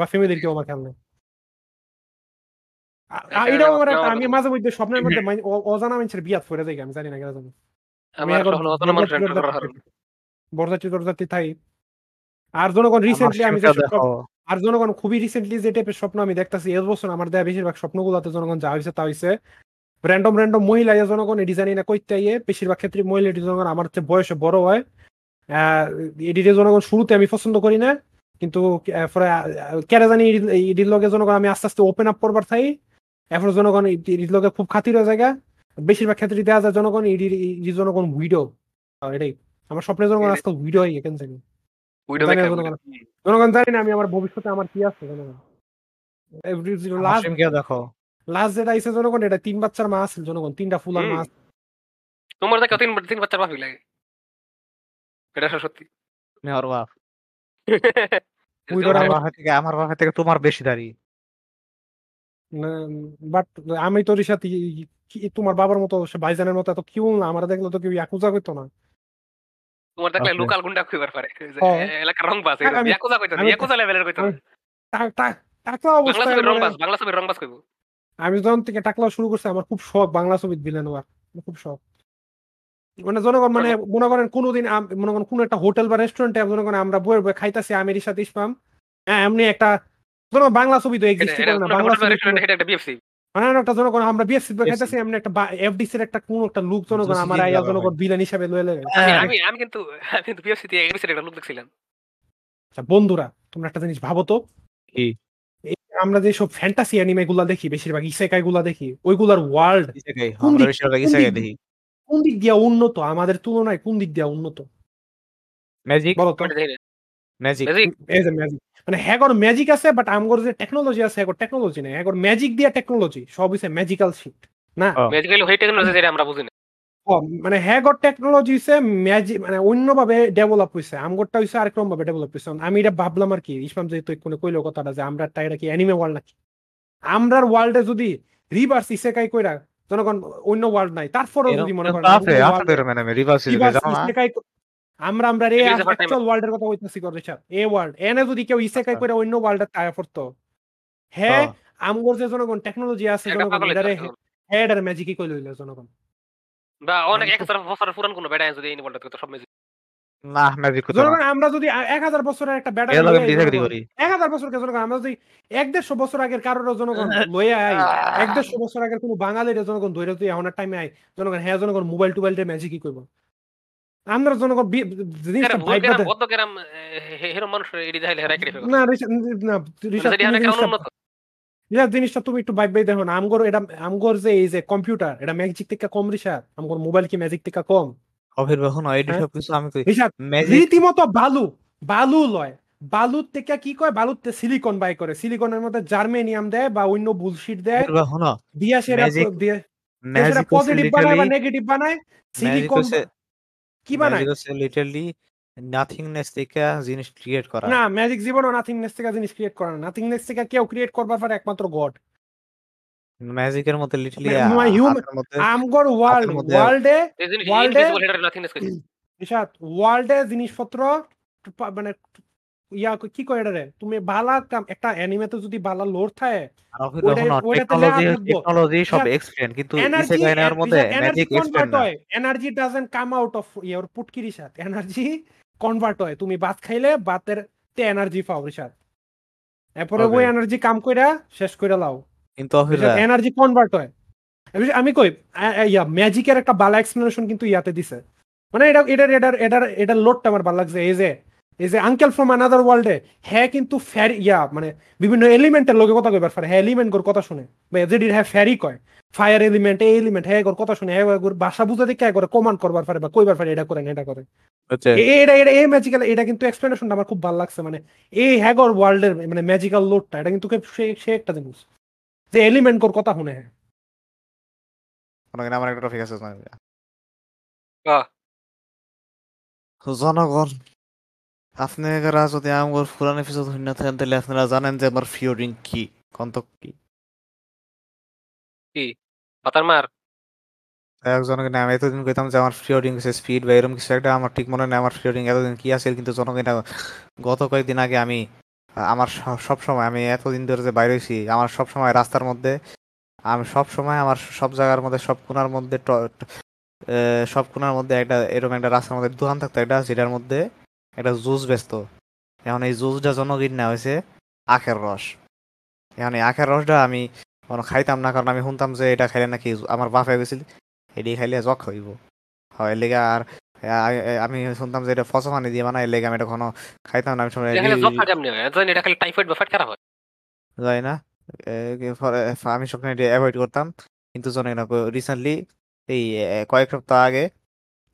বা ফ্যামিলির কেউ আমার খেয়াল নেই। এটাও আমার আমি মাঝে মধ্যে স্বপ্নের মধ্যে অজানা মানুষের বিয়াত পড়ে যাই আমি জানি না কেন জানি বরযাত্রী দরযাত্রী থাই। আর জনগণ রিসেন্টলি আমি আর জনগণ খুবই রিসেন্টলি যে টাইপের স্বপ্ন আমি দেখতেছি এর বছর আমার দেয়া বেশিরভাগ স্বপ্নগুলোতে জনগণ যা হয়েছে তা হয়েছে র্যান্ডম র্যান্ডম মহিলা জনগণ এটি জানি না কইতে বেশিরভাগ ক্ষেত্রে মহিলাটি জনগণ আমার হচ্ছে বয়সে বড় হয়। এডিটে জনগণ শুরুতে আমি পছন্দ করি না কিন্তু কেরা জানি এডির লগে জনগণ আমি আস্তে আস্তে ওপেন আপ করবার থাই। এরপর জনগণ এডির লগে খুব খাতির জায়গা বেশিরভাগ ক্ষেত্রে দেওয়া যায় জনগণ এডি জনগণ উইডো। এটাই আমার স্বপ্নে জনগণ আজকে উইডো হয় কেন জানি জনগণ জানি না আমি আমার ভবিষ্যতে আমার কি আছে জনগণ। লাস্ট যেটা আইসে জনগণ এটা 3 বাচ্চার মা আছে জনগণ 3টা ফুলার মা আছে তোমার দেখো 3 বাচ্চার মা লাগে আমি তো রিশাত তোমার বাবার মতো ভাইজানের মতো এত কিউ না আমার দেখলে তো কেউ ইয়াকুজা কইতো না তোমার দেখলে লোকাল গুন্ডা কইবার পারে এলাকার রং বাস এটা ইয়াকুজা কইতো না ইয়াকুজা লেভেলের কইতো টাক টাক টাকলা অবস্থা বাংলা ছবি রং বাস কইবো আমি যখন থেকে টাকলা শুরু করছে আমার খুব শখ বাংলা ছবির ভিলেন হওয়ার খুব শখ মানে জনগণ মানে মনে করেন কোনোদিন মনে করেন কোন একটা হোটেল বা রেস্টুরেন্টে জনগণ আমরা বইয়ের বই খাইতেছি আমের সাথে ইসপাম হ্যাঁ এমনি একটা জনগণ বাংলা ছবি তো এক্সিস্ট করে না বাংলা মানে একটা জনগণ আমরা বিএফসি বই খাইতেছি এমনি একটা এফডিসি এর একটা কোন একটা লুক জনগণ আমার আইয়া জনগণ ভিলেন হিসেবে লয়ে লাগে। আমি কিন্তু বিএফসি তে এফডিসি এর একটা লুক দেখছিলাম। আচ্ছা বন্ধুরা তোমরা একটা জিনিস ভাবো তো কি আমরা যে সব ফ্যান্টাসি অ্যানিমে গুলা দেখি বেশিরভাগ ইসেকাই গুলা দেখি ওইগুলার ওয়ার্ল্ড ইসেকাই দেখি কোন দিক দিয়ে উন্নত আমাদের তুলনায় কোন দিক দিয়ে উন্নত? ম্যাজিক বলো তো ম্যাজিক এজ এ ম্যাজিক মানে হ্যাগর ম্যাজিক আছে বাট আমগর যে টেকনোলজি আছে হ্যাগর টেকনোলজি নাই হ্যাগর ম্যাজিক দিয়ে টেকনোলজি সব হইছে ম্যাজিক্যাল শিট না ম্যাজিক্যাল হই টেকনোলজি যেটা আমরা বুঝি না মানে হ্যাগর টেকনোলজি সে ম্যাজিক মানে অন্যভাবে ডেভেলপ হইছে আমগরটা হইছে আরেকরকম ভাবে ডেভেলপ হইছে। আমি এটা ভাবলাম আর কি ইসলাম যে তুই কোনে কইলো কথাটা যে আমরা টাইরা কি অ্যানিমে ওয়ার্ল্ড নাকি আমরার ওয়ার্ল্ডে যদি রিভার্স ইসেকাই কইরা জনগণ অন্য ওয়ার্ল্ড নাই তারপরে যদি মনে করেন আমরা আমরা ওয়ার্ল্ডের কথা বলতেছি এ ওয়ার্ল্ড এনে যদি কেউ ইসেকাই করে অন্য ওয়ার্ল্ডে টায়া পড়তো হ্যাঁ আমগর যে জনগণ টেকনোলজি আছে জনগণ এটারে হ্যাঁ এটার ম্যাজিকই কই লইল জনগণ বা অনেক 1000 বছরের পুরান কোন ব্যাটা যদি এই ওয়ার্ল্ডে তো সব ম্যাজিক না ম্যাজিক কত জনগণ আমরা যদি 1000 বছরের একটা ব্যাটা 1000 বছর কেজন আমরা যদি 150 বছর আগের কারোর জনগণ লয়ে আই 150 বছর আগের কোনো বাঙালির জনগণ ধরে তুই এখন টাইমে আই জনগণ হ্যাঁ জনগণ মোবাইল টোবাইল দিয়ে ম্যাজিকই কইব আমরা জনগণ জিনিসটা ভাইবা বদ্ধ গ্রাম হেরো মানুষ এডি যাইলে হেরা কেটে ফেলবে না না রিসার্চ জিনিসটা তুমি একটু ভাইবাই দেখো আমগর এটা আমগর যে এই যে কম্পিউটার এটা ম্যাজিক থেকে কম রিসার্চ আমগর মোবাইল কি ম্যাজিক থেকে কম? অভির বহন আইডি সব কিছু আমি কই রিসার্চ ম্যাজিক রীতিমতো বালু বালু লয় বালুর থেকে কি কয়, বালুতে সিলিকন বাই করে, সিলিকনের মধ্যে জার্মেনিয়াম দেয় বা অন্য বুলশিট দেয় দিয়া সেটা দিয়ে সেটা পজিটিভ বানায় বা নেগেটিভ বানায়। সিলিকন কি বানায় লিটারালি নাথিংনেস থেকে জিনিস ক্রিয়েট করা। না, ম্যাজিক জীবনও নাথিংনেস থেকে জিনিস ক্রিয়েট করা না, নাথিংনেস থেকে কেউ ক্রিয়েট করবার পারে একমাত্র গড। ম্যাজিকের মধ্যে লিটারালি হিউম্যানের মধ্যে আমগর ওয়ার্ল্ড ওয়ার্ল্ডে ওয়ার্ল্ডে নাথিংনেস করে নিশাত ওয়ার্ল্ডে জিনিসপত্র মানে ইয়া কি কয় এটা রে তুমি বালা কাম একটা অ্যানিমেতে যদি বালা লোর থাকে টেকনোলজি সব এক্সপ্লেন, কিন্তু ইসেকাই এর মধ্যে ম্যাজিক এক্সপ্লেন না। Energy doesn't come out of your পুটকি রিশাত, এনার্জি কনভার্ট হয়। তুমি ভাত খাইলে ভাতের তে এনার্জি পাও রিশাত, এরপরে ওই এনার্জি কাম কইরা শেষ কইরা লাও, কিন্তু এনার্জি কনভার্ট হয়। আমি কই ইয়া ম্যাজিকের একটা বালা এক্সপ্লেনেশন কিন্তু ইয়াতে দিছে, মানে এটা এটার এটার এটার এটার লোডটা আমার ভালো লাগছে। এই যে আঙ্কেল ফ্রম আনাদার ওয়ার্ল্ডে হ্যাঁ কিন্তু ফ্যারি ইয়া মানে বিভিন্ন এলিমেন্টের লোকে কথা কইবার পারে, হ্যাঁ এলিমেন্ট গোর কথা শুনে বা যেটি হ্যাঁ ফ্যারি কয় ফায়ার এলিমেন্ট এই এলিমেন্ট হ্যাঁ গোর কথা শুনে হ্যাঁ গোর ভাষা বুঝাতে কে করে কমান্ড করবার পারে বা কইবার পারে এটা করেন এটা করে। এটা এটা এই ম্যাজিক্যাল এটা কিন্তু এক্সপ্লেনেশনটা আমার খুব ভালো লাগছে, মানে এই হ্যাঁ গোর ওয়ার্ল্ডের মানে ম্যাজিক্যাল লোডটা এটা কিন্তু সে একটা জিনিস যে এলিমেন্ট গোর কথা শুনে। হ্যাঁ আমার একটা টপিক আছে জনগণ, আপনারা যদি আমার পুরানো এপিসোড শুনে থাকেন তাহলে আপনারা জানেন যে আমার ফিওরিং কি কন্তক কি কি পাতার মার একজনকে নাম। এতদিন কইতাম যে আমার ফিওরিং হচ্ছে স্পিড বা এরকম কিছু একটা, আমার ঠিক মনে নেই আমার ফিওরিং এতদিন কি আছে, কিন্তু জনকে গত কয়েকদিন আগে আমি আমার সবসময় আমি এতদিন ধরে যে বাইরে হয়েছি আমার সবসময় রাস্তার মধ্যে আমি সবসময় আমার সব জায়গার মধ্যে সব কোনার মধ্যে একটা এরকম একটা রাস্তার মধ্যে দোকান থাকতো একটা, যেটার মধ্যে একটা জুস ব্যস্ত। এখন এই জুসটা জনগীর না হয়েছে আখের রস, এখন এই আখের রসটা আমি কোনো খাইতাম না, কারণ আমি শুনতাম যে এটা খাইলে নাকি আমার বাপ হয়ে গেছিল, এটি খাইলে জক হইব হয় এর লেগে। আর আমি শুনতাম যে এটা ফসা পানি দিয়ে বানায়, এর লেগে আমি এটা কোনো খাইতাম না। আমি যাই না আমি সব এটা অ্যাভয়েড করতাম, কিন্তু জনগীর না রিসেন্টলি এই কয়েক সপ্তাহ আগে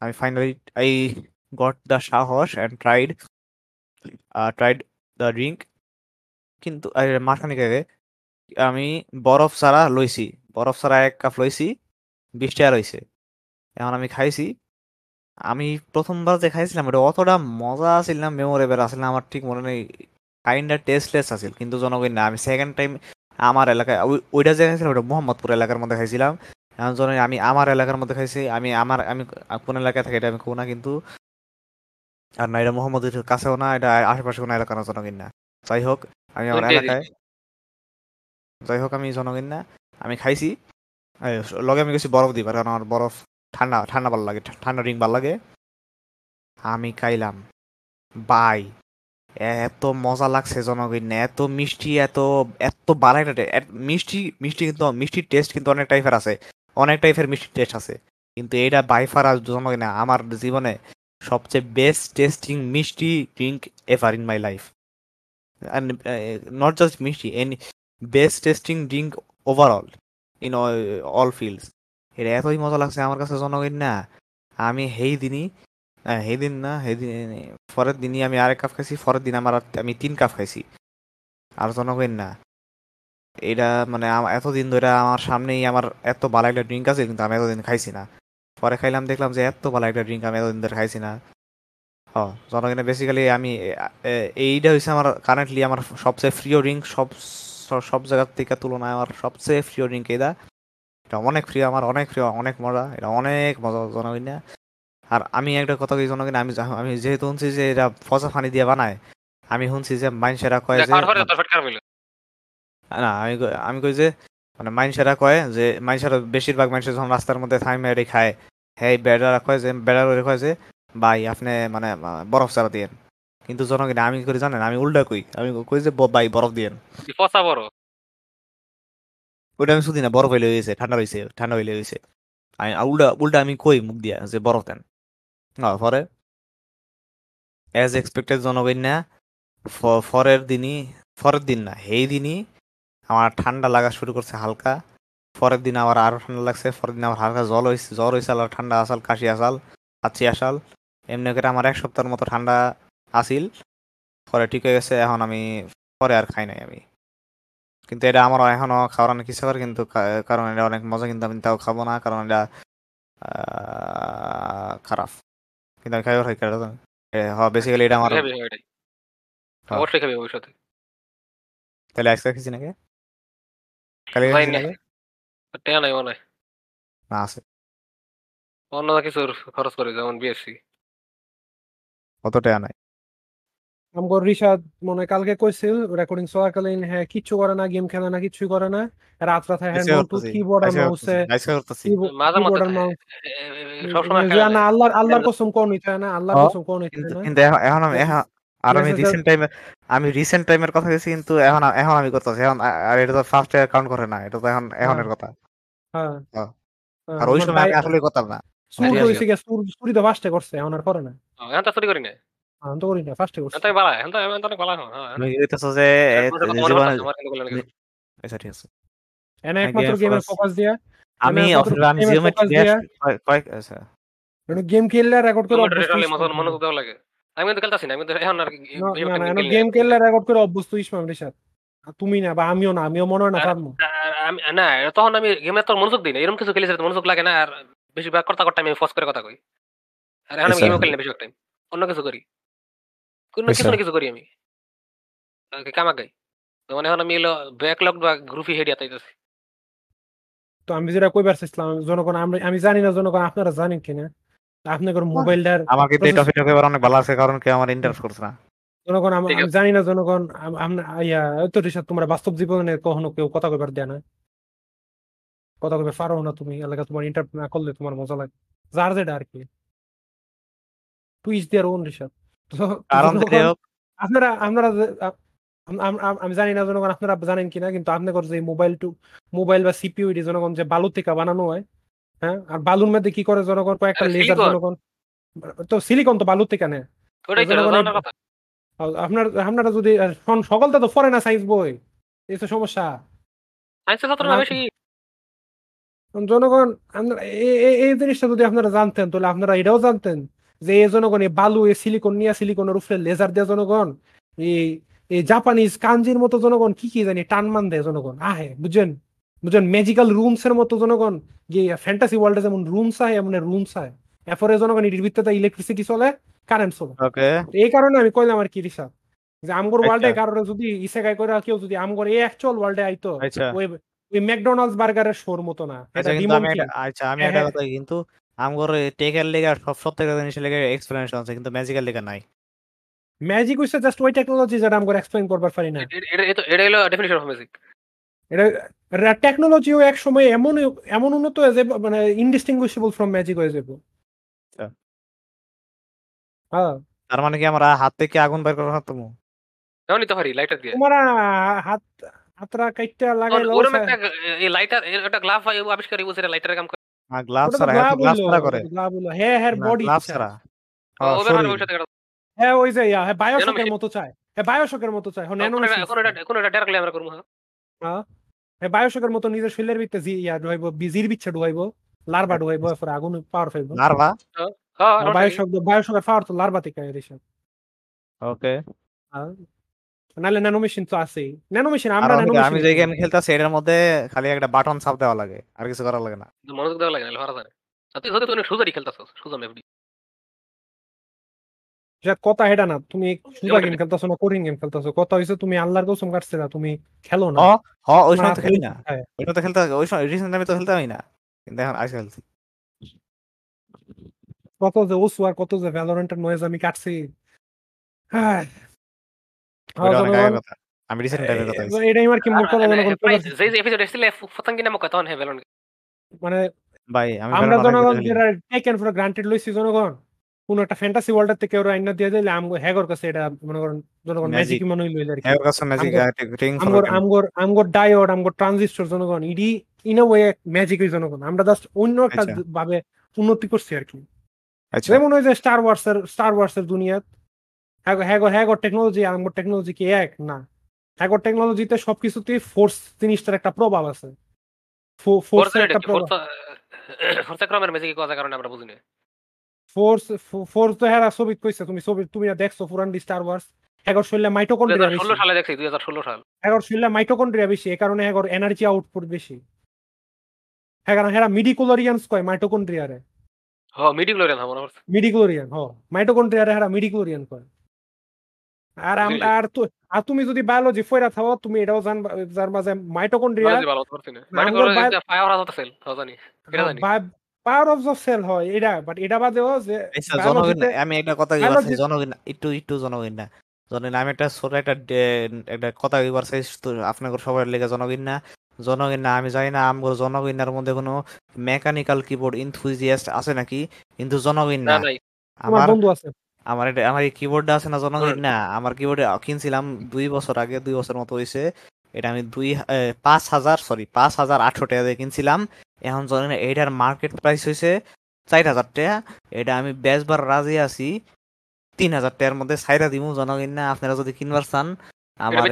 আমি ফাইনালি এই got the সাহস and tried the drink, কিন্তু মাঝখানিক আগে আমি বরফ ছাড়া এক কাপ লইছি, 20 টাকা রয়েছে। এখন আমি খাইছি, আমি প্রথমবার যে খাইছিলাম এটা অতটা মজা আসিল না, মেমোরেবল আসিল না, আমার ঠিক মনে নেই, কাইন্ডা টেস্টলেস আসিল। কিন্তু জনগণ না আমি সেকেন্ড টাইম আমার এলাকায় ওইটা যে খাইছিলাম ওটা মোহাম্মদপুর এলাকার মধ্যে খাইছিলাম, এখন জন্য আমি আমার এলাকার মধ্যে খাইছি। আমি কোন এলাকায় থাকি এটা আমি কোনা, কিন্তু আর না এটা মোহাম্মদের কাছেও না, এটা আশেপাশে কোনো এলাকার জনগণ না। যাই হোক আমি জনগণ না আমি খাইছি, লগে আমি গেছি বরফ দিবার, কারণ আমার বরফ ঠান্ডা ঠান্ডা ভালো লাগে, ঠান্ডা ড্রিঙ্ক ভালো লাগে। আমি খাইলাম, বাই এত মজা লাগছে জনগণ না, এত মিষ্টি, এত এত ভালো একটা মিষ্টি, কিন্তু মিষ্টির টেস্ট কিন্তু অনেক টাইপের মিষ্টির টেস্ট আছে, কিন্তু এটা বাইফার আর জনগণ না আমার জীবনে সবচেয়ে বেস্ট টেস্টিং মিষ্টি drink ever in my life, and not just মিষ্টি, any best tasting drink overall in all fields. এটা এতই মজা লাগছে আমার কাছে জনগণ না, আমি পরের দিনই আমি আরেক কাপ খাইছি, পরের দিন আমি 3 কাপ খাইছি। আর জনগণ না এটা মানে এতদিন ধরে আমার সামনেই আমার এত ভালো একটা ড্রিঙ্ক আছে, কিন্তু আমি এতদিন খাইছি না, পরে খাইলাম দেখলাম যে এত ভালো একটা ড্রিঙ্ক আমি এতদিন ধরে খাইছি না। জনগণে বেসিক্যালি আমি এইটা হয়েছে আমার কারেন্টলি আমার সবচেয়ে প্রিয় ড্রিঙ্ক, সব জায়গার থেকে তুলনায় আমার সবচেয়ে প্রিয় ড্রিঙ্ক এটা, এটা অনেক প্রিয় আমার, অনেক প্রিয়, অনেক মজা, এটা অনেক মজা জনগণ না। আর আমি একটা কথা কই জনগণ, আমি যেহেতু শুনছি যে এটা ফসা পানি দিয়ে বানায়, আমি শুনছি যে মানুষেরা কয় যে না আমি কই যে মানে মানুষেরা কয় যে মানুষেরা বেশিরভাগ মানুষের যখন রাস্তার মধ্যে থাইমেরি খায়, হ্যাঁ বেড়ারা কয় যে বেড়ারে কয় যে ভাই আপনি মানে বরফ ছাড়া দিয়েন, কিন্তু জনগণ আমি করি জানেন, আমি উল্টা কই, আমি কই যে ভাই বরফ দিয়েন, ওইটা আমি শুধু না বরফ হইলে হয়েছে, ঠান্ডা হইলে হয়েছে, আমি উল্টা আমি কই মুখ দিয়া যে বরফ দেন। পরে অ্যাজ এক্সপেক্টেড জনগণ না পরের দিন না সেই দিনই আমার ঠান্ডা লাগা শুরু করছে হালকা, পরের দিন আমার আরও ঠান্ডা লাগছে, পরের দিন আমার হালকা জ্বর হয়েছে আর ঠান্ডা আসাল, কাশি আসাল, হাঁচি আসাল, এমনি করে আমার 1 সপ্তাহের মতো ঠান্ডা আসিল। পরে ঠিক হয়ে গেছে, এখন আমি পরে আর খাই নাই আমি, কিন্তু এটা আমার এখনও খাওয়ার অনেক ইচ্ছা করে, কিন্তু কারণ এটা অনেক মজা, কিন্তু আমি তাও খাবো না কারণ এটা খারাপ, কিন্তু আমি খাইবার বেসিক্যালি এটা আমার অবশ্যই খাবি ভবিষ্যতে। তাহলে আজকে খেয়েছি নাকি অন্য কিছু খরচ করে, যেমন বিএসসি কত টাকা নাই আমগো। রিশাদ মনে কালকে কইছিল রেকর্ডিং চলাকালীন হ্যাঁ কিছু করে না, গেম খেলে না, কিছু করে না, রাত রাত হ্যান্ডল টু কিবোর্ড আর মাউসে মাঝে মাঝে সব সময় খেলে না। আল্লাহর কসম কোন হইতা না, আল্লাহর কসম কোন হইতা না, কিন্তু এখন আমি রিসেন্ট টাইমের কথা কইছি, কিন্তু এখন আমি করতেছি এখন, আর এটা তো ফার্স্ট ইয়ার কাউন্ট করে না, এটা তো এখনের কথা। হ্যাঁ আর ওই সময় আমি আসলে করতাম না, শুরু হইছে কি শুরু তো ফার্স্টে করছে, এখন আর করে না। এখন তো শুরু করি না, তুমি না বা আমিও না, আমিও মনে হয় না তখন আমি গেমে তোর মনোযোগ দিই না, এরকম কিছু খেলেছি মনোযোগ লাগে না, আর বেশিরভাগ কথা আমি ফোর্স করে কথা কই, আর এখন আমি গেমও খেলি না বেশিরভাগ টাইম, অন্য কিছু করি, কিছু করি আমি কামাকাই। মানে এখন আমি ব্যাকলগ বা গ্রুপি হেডিয়া তাইতেছি। তো আমি যেটা কইবার চাইছিলাম জনগণ, আমি জানি না জনগণ আপনারা জানেন কিনা, আপনাদের মোবাইলটার আমার কিন্তু এই টপিকটা কইবার অনেক ভালো আছে, কারণ কি আমার ইন্টারেস্ট করছে না জনগণ, আমি জানি না জনগণ আপনারা আইয়া তো রিসার্চ তোমরা বাস্তব জীবনে কখনো কেউ কথা কইবার দেয় না, কথা কইবার পারো না তুমি, এলাকা তোমার ইন্টারপ্রেট না করলে তোমার মজা লাগে, যার যেটা আর কি টুইচ দেয়ার ওন রিসার্চ। আমি জানি না জনগণ আপনারা জানেন কিনা, কিন্তু আপনাদের যে মোবাইল বা সিপিইউ এর জনগণ যে বালু থেকে বানানো হয়, হ্যাঁ আর বালুর মধ্যে কি করে জনগণ কয়েকটা লেজার, জনগণ তো সিলিকন তো বালু থেকে নেয়, আপনারা যদি সকলটা তো ফরে না সাইন্স বই, এই তো সমস্যা জনগণ। এই জিনিসটা যদি আপনারা জানতেন তাহলে আপনারা এটাও জানতেন যে এই জনগণ এই বালু এই সিলিকন নিয়ে সিলিকনের উপরে লেজার দেয় জনগণ, এই জাপানিজ কাঞ্জির মতো জনগণ কি কি জানি টানমান দেয় জনগণ, আহে বুঝছেন বুঝছেন ম্যাজিক্যাল রুমস এর মতো জনগণ, যে ফ্যান্টাসি ওয়ার্ল্ডে যেমন রুমস হয় এমন রুমস হয়, এরপরে জনগণ এটির ভিত্তিতে ইলেকট্রিসিটি চলে, কারেন্ট চলে। এই কারণে আমি কইলাম আর কি রিসাব যে আমগর ওয়ার্ল্ডে কারণে যদি ইসেকাই করে কেউ যদি আমগর এই অ্যাকচুয়াল ওয়ার্ল্ডে আইতো, ওই ম্যাকডোনাল্ডস বার্গারের শোর মতো না। আচ্ছা আমি একটা কথা, কিন্তু আবিষ্কার আমি কাটছি উন্নতি করছি আর কি, যেমন ওই যে স্টার ওয়ার্স এর দুনিয়া টেকনোলজি আমগো টেকনোলজি কি এক না, আগো টেকনোলজিতে সবকিছুতে ফোর্স জিনিসটার একটা প্রভাব আছে, ফোর্সের একটা প্রভাব ফোর্সক্রমের মেজিক কথা কারণে আমরা বুঝিনি, ফোর্স তো হেরা সবিত কইছে তুমি না দেখছো পুরান ডি স্টার ওয়ার্স মাইটোকন্ড্রিয়া বেশি, এ কারণে এগর এনার্জি আউটপুট বেশি। হ্যাঁ, কারণ হেরা মিডিক্লোরিয়ানস কয় মাইটোকন্ড্রিয়ারে। হ্যাঁ, মিডিক্লোরিয়ান, আমার মিডিক্লোরিয়ান। হ্যাঁ, মাইটোকন্ড্রিয়ারে হেরা মিডিক্লোরিয়ান কয়। আর তুমি যদি বায়োলজি ফয়রা থাও তুমি এটাও জানবা যে mitochondria power of the cell হয় এটা। বাট এটা বাদেও যে আমি একটা কথা বলছি, জনগণ একটু একটু জনগণ না, জনগণ আমি একটা ছোট একটা একটা কথা বলছি আপনাদের সবার লেগে, জনগণ না জনগণ না, আমি জানি না আমগো জনগণের মধ্যে কোনো মেকানিক্যাল কিবোর্ড এনথুজিয়াস্ট আছে নাকি, কিন্তু জনগণ না আমার বন্ধু আছে, আমার এটা আমার এই কিবোর্ডটা আছে না জনগণ না, আমার কিবোর্ড কিনছিলাম 2 বছর আগে, 2 বছর মতো হয়েছে এটা, আমি 5,800 টাকা দিয়ে কিনছিলাম। এখন জনগণ এটার মার্কেট প্রাইস হয়েছে 4,000 টাকা, এটা আমি বেচবার রাজি আছি 3,000 টাকার মধ্যে সাইরা দিব। জনগণ না আপনারা যদি কিনবার চান আমার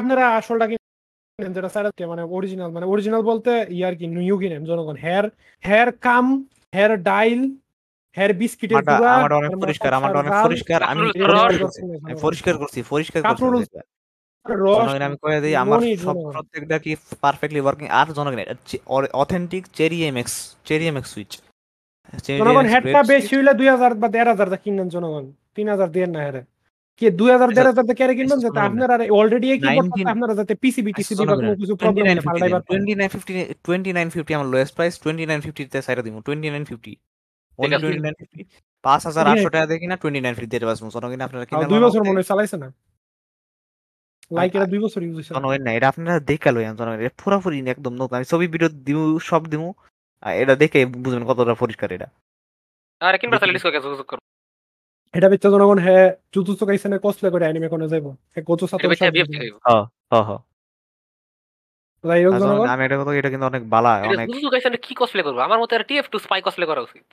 আপনারা আসলটা যেটা মানে অরিজিনাল, মানে অরিজিনাল বলতে ইয়ার কি নিউ কিনেন জনগণ, হেয়ার হেয়ার কাম হেয়ার ডাইল হেয়ার বিস্কিটের গুঁড়া। আমার অনেক পরিষ্কার, আমার অনেক পরিষ্কার, আমি পরিষ্কার করছি, পরিষ্কার করছি জনগণ। আমি কয়ে দিই আমার সব প্রত্যেকটা কি পারফেক্টলি ওয়ার্কিং। আর জনগণ অথেন্টিক চেরি এমএক্স সুইচ জনগণ, হেডটা বেশি হইলে 2000 বা 1500 টাকা কিনেন জনগণ, 3000 দেন না হেরে কি 2000 1500 টাকা কিনে কিনবেন, যেটা আপনারা অলরেডি এই কিবোর্ড আপনারা যেতে পিসিবি টিসিবি বা কিছু প্রবলেম না পাল্টাই। 2950 আমার লোয়েস্ট প্রাইস, 2950 তে সাইরা দিমু, 2950 ওনলি 2950 5,800 টাকা দেখিনা 2950 তে বাস জনগণ। আপনারা কিনা 2 বছর মনে চালাইছে না, লাইক এর 2 বছর ইউজ হইছে জনগণ না, এটা আপনারা দেখা লইয়ান জনগণ, এটা পুরোপুরি একদম নতুন। আমি ছবি ভিডিও দিমু সব দিমু, এটা দেখে বুঝবেন কতটা পরিষ্কার এটা। আর কিনবার তাহলে ডিসকো কাজ করব এটা বিচ্ছ জনগণ। হ্যাঁ, চতুর্থ কাইসেনে কসলে করে অ্যানিমে কোনে যাইবো, হ্যাঁ কত সাথে হ্যাঁ হ্যাঁ হ্যাঁ লাইক জনগণ। আমি এটা কথা, এটা কিন্তু অনেক বালা, অনেক চতুর্থ কাইসেনে কি কসলে করব, আমার মতে TF2 স্পাই কসলে করা উচিত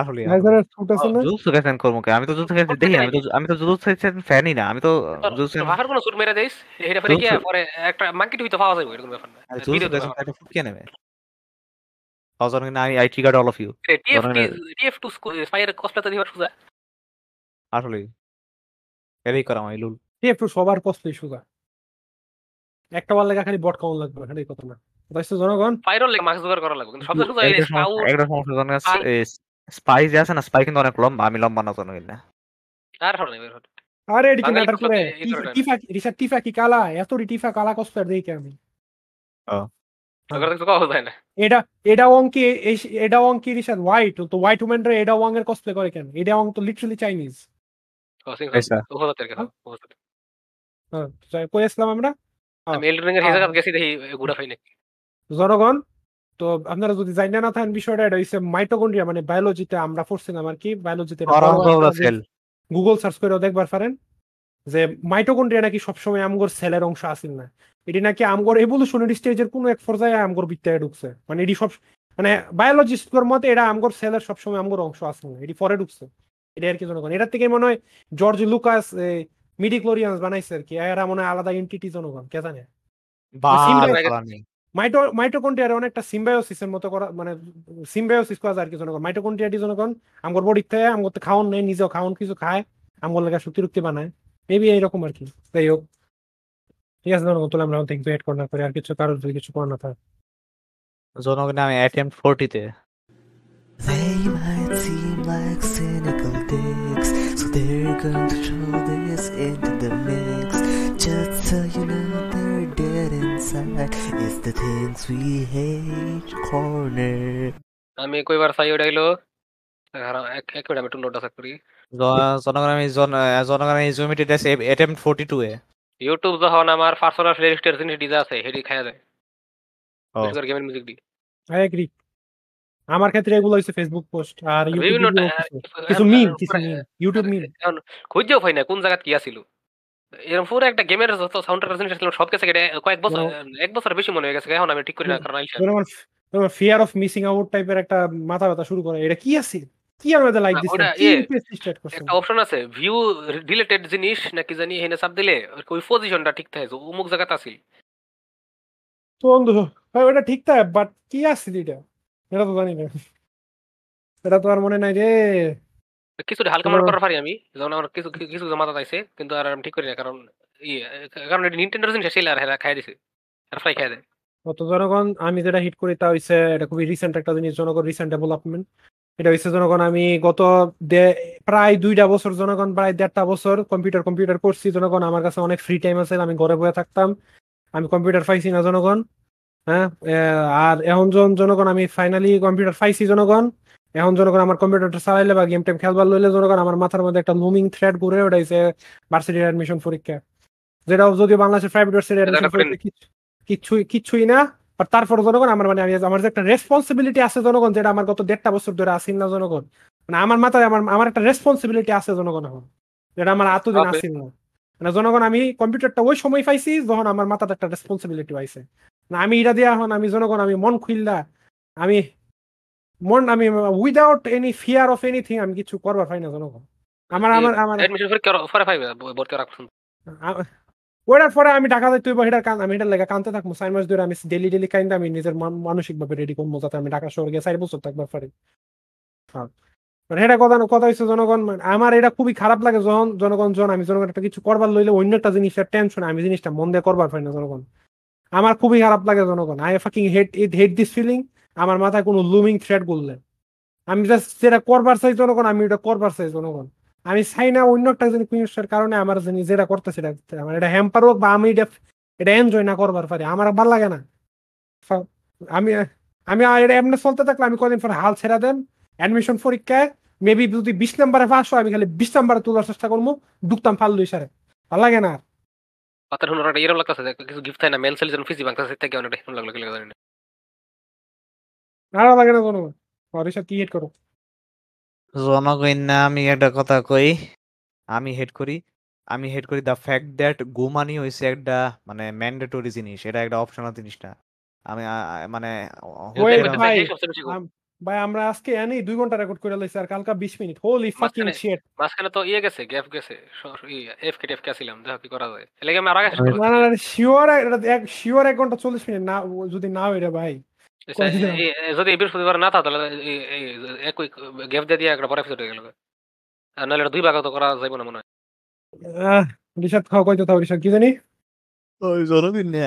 আসলে। নাইজারের ছোট আছে না চতুর্থ কাইসেন করব কে, আমি তো চতুর্থ কাইসেন দেখি, আমি তো চতুর্থ কাইসেন ফ্যানই না, আমি তো চতুর্থ বাহার কোন সুর মেরা দেইস এটা পরে কি পরে একটা মাঙ্কি টিভি তো পাওয়া যাবে এরকম ব্যাপার না। আরে চতুর্থ কাইসেন একটা ফুট কে নেবে জনগণ, I triggered all of you. TF2 স্পাইয়ের কসলে তো দিবার সুজা আসলে, এরই করা হয় লুল। TF2 সবার কসলে সুজা, একটা ওয়াল লাগা খালি বট কাউন্ট লাগবে, এটাই কথা না দস্ত জনগণ। স্পাইরাল লেগ মাস্ক জোগাড় করা লাগবে, কিন্তু সব সুজা এই স্পাউ একটা সমস্যা জনগণ, স্পাই যে আছে না স্পাই কিন্তু অনেক লম্বা, আমি লম্বা না জনগণ না। আর হল না বের হল, আরে এডি কি ম্যাটার করে টিফা রিশাত টিফা কি কালা, এত টিফা কালা কসলে দেই কি আমি। হ্যাঁ জনগণ, তো আপনারা যদি জানিয়ে না থাকেন বিষয়টা, এটা হচ্ছে মাইটোকন্ড্রিয়া মানে বায়োলজিতে আমরা পড়ছিলাম আর কি, বায়োলজিতে গুগল সার্চ করে দেখবার পারেন যে মাইটোকন্ড্রিয়া নাকি সবসময় আমগোর সেলের অংশ আসেন না, এটি নাকি আমগোর এভোলিউশনারি স্টেজের কোনো এক পর্যায়ে আমগোর বিদ্যায় ঢুকছে, মানে এটি সব মানে বায়োলজিস্টদের মতে এটা আমগোর সেলের সবসময় আমগোর অংশ আসে না, এটি পরে ঢুকছে এটা আর কি জনগণ। এটার থেকে মনে হয় জর্জ লুকাস মিডিক্লোরিয়ানস বানাইছে আর কি, এরা মনে হয় আলাদা এন্টিটি জনগণ কে জানে। মাইটোকন্ড্রিয়ার অনেকটা সিম্বায়োসিসের মতো করা, মানে সিম্বায়োসিস করা যায় আর কি জনগণ। মাইটোকন্ড্রিয়াটি জনগণ আমগোর বডি থেকে আমগোর তো খাওয়ান নেই, নিজেও খাওয়ান কিছু খায়, আমগোর লাগা শক্তি রুক্তি বানায় মেবি এইরকম আর কি। যাই হোক, ঠিক আছে জনগণ, তাহলে আমরা দেখবো এড কর্নার করে, আর কিছু কারোর যদি কিছু করার না থাকে জনগণ। আমি অ্যাটেম্প 40 তে They might seem like cynical dicks, so they're going to throw this into the mix. Just so you know they're dead inside. It's the things we hate corner. আমি কয়বার সাইও ডাইলো এক মিনিট, আমি একটু নোট আছে করি জনগণ। আমি জনগণ এই জমিতে আছে অ্যাটেম্প 42 এ ইউটিউব যখন আমার পার্সোনাল প্লেলিস্টের জিনিস ডিজা আছে হেডি খায়া যায় সরকার গেমের মিউজিক দি। আই এগ্রি, আমার ক্ষেত্রে এগুলো হইছে ফেসবুক পোস্ট আর ইউটিউব কিছু মিম, কিছু ইউটিউব মিম খুঁজেও পাই না কোন জায়গা কি আছিল। এরকম পুরো একটা গেমের যত সাউন্ড ট্র্যাক প্রেজেন্টেশন ছিল সব কিছু কয়েক বছর এক বছর বেশি মনে হয়ে গেছে, এখন আমি ঠিক করি না, কারণ আমার ফিয়ার অফ মিসিং আউট টাইপের একটা মাথা ব্যথা শুরু করে, এটা কি আছে কি আর মধ্যে লাইক দিস একটা অপশন আছে ভিউ রিলেটেড জিনিস নাকি জানি, এখানে চাপ দিলে ওই পজিশনটা ঠিক থাকে অমুক জায়গাতে আছিল তো বন্ধু ভাই ওটা ঠিক থাকে, বাট কি আছে এটা, এটা তো জানি না, এটা তো আর মনে নাই রে কিছুটা হালকা মনে করার পারি আমি, যেমন আমার কিছু কিছু মাথা আছে, কিন্তু আর আমি ঠিক করি না, কারণ কারণ এটা নিনটেন্ডোর জিনিস ছিল, আর হেরা খাই দিছে, আর ফ্রাই খাই দেয়। তো জনগণ আমি যেটা হিট করি তা হচ্ছে এটা খুবই রিসেন্ট একটা জিনিস, জনগণ রিসেন্ট ডেভেলপমেন্ট। এটা হচ্ছে জনগণ আমি গত প্রায় 2 বছর জনগণ প্রায় 1.5 বছর কম্পিউটার করছি। জনগণ আমার কাছে অনেক ফ্রি টাইম আছে, আমি ঘরে বসে থাকতাম, আমি কম্পিউটার পাইছি না জনগণ। হ্যাঁ, আর এখন জনগণ আমি ফাইনালি কম্পিউটার পাইছি জনগণ। এখন জনগণ আমার কম্পিউটারটা চালাইলে বা গেম টাইম খেলবার লইলে জনগণ আমার মাথার মধ্যে একটা লুমিং থ্রেড ঘুরে, ওটা হচ্ছে ভার্সিটির অ্যাডমিশন পরীক্ষা, যেটা যদিও বাংলাদেশের প্রাইভেট ভার্সিটি কিছুই না। আর তারপর জনগণ আমার মানে আমার যে একটা রেসপন্সিবিলিটি আছে জনগণ, যেটা আমার গত 1.5 বছর ধরে আসেন না জনগণ, মানে আমার মাথায় আমার একটা রেসপন্সিবিলিটি আছে জনগণ এখন, যেটা আমার এতদিন আসেন না। মানে জনগণ আমি কম্পিউটারটা ওই সময় পাইছি যখন আমার মাথাতে একটা রেসপন্সিবিলিটি পাইছে না, আমি এটা দিয়ে এখন আমি জনগণ আমি মন খুললা, আমি without any fear of anything আমি কিছু করবার পাই না জনগণ। আমার আমার আমার ওটার পরে আমি ঢাকা যাই তুই হেটার আমি হেটার লাগে কানতে থাকবো 4 মাস ধরে। আমি ডেলি কাইন্দা আমি নিজের মানসিকভাবে রেডি করবো, যাতে আমি ঢাকা শহর গিয়ে 4 বছর থাকবার পারি। হ্যাঁ, মানে এটা কথা হচ্ছে জনগণ, আমার এটা খুবই খারাপ লাগে যখন জনগণ আমি জনগণ একটা কিছু করবার লইলে অন্য একটা জিনিসের টেনশন, আমি জিনিসটা মন দিয়ে করবার পারি না জনগণ। আমার খুবই খারাপ লাগে জনগণ, I fucking hate this feeling. আমার মাথায় কোনো লুমিং থ্রেড বললে আমি জাস্ট যেটা করবার চাই জনগণ, আমি ওটা করবার চাই জনগণ। আমি চাই না অন্য একটা জিনিসের কারণে আমার যেটা করতেছে আমার এটা হ্যাম্পার হোক বা আমি এটা এনজয় না করবার পারি, আমার ভালো লাগে না। আমি আমি এটা এমনি চলতে থাকলে আমি কদিন পর হাল ছেড়া দেন। অ্যাডমিশন পরীক্ষায় মেবি যদি 20 নম্বরে পাস হয়, আমি খালি 20 নম্বরে তোলার চেষ্টা করবো, ঢুকতাম ফালদুই সারে, ভালো লাগে না। জনগণ না আমি একটা কথা কই, আমি হেড করি দ্য ফ্যাক্ট দ্যাট ঘুমানি হইছে একটা মানে ম্যান্ডেটরি জিনিস, এটা একটা অপশনাল জিনিস না। আমি মানে ভাই আমরা আজকে এনি 2 ঘন্টা রেকর্ড করে লাইছি, আর কালকে 20 মিনিট হোলি ফাকিং শিট। মাসখানে তো ইয়ে গেছে, গ্যাপ গেছে, এফকেটিএফ ছিলাম, দেখো কি করা যায়। লাগে আমি আর আগে শিওর এক শিওর 1 ঘন্টা 40 মিনিট না, যদি না হয় রে ভাই, যদি বৃহস্পতিবার না থাকতো তাহলে একই গ্যাপ দিয়ে একটা পরে এপিসোড হয়ে গেল, আর নাহলে এটা 2 ভাগ তো করা যাবে না মনে হয়। ঋষাদ খাও কইতো তাও ঋষাদ কি জানি ওই জরুরি না।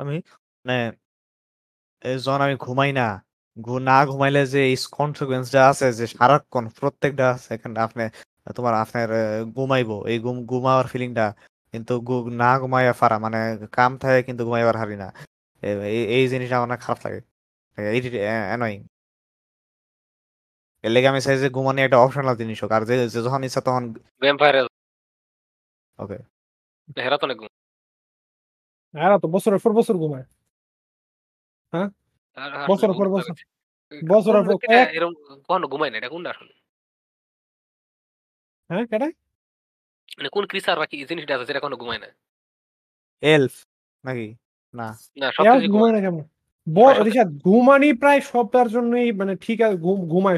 আমি মানে এই জন আমি ঘুমাই না, না ঘুমাইলে যে কনসিকুয়েন্সটা আছে যে সারাক্ষণ প্রত্যেকটা সেকেন্ড আপনি তোমার আপনার ঘুমাইবো, এই ঘুমাওয়ার ফিলিংটা কিন্তু না ঘুমাইয়া ফারা মানে কাম থাকে কিন্তু ঘুমাইবার হারি না, এই জিনিসটা আমার খারাপ লাগে, অ্যানয়িং। এর লেগে আমি চাই যে ঘুমানি একটা অপশনাল জিনিস হোক, আর যখন ইচ্ছা তখন ওকে। হেরা তো না ঘুম, হেরা তো বছরের পর বছর ঘুমায়। হ্যাঁ, ঘুমানি প্রায় সবার জন্যই মানে ঠিক আছে, ঘুমায়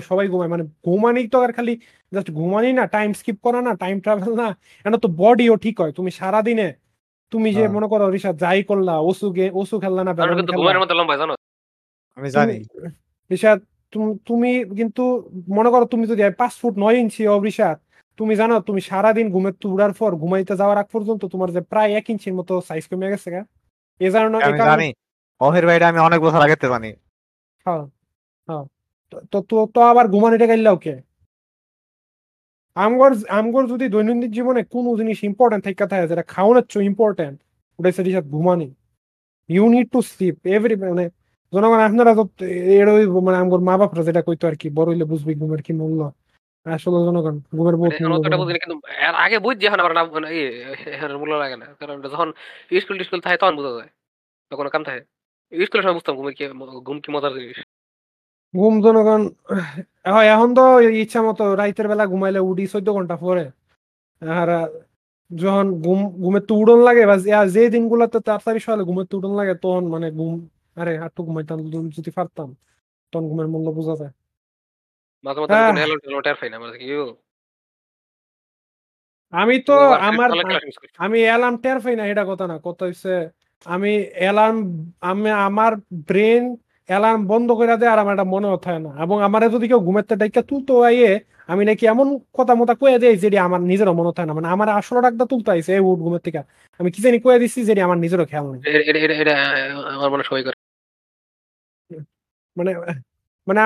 সবাই ঘুমায়, মানে ঘুমানি তো আর খালি জাস্ট ঘুমানি না, টাইম স্কিপ করা না, টাইম ট্রাভেল না, এটা তো বডিও ঠিক হয়। তুমি সারাদিনে তুমি যে মনে করো ঋষাদ যাই করলা, ওসু খেললা না, আমি জানি ঋষাদ তুমি কিন্তু মনে করো তুমি যদি 5 ফুট 9 ইঞ্চি হও ঋষাদ, তুমি জানো তুমি সারাদিন ঘুমের তো উড়ার পর ঘুমাইতে যাওয়ার আগ পর্যন্ত তোমার যে প্রায় 1 ইঞ্চির মতো সাইজ কমে গেছে গা। এ জানো আমি জানি, ওহের ভাইটা আমি অনেক বছর আগে তে জানি। হ্যাঁ হ্যাঁ, তো তো তো আবার ঘুমানিটা গেললাও কে? আমগর যদি দৈনন্দিন জীবনে কোনো জিনিস ইম্পর্টেন্ট থাকা থাকে, যেটা খাওয়ানোর চেয়ে ইম্পর্টেন্ট, ওটা হচ্ছে ঋষাদ ঘুমানি। You need to sleep every মানে জনগণ আপনারা তো এরই মানে আমার মা বাপরা যেটা কইতো আর কি, বড় হইলে বুঝবি ঘুমের কি মূল্য। আসলে জনগণ ঘুমের বহুত মূল্য, কিন্তু আগে বুঝ যখন আমরা মানে এর মূল্য লাগে না, কারণ যখন স্কুল থাকে তখন বুঝা যায়, তখন কাম থাকে। স্কুলের সময় বুঝতাম ঘুম কি মজার জিনিস, ঘুম জনগণ। হয় এখন তো ইচ্ছা মতো রাইতের বেলা ঘুমাইলে উঠি 14 ঘন্টা পরে, আর যখন ঘুমের তো উড়ন লাগে, বা যে দিনগুলোতে তাড়াতাড়ি সকালে ঘুমের তো উড়ন লাগে, তখন মানে ঘুম আরে হাঁটু ঘুমাইতাম যদি পারতাম, তখন ঘুমের মূল্য বোঝা যায়। আমি তো আমার আমি অ্যালার্ম টের পাই না, এটা কথা না। কথা হচ্ছে আমি অ্যালার্ম আমার ব্রেন অ্যালার্ম বন্ধ করে দেয় আর আমার এটা মনে হয় না, এবং আমার যদি কেউ ঘুমের ডাইকা তুলতে আইয়ে আমি নাকি এমন কথা মতো কয়ে দিই যেটি আমার নিজেরও মনে হয় না, মানে আমার আসল ডাকটা তুলতে আইছে এই উঠ ঘুমের থেকে আমি কি জানি কয়ে দিচ্ছি যেটি আমার নিজেরও খেয়াল নেই। মানে মানে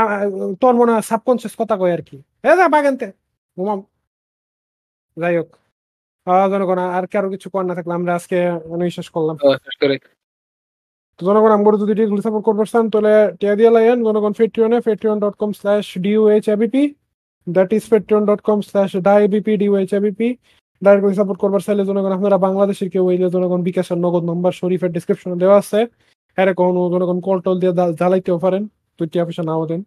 তোর মনে হয় সাবকনসিয়াস কথা কয় আর কি, হ্যাঁ যা বাগানতে ঘুমাম। যাই হোক জনগণ আর কি আরো কিছু কর না থাকলে আমরা আজকে অনুবিশ্বাস করলাম। জনগণ আমরা যদি টিয়াগুলি সাপোর্ট করতে চান তাহলে টিয়া দিয়ে লাগেন জনগণ পেট্রিয়নে patreon.com/duhabp that is patreon.com/duhabp directly support করবার চাইলে জনগণ আপনারা বাংলাদেশের কেউ হইলে জনগণ বিকাশের নগদ নম্বর শরীফের ডিসক্রিপশনে দেওয়া আছে, এরকম জনগণ কল টল দিয়ে জ্বালাইতেও পারেন, দুই টিয়া পয়সা নাও দেন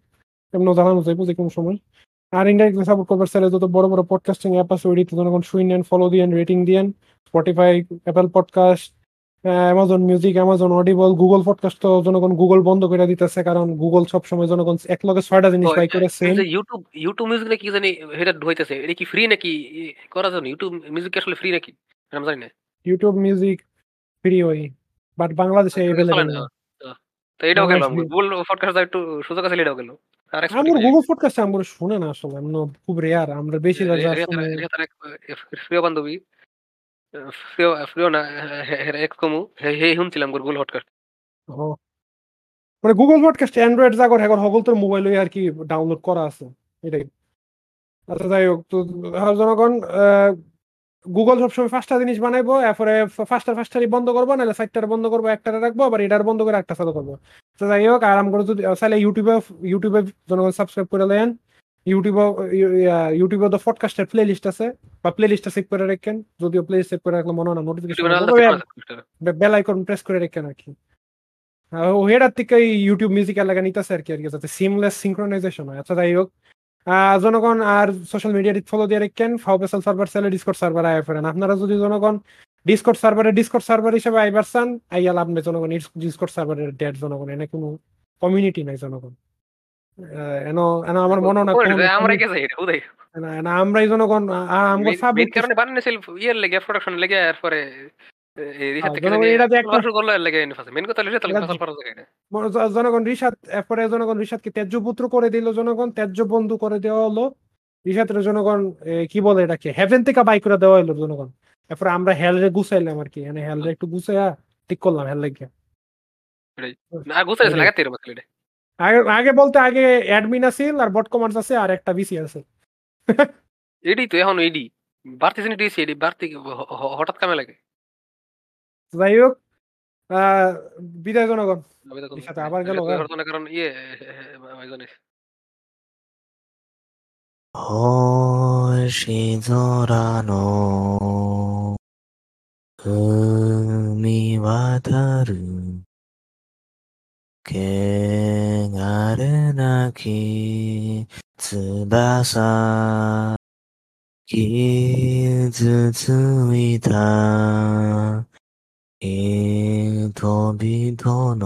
এমন জ্বালানো যায় যে কোনো সময়। আর ইন্ডাইরেক্টলি সাপোর্ট করবার চাইলে যত বড় বড় পডকাস্টিং অ্যাপ আছে ওইটিতে জনগণ শুই নেন, ফলো দিয়েন, রেটিং দিয়েন, Spotify, Apple podcast, Amazon music, Amazon Audible, Google podcast. তো জনগণ গুগল বন্ধ করে দিতেছে কারণ গুগল সবসময় জনগণ একলগে 6টা জিনিস বাই করেছে। ইউটিউব ইউটিউব মিউজিক নাকি জানি এটা ঢুইতেছে, এটা কি ফ্রি নাকি করা জানো? ইউটিউব মিউজিক কি আসলে ফ্রি নাকি আমি জানি না। ইউটিউব মিউজিক ফ্রি হই বাট বাংলাদেশে अवेलेबल না, তো এটাও গেল গুগল পডকাস্ট একটু সুযোগ আছে এটাও গেল। আর আমরা গুগল পডকাস্ট আমরা শুনে না আসলে, আমরা খুব রেয়ার, আমরা বেশি যা প্রিয় বান্ধবী গুগল পডকাস্ট অ্যান্ড্রয়েড যা করে হগল তোর মোবাইল আর কি ডাউনলোড করা আছে এটাই। আচ্ছা যাই হোক, তো জনগণ গুগল সবসময় 5টা জিনিস বানাইবো, এরপরে 5টারই বন্ধ করবো, নাহলে 7টার বন্ধ করবো, 1টারে রাখবো, আবার এটার বন্ধ করে 1টা চালু করবো। তো যাই হোক আরাম করে যদি চাইলে ইউটিউবে জনগণ সাবস্ক্রাইব করে দেন, ইউটিউবে তো পডকাস্টের প্লেলিস্ট আছে বা প্লেলিস্টটা সেভ করে রাখেন, যদিও প্লেলিস্ট সেভ করে রাখলে মনে হয় না নোটিফিকেশন বেল আইকন প্রেস করে রাখেন আর কি, ওইটার থেকে ইউটিউব মিউজিক এলাকা নিতেছে আর কি যাতে সিমলেস সিঙ্ক্রোনাইজেশন হয়। আচ্ছা যাই হোক জনগণ আর সোশ্যাল মিডিয়া ফলো দিয়ে রাখেন, ফাউপেশাল সার্ভার চাইলে ডিসকর্ড সার্ভারে আয় ফেরেন। আপনারা যদি জনগণ ডিসকর্ড সার্ভার হিসেবে আইবার চান আইয়া লাভ নেই, জনগণ ডিসকর্ড সার্ভারের ডেট জনগণ এনে কোনো কমিউনিটি নাই জনগণ, জনগণ রিশাদকে ত্যায্য পুত্র করে দিল, জনগণ ত্যায্য বন্ধু করে দেওয়া হলো রিশাদের, জনগণ কি বলে এটাকে হেভেন থেকে বাই করে দেওয়া হলো জনগণ। এরপরে আমরা হেলরে গুছাইলাম আর কি, মানে হেলরে একটু গুছাইয়া ঠিক করলাম হেল লাগিয়া আগে বলতে আগে অ্যাডমিন আছে আর বট কমান্ডস আছে আর একটা ভিসি আছে, এডি তো এখন এডি বাড়তি সিন ডিসি এডি বাড়তি হঠাৎ কামে লাগে। যাই হোক বিদায় জনগণ, সাথে আবার গেল ঘটনা কারণ ইয়ে ভাই জানিস ওশি জোরানো তুমি বাতারুけがれなき翼傷ついた人々の